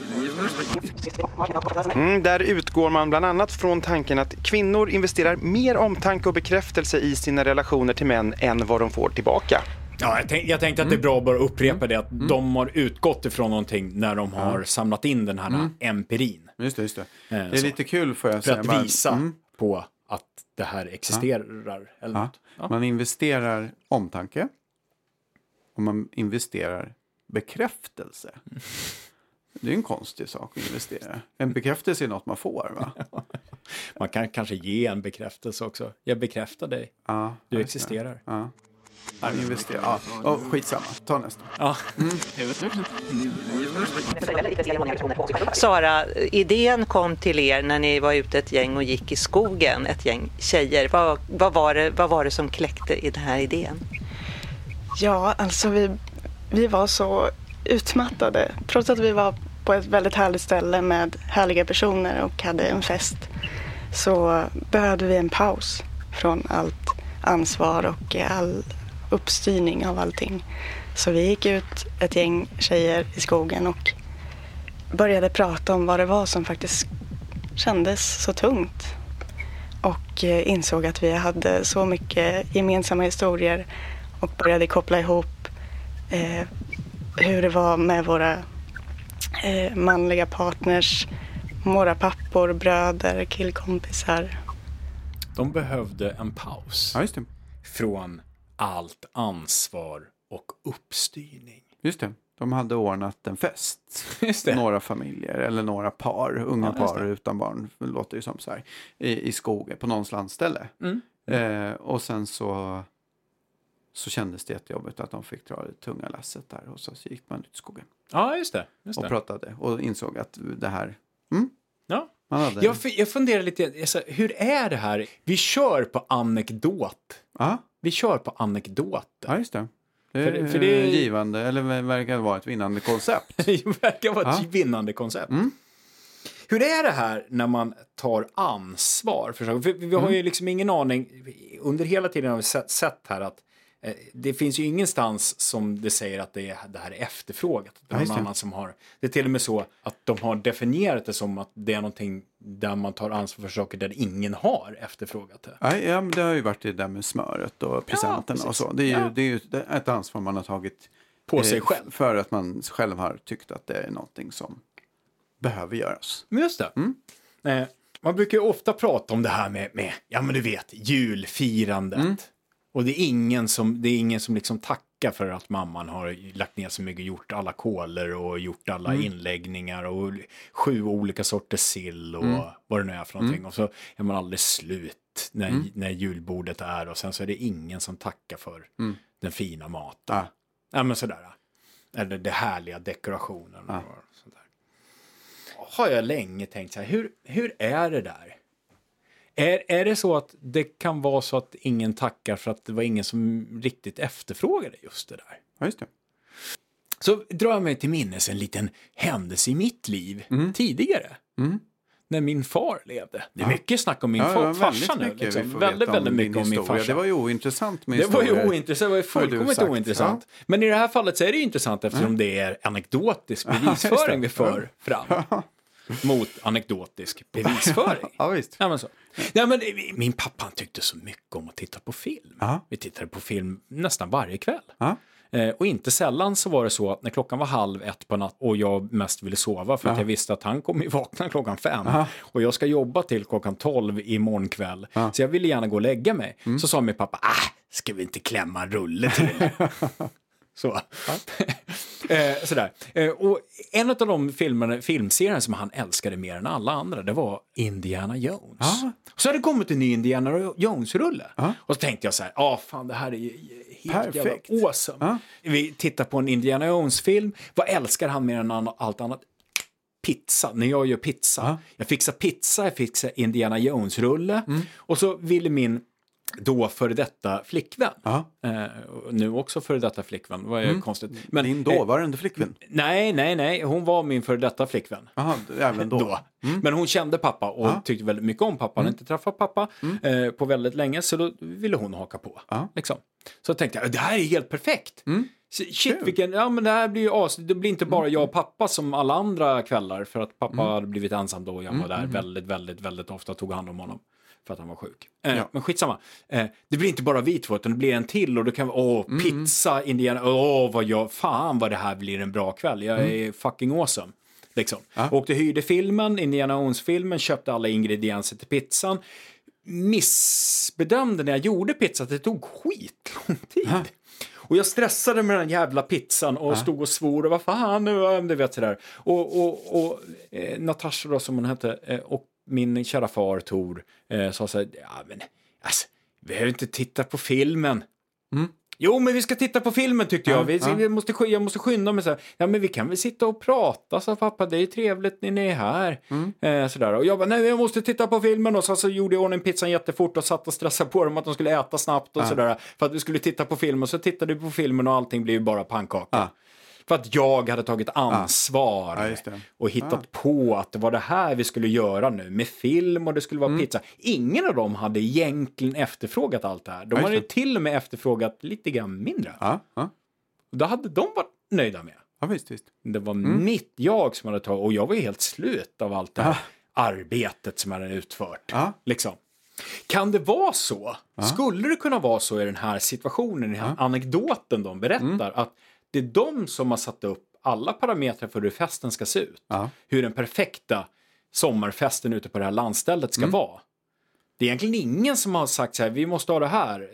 Där utgår man bland annat från tanken att kvinnor investerar mer omtanke och bekräftelse i sina relationer till män än vad de får tillbaka. Ja, jag tänkte att det är bra att bara upprepa det, att de har utgått ifrån någonting när de har samlat in den här empirin. Just det. Det är lite kul för att visa på att det här existerar. Ja. Eller något. Ja. Man investerar omtanke och man investerar bekräftelse. Det är en konstig sak att investera. En bekräftelse är något man får, va? Man kan kanske ge en bekräftelse också. Jag bekräftar dig. Ja, du existerar. Ja. Han investerar. Skitsamma. Ta nästa. Ja. Sara, idén kom till er när ni var ute ett gäng och gick i skogen, ett gäng tjejer. Vad var det som kläckte i den här idén? Ja, alltså vi var så utmattade. Trots att vi var på ett väldigt härligt ställe med härliga personer och hade en fest, så behövde vi en paus från allt ansvar och all uppstyrning av allting. Så vi gick ut ett gäng tjejer i skogen och började prata om vad det var som faktiskt kändes så tungt. Och insåg att vi hade så mycket gemensamma historier och började koppla ihop hur det var med våra manliga partners, våra pappor, bröder, killkompisar. De behövde en paus från allt ansvar och uppstyrning. Just det, de hade ordnat en fest. Några familjer eller några par, unga par utan barn, låter ju som så här, i skogen på någons landställe. Och sen så kändes det jättejobbigt att de fick dra det tunga lasset där, och så gick man ut i skogen. Ja, just det. Och pratade och insåg att det här... Jag funderar lite, alltså, hur är det här? Vi kör på anekdot. Vi kör på anekdoter. Ja, just det. För det är givande, eller verkar vara ett vinnande koncept. Det verkar vara ett vinnande koncept. Hur är det här när man tar ansvar? För vi har ju liksom ingen aning, under hela tiden har vi sett här att Det finns ju ingenstans som det säger att det här är efterfrågat. Det är någon annan som har. Det är till och med så att de har definierat det som att det är någonting där man tar ansvar för saker där ingen har efterfrågat det. Nej, ja, men det har ju varit det där med smöret och presenterna och så. Det är ju ett ansvar man har tagit på sig själv. För att man själv har tyckt att det är någonting som behöver göras. Just det. Mm. Man brukar ju ofta prata om det här med ja men du vet, julfirandet. Mm. Och det är ingen som liksom tackar för att mamman har lagt ner så mycket, gjort alla kolor och gjort alla inläggningar och 7 olika sorters sill och vad det nu är för någonting. Och så är man aldrig slut när julbordet är, och sen så är det ingen som tackar för den fina maten. Ah. Ja, men sådär. Eller det härliga dekorationen. Ah. Och sådär. Har jag länge tänkt så här, hur är det där? Är det så att det kan vara så att ingen tackar för att det var ingen som riktigt efterfrågade just det där? Ja, just det. Så drar jag mig till minnes en liten händelse i mitt liv tidigare. Mm. När min far levde. Det är mycket snack om min farsa nu. Liksom. Väldigt mycket om min farsa. Det var ju ointressant med historia. Det var ju fullkomligt ointressant. Ja. Men i det här fallet så är det ju intressant eftersom det är anekdotisk bevisföring vi för fram. Ja. Mot anekdotisk bevisföring. Ja, visst. Ja, men så. Ja, men min pappa, han tyckte så mycket om att titta på film. Aha. Vi tittade på film nästan varje kväll. Och inte sällan så var det så att när klockan var 12:30 på natt och jag mest ville sova för att jag visste att han kommer vakna klockan 5. Och jag ska jobba till klockan 12 imorgon kväll. Så jag ville gärna gå och lägga mig. Så sa min pappa, ska vi inte klämma en rulle till? Så. Sådär. Och en av de filmserien som han älskade mer än alla andra, det var Indiana Jones. Så hade det kommit en ny Indiana Jones-rulle. Och så tänkte jag så här, fan, det här är ju helt jävla awesome. Vi tittar på en Indiana Jones-film. Vad älskar han mer än allt annat? Pizza, när jag gör pizza. Jag fixar Indiana Jones-rulle. Och så ville min då före detta flickvän. Nu också före detta flickvän. Vad är konstigt. Men din dåvarande flickvän? Nej. Hon var min före detta flickvän. Aha, även då. Men hon kände pappa och tyckte väldigt mycket om pappa. Hon inte träffat pappa på väldigt länge. Så då ville hon haka på. Liksom. Så tänkte jag, det här är helt perfekt. Shit, vilken, men det här blir ju det blir inte bara jag och pappa som alla andra kvällar. För att pappa hade blivit ensam då. Och jag var där väldigt ofta, tog hand om honom. För att han var sjuk. Men skitsamma. Det blir inte bara vi två, utan det blir en till. Och då kan vi, pizza, Indiana. Vad det här blir en bra kväll. Jag är fucking awesome. Liksom. Och det hyrde filmen, Indiana Jones-filmen. Köpte alla ingredienser till pizzan. Missbedömde när jag gjorde pizza. Det tog skitlång tid. Och jag stressade med den jävla pizzan och stod och svor och vad fan nu, du vet sådär. Och Natasha då, som hon hette, och min kära far Tor sa så här, vi behöver inte titta på filmen. Jo, men vi ska titta på filmen, tyckte jag. Jag måste skynda mig så här. Ja, men vi kan väl sitta och prata, sa pappa. Det är ju trevligt när ni är här. Sådär. Och jag bara, nej, jag måste titta på filmen. Och så gjorde jag ordning pizzan jättefort och satt och stressade på dem att de skulle äta snabbt och sådär. För att vi skulle titta på filmen. Och så tittade vi på filmen och allting blev ju bara pannkaka. För att jag hade tagit ansvar och hittat på att det var det här vi skulle göra nu med film och det skulle vara pizza. Ingen av dem hade egentligen efterfrågat allt det här. De hade till och med efterfrågat lite grann mindre. Och då hade de varit nöjda med. Ja, visst. Det var mitt jag som hade tagit, och jag var ju helt slut av allt det här arbetet som jag hade utfört. Liksom. Kan det vara så? Skulle det kunna vara så i den här situationen, i den här anekdoten de berättar, att det är de som har satt upp alla parametrar för hur festen ska se ut. Hur den perfekta sommarfesten ute på det här landstället ska vara. Det är egentligen ingen som har sagt så här, vi måste ha det här.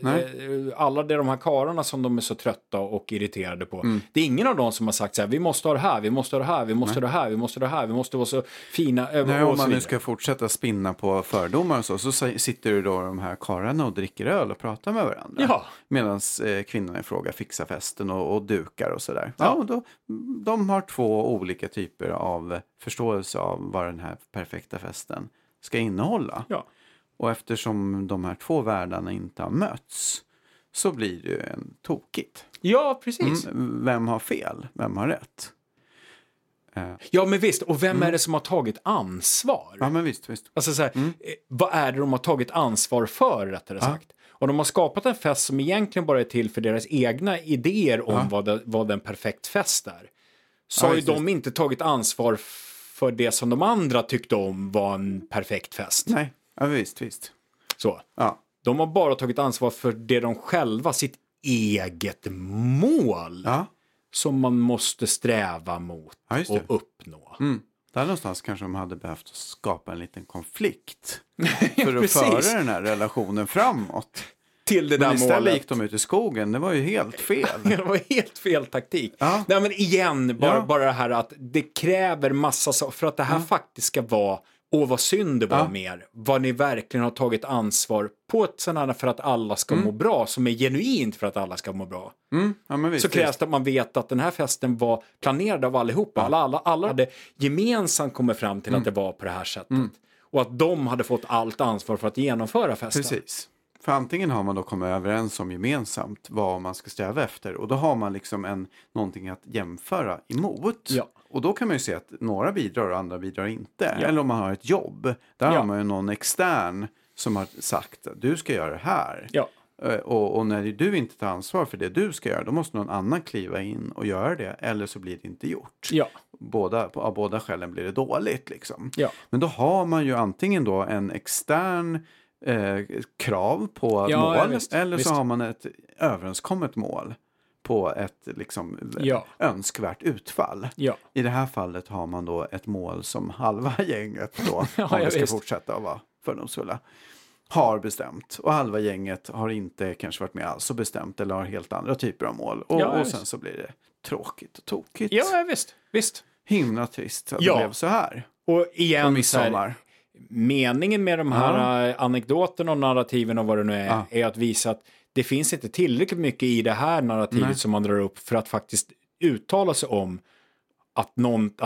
Alla de här kararna som de är så trötta och irriterade på. Det är ingen av dem som har sagt så här, vi måste ha det här, vi måste ha det här, vi måste ha det här, vi måste ha det här, vi måste vara så fina. Nej, om man nu ska fortsätta spinna på fördomar och så sitter ju då de här kararna och dricker öl och pratar med varandra. Medan kvinnan i fråga fixar festen och dukar och sådär. De har 2 olika typer av förståelse av vad den här perfekta festen ska innehålla. Och eftersom de här 2 världarna inte har möts så blir det ju en tokigt. Ja, precis. Vem har fel? Vem har rätt? Ja, men visst. Och vem är det som har tagit ansvar? Ja, men visst. Alltså så här, vad är det de har tagit ansvar för, rättare sagt? Och de har skapat en fest som egentligen bara är till för deras egna idéer om vad en perfekt fest är. Så har ju de inte tagit ansvar för det som de andra tyckte om var en perfekt fest. Nej, ja, visst. Så. Ja. De har bara tagit ansvar för det de själva, sitt eget mål som man måste sträva mot och uppnå. Mm. Där någonstans kanske de hade behövt skapa en liten konflikt för att föra den här relationen framåt. Till det där målet. Men istället gick de ut i skogen. Det var ju helt fel. Det var helt fel taktik. Ja. Nej, men igen, bara det här att det kräver massa saker. För att det här faktiskt ska vara, och vad synd det var mer. Vad ni verkligen har tagit ansvar på ett sådant här för att alla ska må bra. Som är genuint för att alla ska må bra. Mm. Ja, men visst, så krävs det att man vet att den här festen var planerad av allihopa. Alla hade gemensamt kommit fram till att det var på det här sättet. Mm. Och att de hade fått allt ansvar för att genomföra festen. Precis. För antingen har man då kommit överens om gemensamt vad man ska sträva efter. Och då har man liksom någonting att jämföra emot. Ja. Och då kan man ju se att några bidrar och andra bidrar inte. Ja. Eller om man har ett jobb. Där har man ju någon extern som har sagt att du ska göra det här. Ja. Och när du inte tar ansvar för det du ska göra. Då måste någon annan kliva in och göra det. Eller så blir det inte gjort. Ja. Av båda skälen blir det dåligt liksom. Ja. Men då har man ju antingen då en extern... krav på mål, eller så har man ett överenskommet mål på ett liksom önskvärt utfall. Ja. I det här fallet har man då ett mål som halva gänget då ska fortsätta att vara fördomsfulla har bestämt, och halva gänget har inte kanske varit med alls och bestämt eller har helt andra typer av mål, och sen så blir det tråkigt och tokigt. Ja, visst. Himla trist att det blev så här. Och igen midsommar. Meningen med de här anekdoterna och narrativen och vad det nu är, är att visa att det finns inte tillräckligt mycket i det här narrativet som man drar upp för att faktiskt uttala sig om att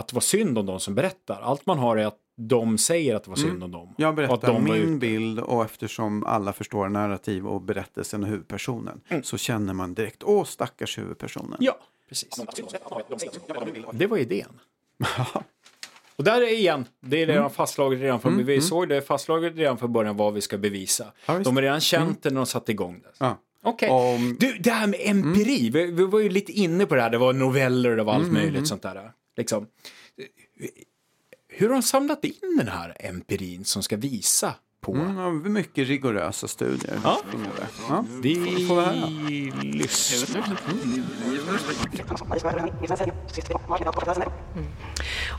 det var synd om de som berättar. Allt man har är att de säger att det var synd om dem. Jag berättar att de min bild, och eftersom alla förstår narrativ och berättelsen och huvudpersonen så känner man direkt, åh stackars huvudpersonen. Ja, precis. Det var idén. Och där är igen, det är redan fastslaget redan från vi såg det fastslaget redan från början vad vi ska bevisa. De har redan känt det när de satte igång det. Ja. Okej. Okay. Du, det här med empiri, vi var ju lite inne på det här, det var noveller och det var allt möjligt sånt där. Liksom. Hur har de samlat in den här empirin som ska visa på? Mycket rigorösa studier. Ja. Ja. Vi får höra.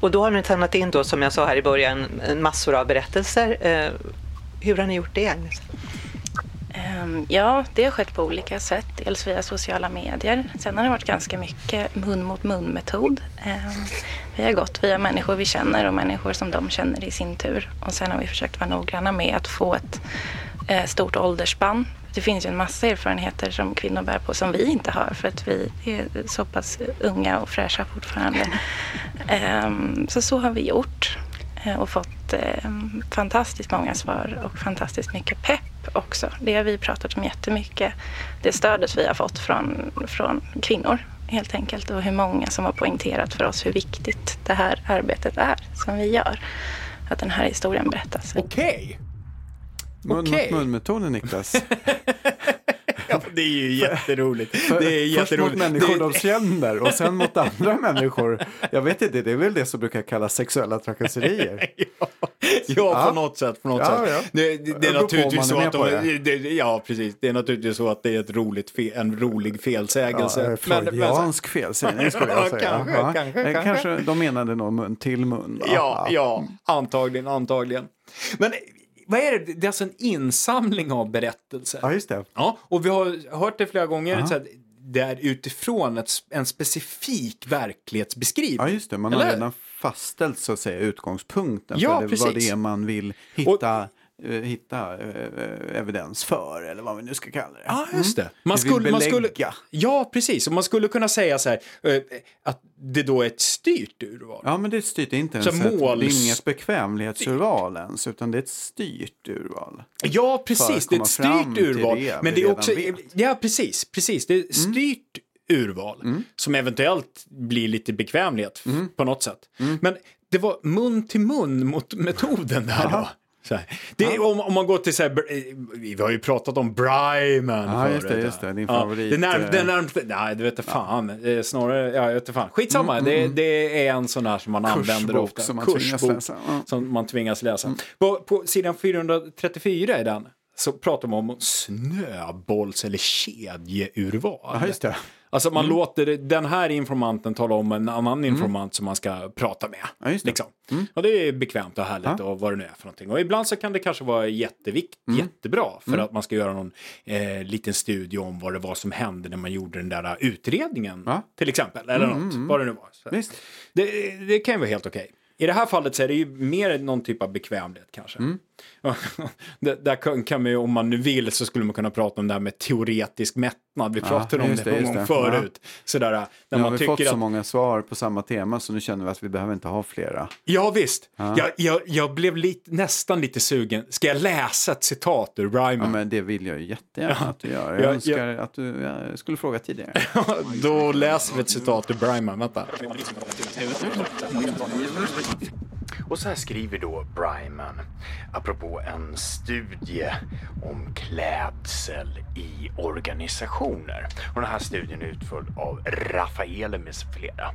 Och då har ni tannat in då, som jag sa här i början, massor av berättelser. Hur har ni gjort det, Agnes? Ja, det har skett på olika sätt. Dels via sociala medier. Sen har det varit ganska mycket mun-mot-mun-metod. Vi har gått via människor vi känner och människor som de känner i sin tur. Och sen har vi försökt vara noggranna med att få ett stort åldersspann. Det finns ju en massa erfarenheter som kvinnor bär på som vi inte har, för att vi är så pass unga och fräscha fortfarande. Så har vi gjort och fått fantastiskt många svar och fantastiskt mycket pepp också. Det har vi pratat om jättemycket. Det stödet vi har fått från kvinnor helt enkelt, och hur många som har poängterat för oss hur viktigt det här arbetet är som vi gör. Att den här historien berättas. Okej! Mun-mot-mun-metoden, Niklas. Ja, det är ju jätteroligt. Först mot människor de känner och sen mot andra människor. Jag vet inte, det är väl det som brukar kallas sexuella trakasserier. På något sätt. Det är naturligtvis så att det är naturligtvis så att det är en rolig felsägelse. Freudiansk felsägning skulle jag säga. Kanske de menade nog mun till mun. Antagligen. Men vad är det? Det är alltså en insamling av berättelser. Ja, just det. Ja, och vi har hört det flera gånger. Så att det är utifrån en specifik verklighetsbeskrivning. Ja, just det. Man har redan fastställt så att säga utgångspunkten. Ja, för vad det är man vill hitta evidens för, eller vad vi nu ska kalla det. Ja, just det. Man skulle kunna säga så här att det då är ett styrt urval. Ja, men det är styrt, inte ens det är inget bekvämlighetsurval ens, utan det är ett styrt urval. Ja, precis. Det är ett styrt urval, men det är också det är styrt urval som eventuellt blir lite bekvämlighet på något sätt. Men det var mun till mun mot metoden där då. Så det, om man går till så här, vi har ju pratat om Bryman förut. Just det, din favorit. Nej, du vet inte fan. Snarare, jag vet inte fan. Skitsamma, det är en sån här som man använder ofta. Som man tvingas läsa. Som man tvingas läsa. På sidan 434 i den så pratar man om snöbolls- eller kedjeurval. Ja, just det. Alltså man låter den här informanten tala om en annan informant som man ska prata med. Ja, just det. Liksom. Och det är bekvämt och härligt och vad det nu är för någonting. Och ibland så kan det kanske vara jättebra för att man ska göra någon liten studie om vad det var som hände när man gjorde den där utredningen till exempel. Eller något, vad det nu var. Så det kan ju vara helt okej. I det här fallet så är det ju mer någon typ av bekvämlighet kanske. Där kan man ju, om man nu vill, så skulle man kunna prata om det här med teoretisk mättnad. Vi pratade om det någon gång förut. Sådär, när man tycker fått så många svar på samma tema så nu känner vi att vi behöver inte ha flera. Ja visst, jag blev nästan lite sugen. Ska jag läsa ett citat ur Bryman? Ja men det vill jag ju jättegärna att du gör. Jag önskar att du skulle fråga tidigare. Då läser vi ett citat ur Bryman, vänta. Och så här skriver då Bryman apropå en studie om klädsel i organisationer. Och den här studien är utförd av Rafaele med flera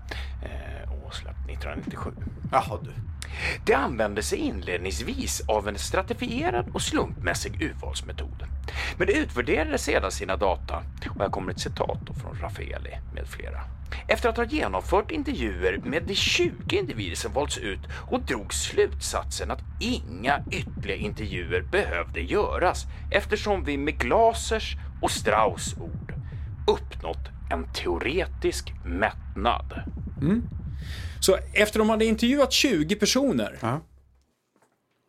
och släppt 1997. Jaha du. Det använde sig inledningsvis av en stratifierad och slumpmässig urvalsmetod. Men det utvärderade sedan sina data, och här kommer ett citat då från Rafaele med flera. Efter att ha genomfört intervjuer med de 20 individer som valts ut och drog slutsatsen att inga ytterligare intervjuer behövde göras eftersom vi med Glasers och Strauss ord uppnått en teoretisk mättnad. Mm. Så efter de hade intervjuat 20 personer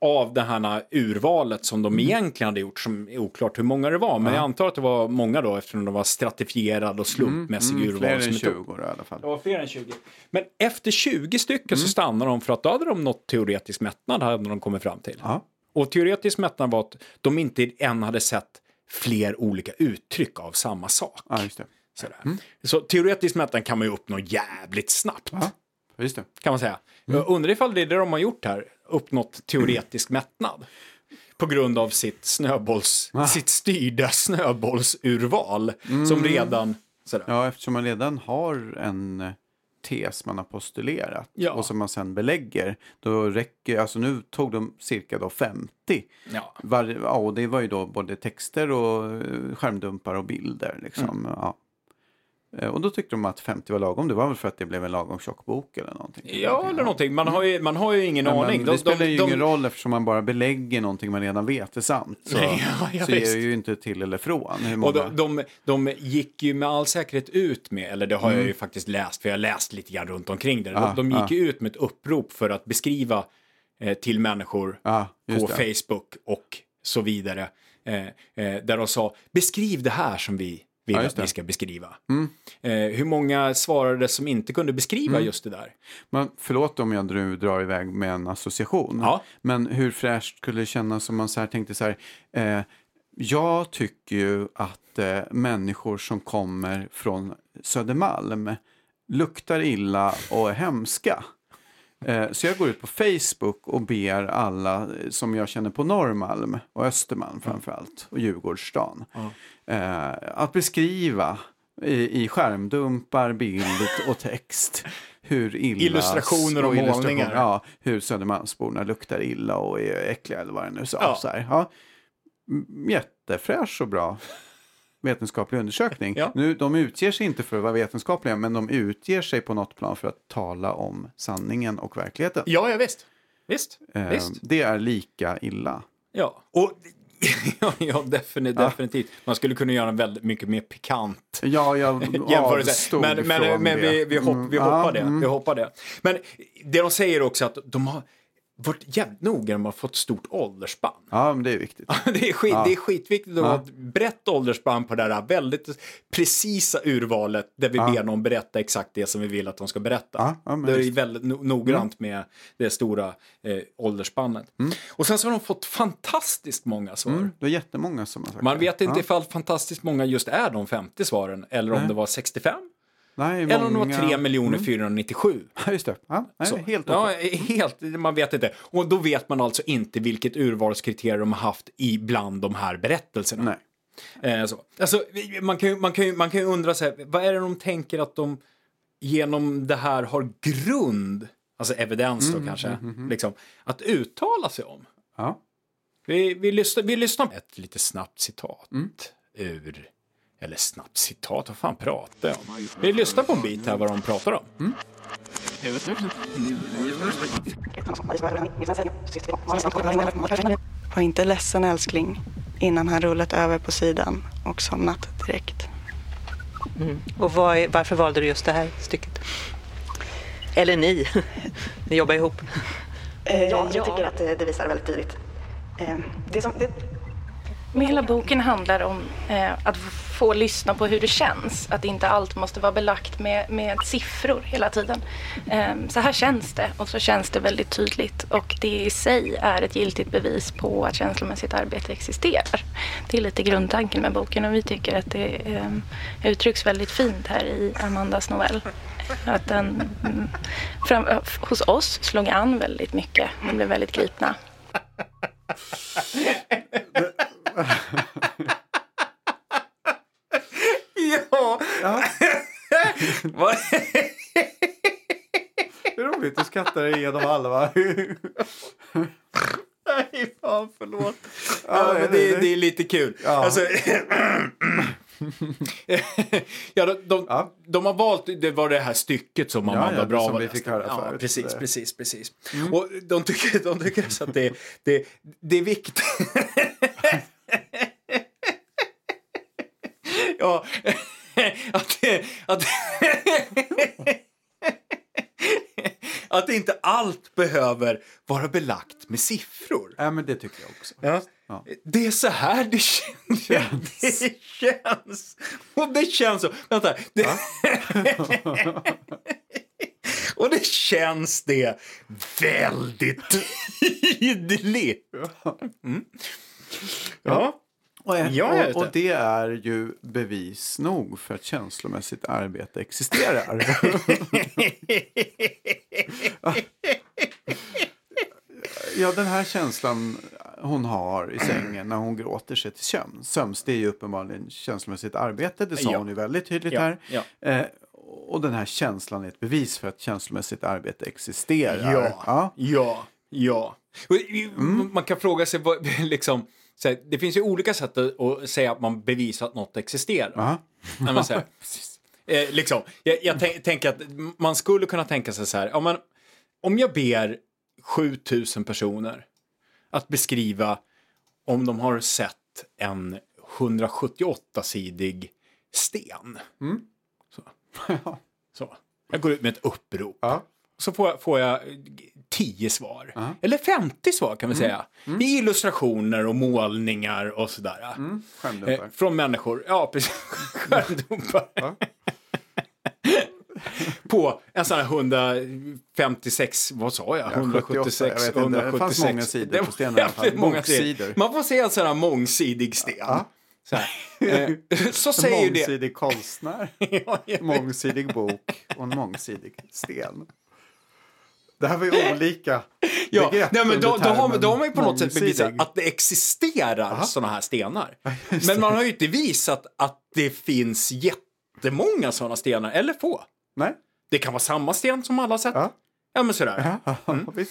av det här urvalet som de egentligen hade gjort, som är oklart hur många det var, men jag antar att det var många då eftersom de var stratifierad och slumpmässig urval. Fler än 20 då, i alla fall. Det var fler än 20. Men efter 20 stycken så stannade de för att då hade de nått teoretisk mättnad hade de kommit fram till. Ja. Och teoretisk mättnad var att de inte än hade sett fler olika uttryck av samma sak. Ja, just det. Sådär. Mm. Så teoretisk mättnad kan man ju uppnå jävligt snabbt. Ja. Just det. Kan man säga. Jag undrar ifall det är det de har gjort här. Uppnått teoretisk mättnad. På grund av sitt styrda snöbollsurval. Som redan... Sådär. Ja, eftersom man redan har en tes man har postulerat. Ja. Och som man sen belägger. Då räcker... Alltså nu tog de cirka då 50. Ja. Och det var ju då både texter och skärmdumpar och bilder. Liksom. Ja. Och då tyckte de att 50 var lagom. Det var väl för att det blev en lagom tjock bok eller någonting. Ja, eller någonting. Man har ju ingen aning. Men det spelar ju ingen roll eftersom man bara belägger någonting man redan vet är sant. Så, så är det ju inte till eller från. Och de gick ju med all säkerhet ut med, eller det har jag ju faktiskt läst, för jag har läst lite grann runt omkring det. De gick ju ut med ett upprop för att beskriva till människor på Facebook och så vidare. Där de sa, beskriv det här som vi att vi ska beskriva. Hur många svarade som inte kunde beskriva just det där? Men förlåt om jag drar iväg med en association. Ja. Men hur fräscht skulle det kännas om man så här tänkte så här... jag tycker ju att människor som kommer från Södermalm luktar illa och är hemska. Så jag går ut på Facebook och ber alla som jag känner på Norrmalm och Östermalm framförallt och Djurgårdsstaden att beskriva i skärmdumpar, bild och text hur illa illustrationer och målningar hur Södermalmsborna luktar illa och är äckliga eller vad det nu sa. Så här, jättefräsch och bra vetenskaplig undersökning. Nu, de utger sig inte för att vara vetenskapliga, men de utger sig på något plan för att tala om sanningen och verkligheten. Ja, visst. Visst. Det är lika illa. Ja, och definitivt. Man skulle kunna göra en väldigt mycket mer pikant. Ja, jag avstod men vi hoppar det. Men det de säger också att de har vart jävligt noga de har fått stort åldersspann. Ja, men det är viktigt. Det är skitviktigt att ha ett brett åldersspann på det där väldigt precisa urvalet där vi ber någon berätta exakt det som vi vill att de ska berätta. Det är väldigt noggrant med det stora åldersspannet. Och sen så har de fått fantastiskt många svar. Det är jättemånga som har sagt. Man vet inte ifall fantastiskt många just är de 50 svaren eller om det var 65. Nej, många... Eller om det var 3 497. Ja, just det. Ja, nej, helt uppe. Ja, helt, man vet inte. Och då vet man alltså inte vilket urvalskriterium de har haft i bland de här berättelserna. Nej. Så. Alltså, man kan ju undra så här, vad är det de tänker att de genom det här har grund, alltså evidens då kanske, liksom, att uttala sig om. Ja. Vi lyssnar på ett lite snabbt citat ur, eller snabbt citat, vad fan pratar jag om? Vi lyssnar på en bit här vad de pratar om. Mm. Var inte ledsen älskling, innan han rullat över på sidan och somnat direkt. Mm. Och varför valde du just det här stycket? Eller ni? Ni jobbar ihop. Jag tycker att det visar väldigt tydligt. Med hela boken handlar om att få lyssna på hur det känns. Att inte allt måste vara belagt med siffror hela tiden. Så här känns det, och så känns det väldigt tydligt. Och det i sig är ett giltigt bevis på att känslomässigt arbete existerar. Det är lite grundtanken med boken, och vi tycker att det uttrycks väldigt fint här i Amandas novell. Att den hos oss slog an väldigt mycket. De blev väldigt gripna. Ja. Vad? Det är roligt att skratta igenom alla, va? Nej, fan, förlåt. Ja, men det är lite kul. Ja. Alltså, ja, de har valt, det var det här stycket som Amanda Bravo som vi fick höra förut. Precis. Mm. Och de tycker så att det är viktigt. Ja, att inte allt behöver vara belagt med siffror. Ja, men det tycker jag också. Ja. Det är så här det känns. Och det känns så. Vänta. Och det känns det väldigt tydligt. Mm. Ja. Och det är ju bevis nog för att känslomässigt arbete existerar. Ja, den här känslan hon har i sängen när hon gråter sig till sömns, det är ju uppenbarligen känslomässigt arbete. Det sa hon ju väldigt tydligt här. Ja. Och den här känslan är ett bevis för att känslomässigt arbete existerar. Ja. Man kan fråga sig vad, liksom... Så här, det finns ju olika sätt att säga att man bevisar att något existerar. Nej, men så här, liksom, jag tänker att man skulle kunna tänka sig så här. Om jag ber 7000 personer att beskriva om de har sett en 178-sidig sten. Mm. Så. Jag går ut med ett upprop. Så får jag 10 svar. Eller 50 svar kan vi säga. I illustrationer och målningar och sådär. Från människor. Ja, precis. Skärmdumpar. På en sån här 156... Vad sa jag? 176. Jag vet inte, det fanns många sidor på stenen i alla fall. Mångsidor. Man får se en sån här mångsidig sten. Så här. Så säger ju det. Mångsidig konstnär. Mångsidig bok. Och en mångsidig sten. Det här var ju olika begrepp. Nej, men då har man ju på något sätt bevisat att det existerar såna här stenar. Men man har ju inte visat att det finns jättemånga såna stenar. Eller få. Nej. Det kan vara samma sten som alla sett. Ja, men sådär.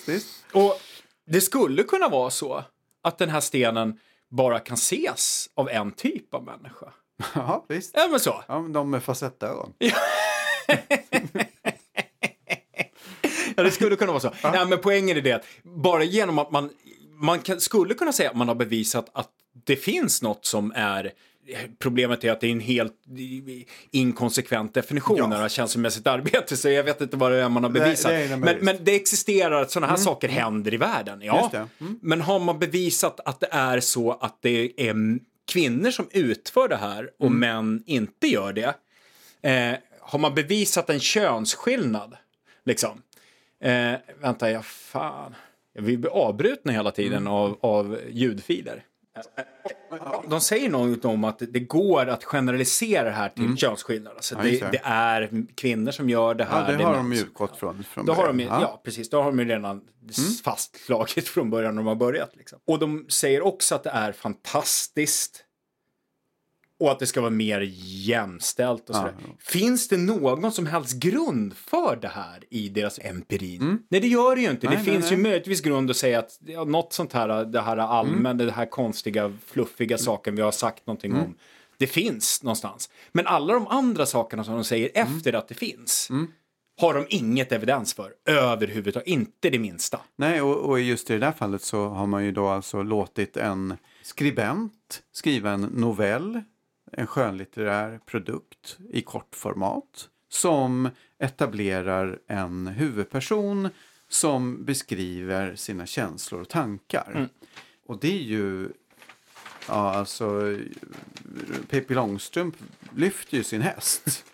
Visst. Och det skulle kunna vara så att den här stenen bara kan ses av en typ av människa. Ja, visst. Ja, men så. Ja, men de med facettögon. Ja. Ja, det skulle kunna vara så. Ja. Nej, men poängen är det att bara genom att man skulle kunna säga att man har bevisat att det finns något som är... Problemet är att det är en helt inkonsekvent definition av känslomässigt arbete. Så jag vet inte vad det är man har bevisat. Men det existerar att sådana här saker händer i världen. Men har man bevisat att det är så att det är kvinnor som utför det här och män inte gör det? Har man bevisat en könsskillnad? Liksom... vänta, jag blir avbruten hela tiden av ljudfiler. de säger något om att det går att generalisera det här till könsskillnader. Alltså det är kvinnor som gör det här. Ja, det har de ju gått från början. Precis. Då har de ju redan fastslagit från början när de har börjat. Liksom. Och de säger också att det är fantastiskt. Och att det ska vara mer jämställt och sådär. Ja. Finns det någon som helst grund för det här i deras empirin? Nej, det gör det ju inte. Det finns ju möjligtvis grund att säga att något sånt här, det här allmänna, det här konstiga, fluffiga saken vi har sagt någonting om. Det finns någonstans. Men alla de andra sakerna som de säger efter att det finns har de inget evidens för överhuvudtaget. Inte det minsta. Nej, och just i det där fallet så har man ju då alltså låtit en skribent skriva en novell. En skönlitterär produkt i kortformat som etablerar en huvudperson som beskriver sina känslor och tankar. Och det är ju, Pippi Långstrump lyfter ju sin häst.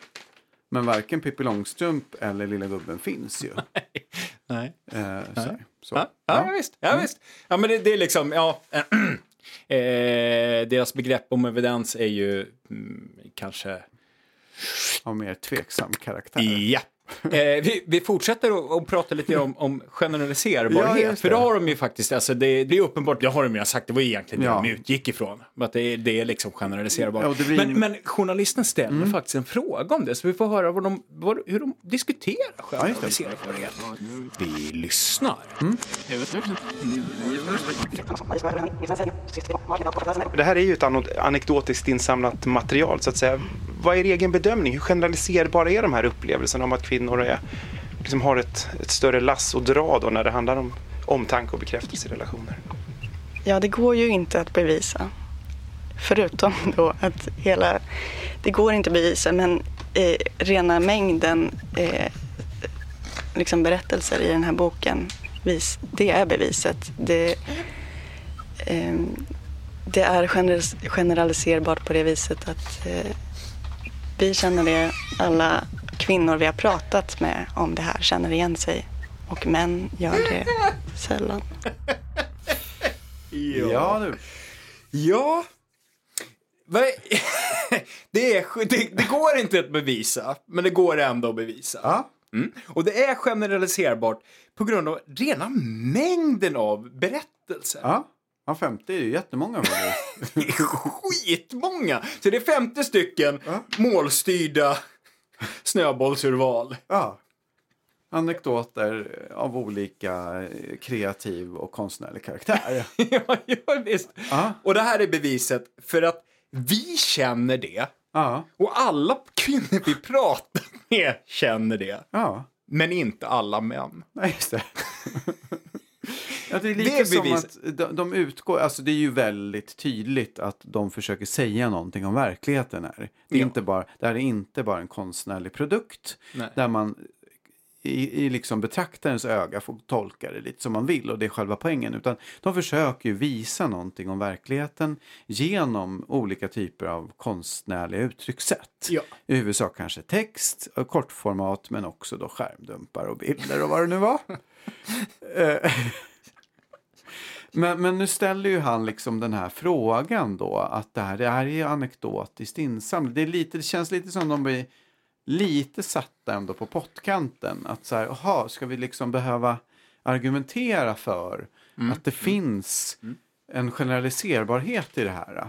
Men varken Pippi Långstrump eller Lilla Gubben finns ju. Nej. Så. Ja, visst. Ja, men det är liksom, deras begrepp om evidens är ju kanske av mer tveksam karaktär. Ja. Vi fortsätter att prata lite om generaliserbarhet. Ja, för då har de ju faktiskt, alltså det är uppenbart, jag har de ju sagt, det var egentligen det de utgick ifrån. Att det är liksom generaliserbart. Ja, men journalisten ställer faktiskt en fråga om det, så vi får höra hur de diskuterar generaliserbarhet. Vi lyssnar. Det här är ju ett anekdotiskt insamlat material, så att säga. Vad är er egen bedömning? Hur generaliserbara är de här upplevelserna om att kvinnor liksom har ett större lass att dra då när det handlar om omtanke och bekräftelse i relationer? Ja, det går ju inte att bevisa. Förutom då att det går inte att bevisa, men rena mängden liksom berättelser i den här boken, det är beviset. Det är generaliserbart på det viset att vi känner det, alla kvinnor vi har pratat med om det här känner igen sig. Och män gör det sällan. Ja. Det går inte att bevisa, men det går ändå att bevisa. Ja. Och det är generaliserbart på grund av rena mängden av berättelser. Ja. Ja, 50 är ju jättemånga. Det är skitmånga. Så det är 50 stycken målstyrda snöbollsurval. Ja. Anekdoter av olika kreativ och konstnärlig karaktär. ja, visst. Ja. Och det här är beviset för att vi känner det. Ja. Och alla kvinnor vi pratar med känner det. Ja. Men inte alla män. Nej, just det. Ja, det är lika som att de utgår, alltså det är ju väldigt tydligt att de försöker säga någonting om verkligheten här. Det är inte bara en konstnärlig produkt. Nej. Där man i liksom betraktarens öga får tolka det lite som man vill, och det är själva poängen, utan de försöker ju visa någonting om verkligheten genom olika typer av konstnärliga uttryckssätt. Ja. I huvudsak kanske text, kortformat, men också då skärmdumpar och bilder och vad det nu var. Men nu ställer ju han liksom den här frågan då, att det här är anekdotiskt insamlat. Det känns lite som de blir lite satta ändå på pottkanten. Att så här, ska vi liksom behöva argumentera för att det finns en generaliserbarhet i det här?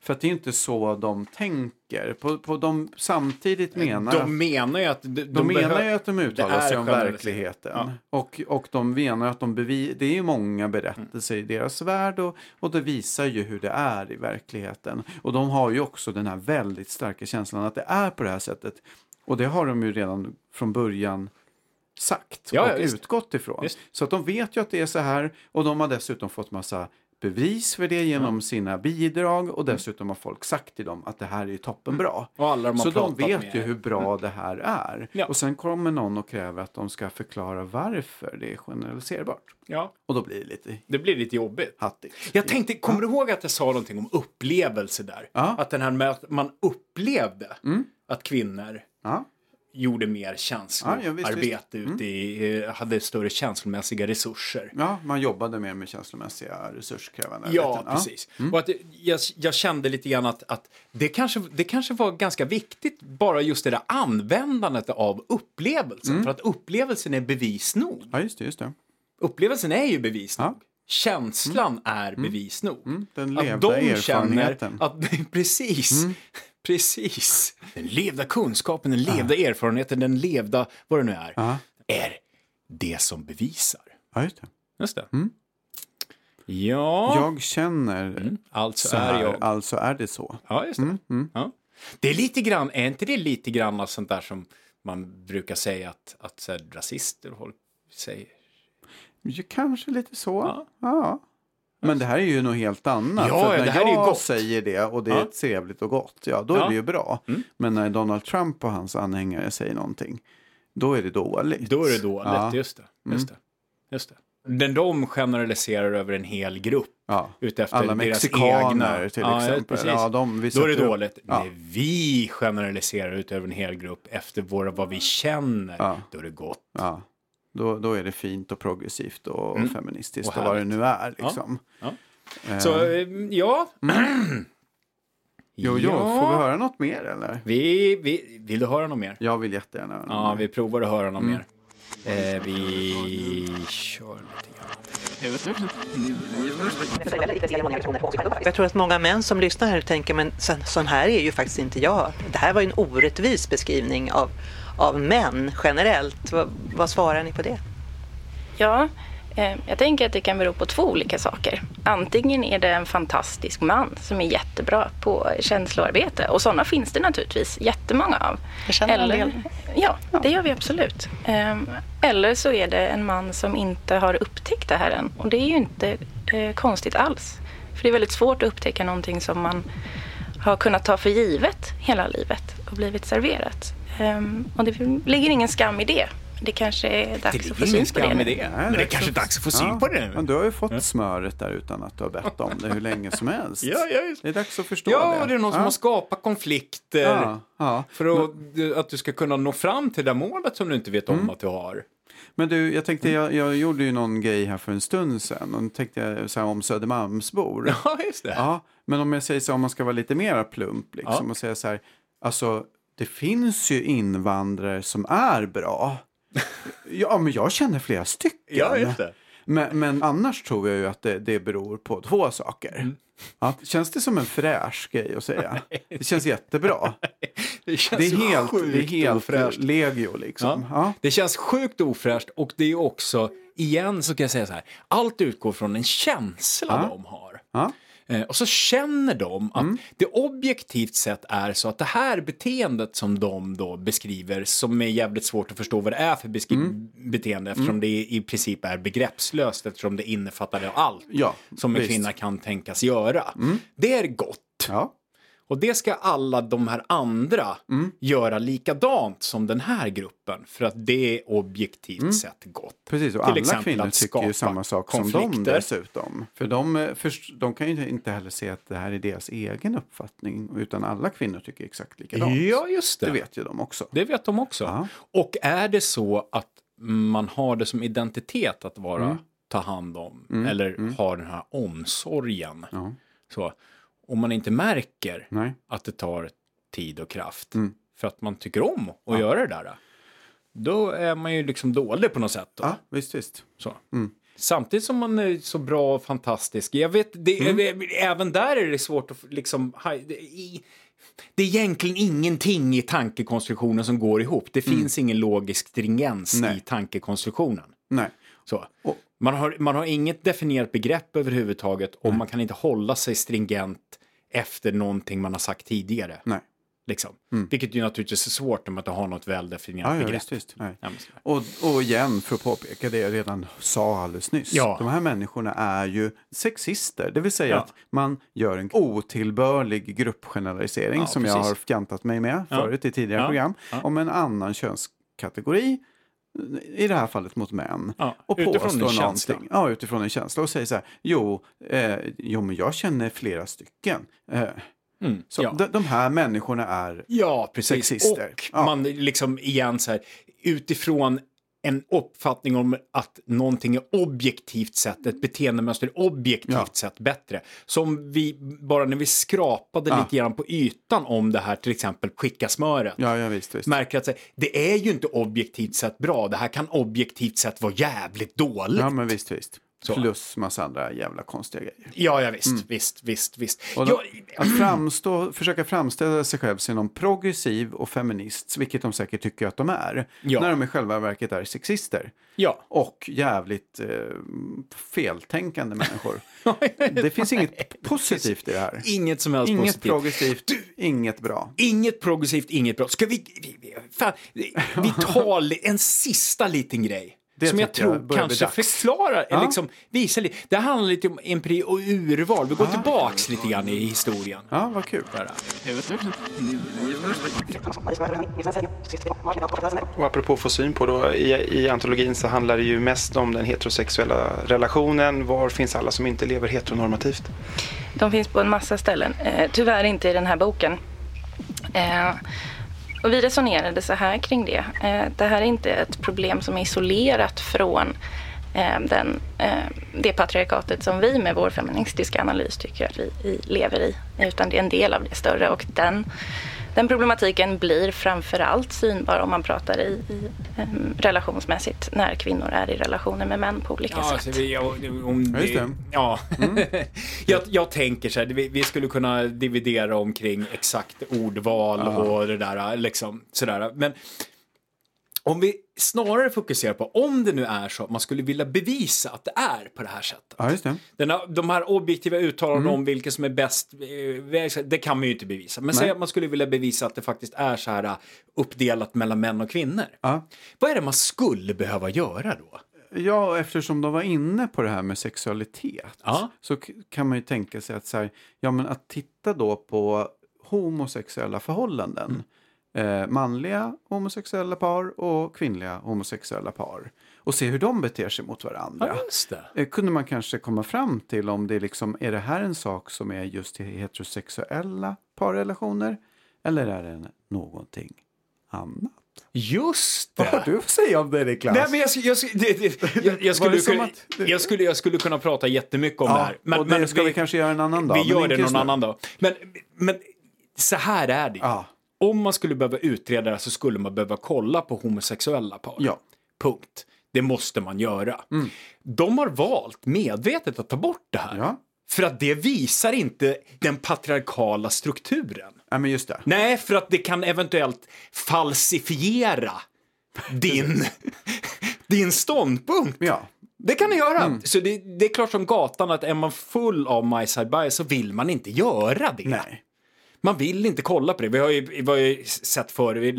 För att det är inte så de tänker. På de samtidigt menar... De menar ju att de uttalar sig om verkligheten. Ja. Och de menar att det är ju många berättelser i deras värld. Och det visar ju hur det är i verkligheten. Och de har ju också den här väldigt starka känslan att det är på det här sättet. Och det har de ju redan från början sagt och utgått ifrån. Visst. Så att de vet ju att det är så här. Och de har dessutom fått massa... bevis för det genom sina bidrag, och dessutom har folk sagt till dem att det här är toppenbra. Så de vet ju hur bra det här är. Ja. Och sen kommer någon och kräver att de ska förklara varför det är generaliserbart. Ja. Och då blir det lite... Det blir lite jobbigt. Hattigt. Jag tänkte, kommer du ihåg att jag sa någonting om upplevelse där? Ja. Att den här med att man upplevde att kvinnor gjorde mer känsloarbete ute i, hade större känslomässiga resurser. Ja, man jobbade mer med känslomässiga resurskrävande. Ja, precis. Ja. Mm. Och att jag kände lite grann att det kanske var ganska viktigt, bara just det där användandet av upplevelsen. Mm. För att upplevelsen är bevis nog. Ja, just det. Upplevelsen är ju bevis nog. Känslan är bevis nog. Mm. Den levda erfarenheten. Precis. Mm. Precis. Den levda kunskapen, den levda erfarenheten, den levda, vad det nu är, är det som bevisar. Ja, just det. Just det. Mm. Ja. Jag känner alltså så här, är jag. Alltså är det så. Ja, just det. Mm. Mm. Ja. Det är lite grann, är inte det lite grann sånt där som man brukar säga att så här, rasister säger? Kanske lite så. Ja. Men det här är ju något helt annat. Ja, för när det här jag är gott. Säger det och det är trevligt och gott, då är det ju bra. Mm. Men när Donald Trump och hans anhängare säger någonting, då är det dåligt. Just det. Den de generaliserar över en hel grupp. Ja. Utefter alla deras mexikaner egna. Till exempel. Ja, då är det dåligt. Ja. När vi generaliserar ut över en hel grupp efter vad vi känner, då är det gott. Ja. Då är det fint och progressivt och feministiskt och vad det nu är liksom. Ja. Jo, får vi höra något mer eller? Vill du höra något mer? Jag vill jättegärna höra något mer. Vi provar att höra något mer. Vi kör lite grann. Jag tror att många män som lyssnar här tänker, men sån här är ju faktiskt inte jag. Det här var ju en orättvis beskrivning av män generellt. Vad svarar ni på det? Ja, jag tänker att det kan bero på två olika saker. Antingen är det en fantastisk man som är jättebra på känsloarbete. Och sådana finns det naturligtvis jättemånga av. Ja, det gör vi absolut. Eller så är det en man som inte har upptäckt det här än. Och det är ju inte konstigt alls. För det är väldigt svårt att upptäcka någonting som man har kunnat ta för givet hela livet och blivit serverat. Och det ligger ingen skam i det. Det kanske är dags att få syn på det. Men det är kanske dags att få syn på det. Men du har ju fått smöret där utan att du har bett om det hur länge som helst. Det är dags att förstå det. Ja, det är någon som har skapat konflikter för att du ska kunna nå fram till det målet som du inte vet om att du har. Men du, jag tänkte, jag gjorde ju någon grej här för en stund sedan. Och tänkte jag så här om Södermalmsbor. Ja, just det. Ja, men om jag säger så, om man ska vara lite mera plump liksom, och säga så här, alltså det finns ju invandrare som är bra. Ja, men jag känner flera stycken. Ja, just det. Men annars tror jag ju att det beror på två saker. Mm. Ja, känns det som en fräsch grej att säga? Det känns jättebra. Det är helt fräscht. Legio liksom. Ja. Det känns sjukt ofräscht, och det är också, igen så kan jag säga så här, allt utgår från en känsla de har. Ja. Och så känner de att det objektivt sett är så att det här beteendet som de då beskriver, som är jävligt svårt att förstå vad det är för beteende, eftersom det i princip är begreppslöst, eftersom det innefattar allt som en kvinna kan tänkas göra. Det är gott. Ja. Och det ska alla de här andra göra likadant som den här gruppen. För att det är objektivt sett gott. Precis, och till alla kvinnor tycker ju samma sak som de dessutom. För de kan ju inte heller se att det här är deras egen uppfattning. Utan alla kvinnor tycker exakt likadant. Ja, just det. Det vet ju de också. Det vet de också. Ja. Och är det så att man har det som identitet att vara ta hand om. Eller ha den här omsorgen. Ja. Så. Om man inte märker att det tar tid och kraft för att man tycker om att göra det där, då är man ju liksom dålig på något sätt. Då. Ja, visst. Så. Mm. Samtidigt som man är så bra och fantastisk. Jag vet, även där är det svårt att liksom... Det är egentligen ingenting i tankekonstruktionen som går ihop. Det finns ingen logisk stringens i tankekonstruktionen. Nej. Så. Man har inget definierat begrepp överhuvudtaget, och man kan inte hålla sig stringent efter någonting man har sagt tidigare. Nej. Liksom. Vilket ju naturligtvis är svårt om man inte har något väldefinierat begrepp. Just. Nej. Och igen, för att påpeka det jag redan sa alldeles nyss. Ja. De här människorna är ju sexister. Det vill säga att man gör en otillbörlig gruppgeneralisering som jag har fjantat mig med förut i tidigare program. Ja. Om en annan könskategori. I det här fallet mot män. Ja, och påstår någonting. Ja, utifrån en känsla. Och säger så här, jo men jag känner flera stycken. Mm, så ja. De här människorna är sexister. Och man liksom igen så här, utifrån en uppfattning om att någonting är objektivt sett, ett beteendemönster objektivt sett bättre. Som vi, bara när vi skrapade lite grann på ytan om det här, till exempel skicka smöret. Ja, visst. Märker att det är ju inte objektivt sett bra, det här kan objektivt sett vara jävligt dåligt. Ja, men visst. Så. Plus massa andra jävla konstiga grejer. Ja, visst. Och då, att försöka framställa sig själv som någon progressiv och feminist, vilket de säkert tycker att de är, när de i själva verket är sexister. Ja. Och jävligt feltänkande människor. Det finns inget positivt i det här. Inget som helst positivt. Inget progressivt, inget bra. Inget progressivt, inget bra. Ska vi tar en sista liten grej. Det som jag tror jag kanske förklarar liksom, visar lite. Det handlar lite om empiri och urval. Vi går tillbaks lite grann i historien. Ja, vad kul. Och apropå få syn på då, i antologin så handlar det ju mest om den heterosexuella relationen. Var finns alla som inte lever heteronormativt? De finns på en massa ställen. Tyvärr inte i den här boken. Och vi resonerade så här kring det. Det här är inte ett problem som är isolerat från det patriarkatet som vi med vår feministiska analys tycker att vi lever i. Utan det är en del av det större. Och den problematiken blir framförallt synbar om man pratar relationsmässigt när kvinnor är i relationer med män på olika sätt. Jag tänker så här, vi skulle kunna dividera omkring exakt ordval och det där liksom sådär. Men om vi snarare fokuserar på om det nu är så att man skulle vilja bevisa att det är på det här sättet. Ja, just det. De här objektiva uttalandena om vilken som är bäst, det kan man ju inte bevisa. Men säg att man skulle vilja bevisa att det faktiskt är så här uppdelat mellan män och kvinnor. Ja. Vad är det man skulle behöva göra då? Ja, eftersom de var inne på det här med sexualitet så kan man ju tänka sig att, så här, men att titta då på homosexuella förhållanden. Manliga homosexuella par och kvinnliga homosexuella par. Och se hur de beter sig mot varandra. Ja, just det. Kunde man kanske komma fram till om det liksom, är det här en sak som är just i heterosexuella parrelationer? Eller är det någonting annat? Just det. Vad har du att säga om det, Niklas? Nej, men jag skulle kunna prata jättemycket om det här. Men det ska vi kanske göra en annan dag. Vi gör det någon annan dag. Men så här är det. Ja. Om man skulle behöva utreda det så skulle man behöva kolla på homosexuella par. Ja. Punkt. Det måste man göra. Mm. De har valt medvetet att ta bort det här. Ja. För att det visar inte den patriarkala strukturen. Ja, men just det. Nej, för att det kan eventuellt falsifiera din ståndpunkt. Ja. Det kan det göra. Mm. Så det är klart som gatan att är man full av my side bias så vill man inte göra det. Nej. Man vill inte kolla på det. Vi har ju sett förr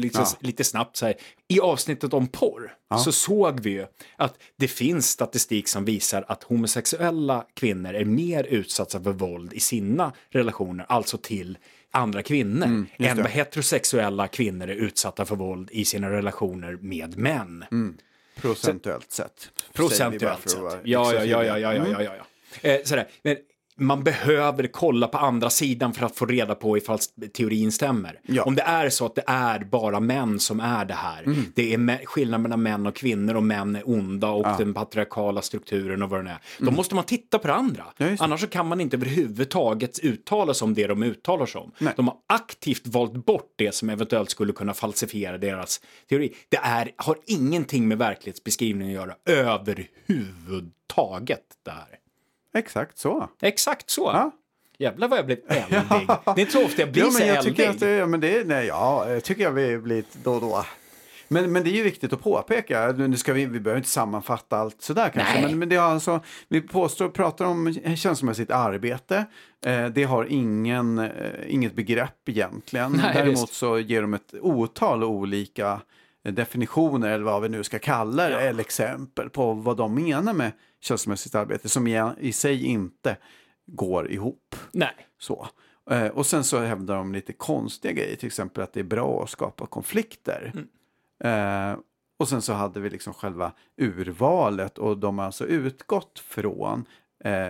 lite snabbt så här. I avsnittet om porr så såg vi ju att det finns statistik som visar att homosexuella kvinnor är mer utsatta för våld i sina relationer, alltså till andra kvinnor, än vad heterosexuella kvinnor är utsatta för våld i sina relationer med män. Mm. Procentuellt sett. Procentuellt sett. Ja. Sådär. Men man behöver kolla på andra sidan för att få reda på ifall teorin stämmer. Ja. Om det är så att det är bara män som är det här. Mm. Det är skillnad mellan män och kvinnor och män är onda och den patriarkala strukturen och vad det är. Då måste man titta på det andra. Ja, annars så kan man inte överhuvudtaget uttala sig om det de uttalar sig om. Nej. De har aktivt valt bort det som eventuellt skulle kunna falsifiera deras teori. Det har ingenting med verklighetsbeskrivningen att göra överhuvudtaget där. Exakt så. Ja. Jävlar vad jag blev eldig. Det är inte så ofta jag blir så eldig. Jag tycker vi blir då. Men det är ju viktigt att påpeka. Nu ska vi behöver inte sammanfatta allt sådär kanske. Men det är alltså, vi pratar om känslomässigt arbete. Det har inget begrepp egentligen. Nej, däremot just. Så ger de ett otal olika definitioner eller vad vi nu ska kalla det, eller exempel på vad de menar med könsmässigt arbete som i sig inte går ihop. Nej. Så. Och sen så hävdar de lite konstiga grejer, till exempel att det är bra att skapa konflikter. Mm. Och sen så hade vi liksom själva urvalet, och de har alltså utgått från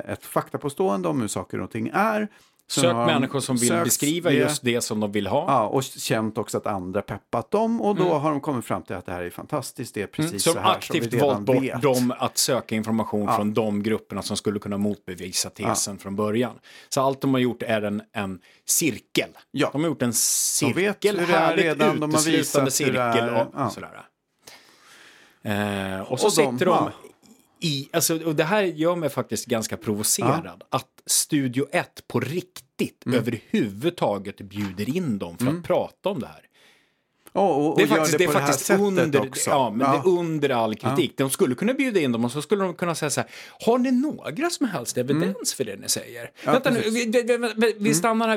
ett faktapåstående om hur saker och ting är Sök människor som vill beskriva just det som de vill ha. Ja, och känt också att andra peppat dem. Och då har de kommit fram till att det här är fantastiskt. Det är precis så, så här aktivt som vi redan bort vet. Dem att söka information från de grupperna som skulle kunna motbevisa tesen från början. Så allt de har gjort är en cirkel. Ja. De har gjort en cirkel. De vet hur det är redan. De har visat cirkel och sådär. Och så de, sitter de... och det här gör mig faktiskt ganska provocerad att Studio 1 på riktigt överhuvudtaget bjuder in dem för att prata om det här. Och det är faktiskt, det är det faktiskt under också. Det är under all kritik. De skulle kunna bjuda in dem och så skulle de kunna säga så här: har ni några som helst evidens för det ni säger? Vänta nu,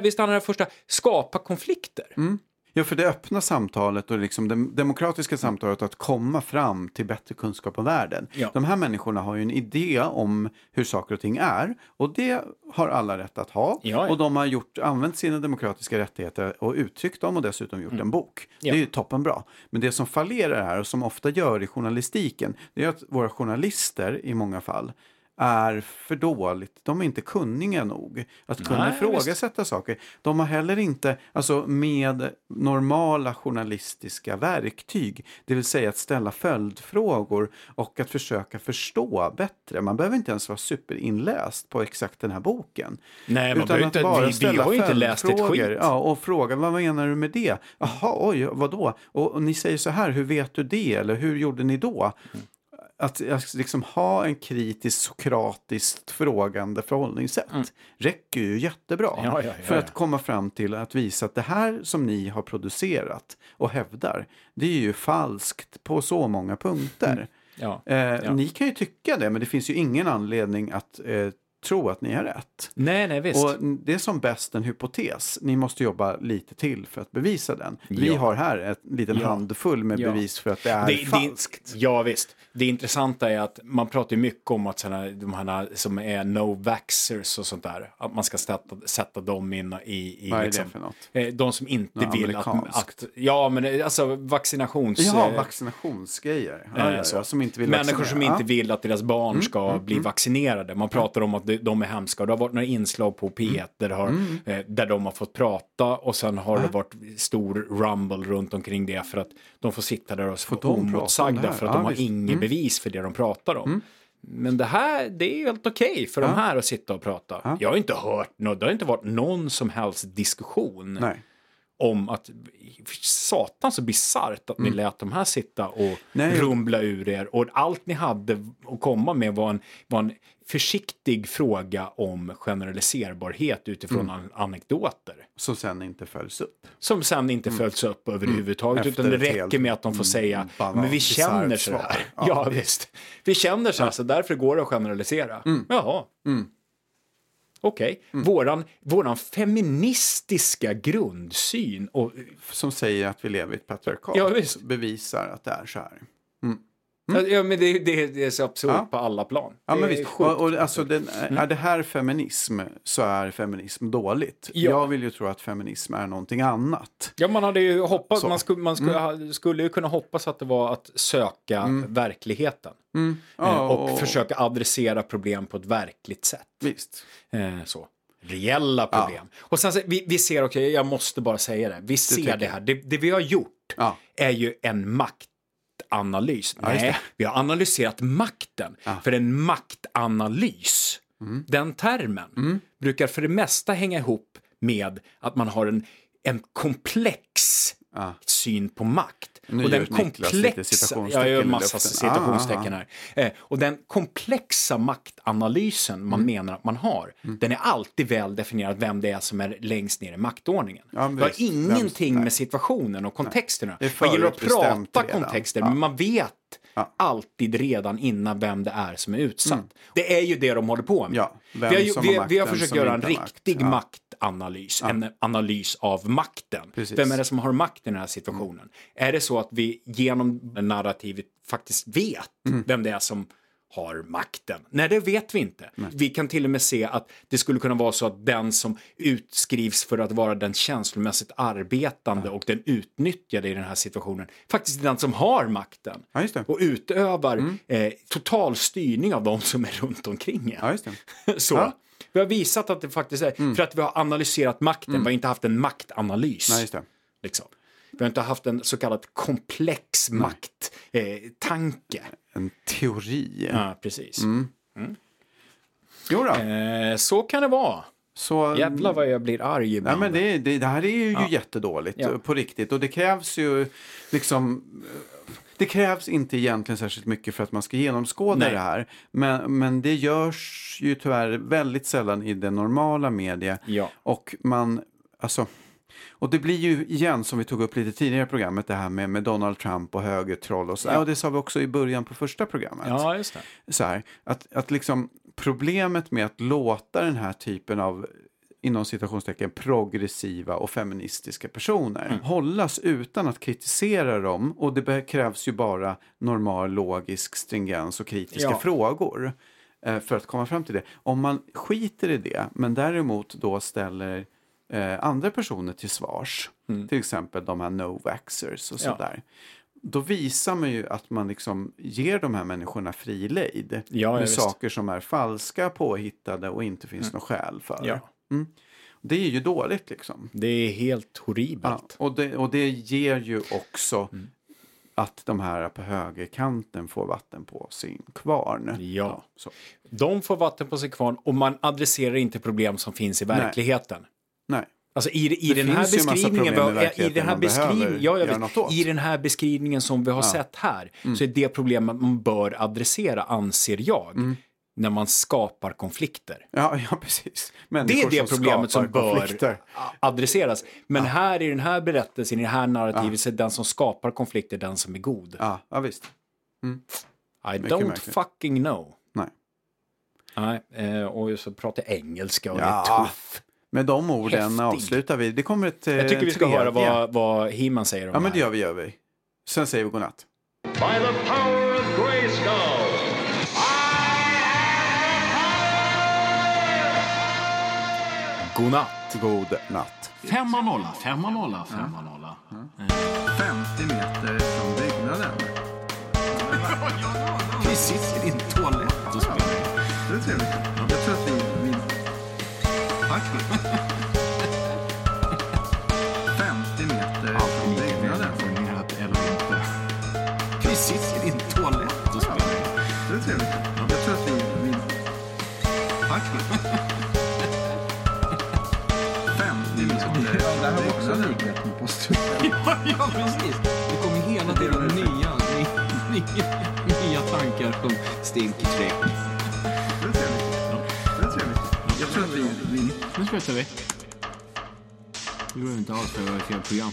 vi stannar här, första, skapa konflikter. Ja, för det öppna samtalet och liksom det demokratiska samtalet att komma fram till bättre kunskap om världen. Ja. De här människorna har ju en idé om hur saker och ting är. Och det har alla rätt att ha. Ja, ja. Och de har använt sina demokratiska rättigheter och uttryckt dem och dessutom gjort en bok. Ja. Det är ju toppenbra. Men det som fallerar här och som ofta gör i journalistiken, det är att våra journalister i många fall är för dåligt. De är inte kunniga nog att kunna ifrågasätta saker. De har heller inte, alltså med normala journalistiska verktyg, det vill säga att ställa följdfrågor och att försöka förstå bättre. Man behöver inte ens vara superinläst på exakt den här boken. Nej, man behöver inte, vi har ju inte läst ett skit. Ja, och fråga, vad menar du med det? Jaha, oj, vadå? Och ni säger så här, hur vet du det? Eller hur gjorde ni då? Att liksom ha en kritisk, sokratiskt frågande förhållningssätt räcker ju jättebra för att komma fram till att visa att det här som ni har producerat och hävdar, det är ju falskt på så många punkter. Ni kan ju tycka det, men det finns ju ingen anledning att tro att ni har rätt. Nej, visst. Och det är som bäst en hypotes. Ni måste jobba lite till för att bevisa den. Vi har här en liten handfull med bevis för att det är falskt. Ja, visst. Det intressanta är att man pratar mycket om att de här som är no-vaxxers och sånt där, att man ska sätta dem in i vad är liksom, det för något? De som inte vill att men alltså vaccinationsgrejer. Som inte vill människor som inte vill att deras barn ska bli vaccinerade. Man pratar om att de är hemska. Det har varit några inslag på P1 där de har fått prata och sen har det varit stor rumble runt omkring det för att de får sitta där och få omotsagda för att de har inget bevis för det de pratar om. Men det här, det är helt okej för de här att sitta och prata. Jag har inte hört något, det har inte varit någon som helst diskussion om att satan så bisarrt att ni lät de här sitta och rumla ur er. Och allt ni hade att komma med var en försiktig fråga om generaliserbarhet utifrån anekdoter. Som sen inte följs upp. Överhuvudtaget. Utan det räcker med att de får säga men vi känner så här. Ja, visst. Vi känner så här, så därför går det att generalisera. Jaha. Okej. Våran feministiska grundsyn och som säger att vi lever i ett patriarkat bevisar att det är så här. Ja, men det är så absurt på alla plan. Ja, men visst. Och alltså, är det här feminism, så är feminism dåligt. Ja. Jag vill ju tro att feminism är någonting annat. Ja, man hade ju hoppats, skulle ju kunna hoppas att det var att söka verkligheten. Och försöka adressera problem på ett verkligt sätt. Visst. Så. Reella problem. Och sen, vi ser, jag måste bara säga det. Vi ser det här. Det vi har gjort är ju en maktanalys. Nej, vi har analyserat makten. För en maktanalys, den termen, brukar för det mesta hänga ihop med att man har en komplex syn på makt. Nu och den komplexa, jag gör en massa citationstecken här. Och den komplexa maktanalysen man menar att man har, den är alltid väl definierad vem det är som är längst ner i maktordningen. Ja, det har ingenting med situationen och kontexterna. Man gillar att prata kontexter, men man vet alltid redan innan vem det är som är utsatt. Det är ju det de håller på med. Ja, vi har försökt göra en riktig maktanalys. Ja. En analys av makten. Precis. Vem är det som har makten i den här situationen? Är det så att vi genom narrativet faktiskt vet vem det är som har makten? Nej, det vet vi inte. Nej. Vi kan till och med se att det skulle kunna vara så att den som utskrivs för att vara den känslomässigt arbetande och den utnyttjade i den här situationen faktiskt är den som har makten. Ja, just det. Och utövar total styrning av de som är runt omkring. Ja, just det. Så. Ja. Vi har visat att det faktiskt är för att vi har analyserat makten. Vi har inte haft en maktanalys. Nej, just det. Liksom. Vi har inte haft en så kallad komplex makttanke. En teori. Ja, precis. Jo då. Så kan det vara. Så, jävlar vad jag blir arg ibland. Nej, men det här är ju jättedåligt på riktigt. Och det krävs ju liksom... Det krävs inte egentligen särskilt mycket för att man ska genomskåda det här. Men det görs ju tyvärr väldigt sällan i det normala media. Ja. Och man... Alltså... Och det blir ju igen, som vi tog upp lite tidigare i programmet, det här med Donald Trump och högertroll och så. Ja, och det sa vi också i början på första programmet. Ja, just det. Så här, att liksom problemet med att låta den här typen av, inom citationstecken, progressiva och feministiska personer hållas utan att kritisera dem. Och det krävs ju bara normal, logisk stringens och kritiska frågor för att komma fram till det. Om man skiter i det, men däremot då ställer... andra personer till svars. Till exempel de här no-vaxxers och sådär. Då visar man ju att man liksom ger de här människorna fri lejd. Ja, med saker som är falska, påhittade och inte finns någon skäl för. Ja. Mm. Det är ju dåligt liksom. Det är helt horribelt. Ja, och det ger ju också att de här på högerkanten får vatten på sin kvarn. Ja. Så. De får vatten på sin kvarn och man adresserar inte problem som finns i verkligheten. Nej. Nej. Alltså i den här beskrivningen som vi har sett här så är det problem man bör adressera, anser jag, när man skapar konflikter. Ja precis. Människor det är det problemet som bör adresseras. Men här i den här berättelsen, i det här narrativet så är den som skapar konflikter den som är god. Ja visst. I mycket don't märkligt. Fucking know. Nej, och så pratar jag engelska och det är tuff. Med de orden avslutar vi. Det kommer ett, jag tycker vi ska höra vad He-Man säger om det. Ja, men det gör vi. Sen säger vi godnatt. By the power of Grayskull. Godnatt. God natt. 5-0. 50 meter från byggnaden. Vi sitter i en toalett och spelar. Det är trevligt. Jag tror att vi 50 meter från byggnaden får ni att eller inte. Vi sitter i en toalett och spelar. Det är trevligt. Jag tror att vi vinner. 50 meter. Det här var också likheten på studion. Ja, precis. Det kommer hela tiden nya tankar som stinker träck. Nu slutar vi. Nu behöver vi inte avslöja vad det är för program.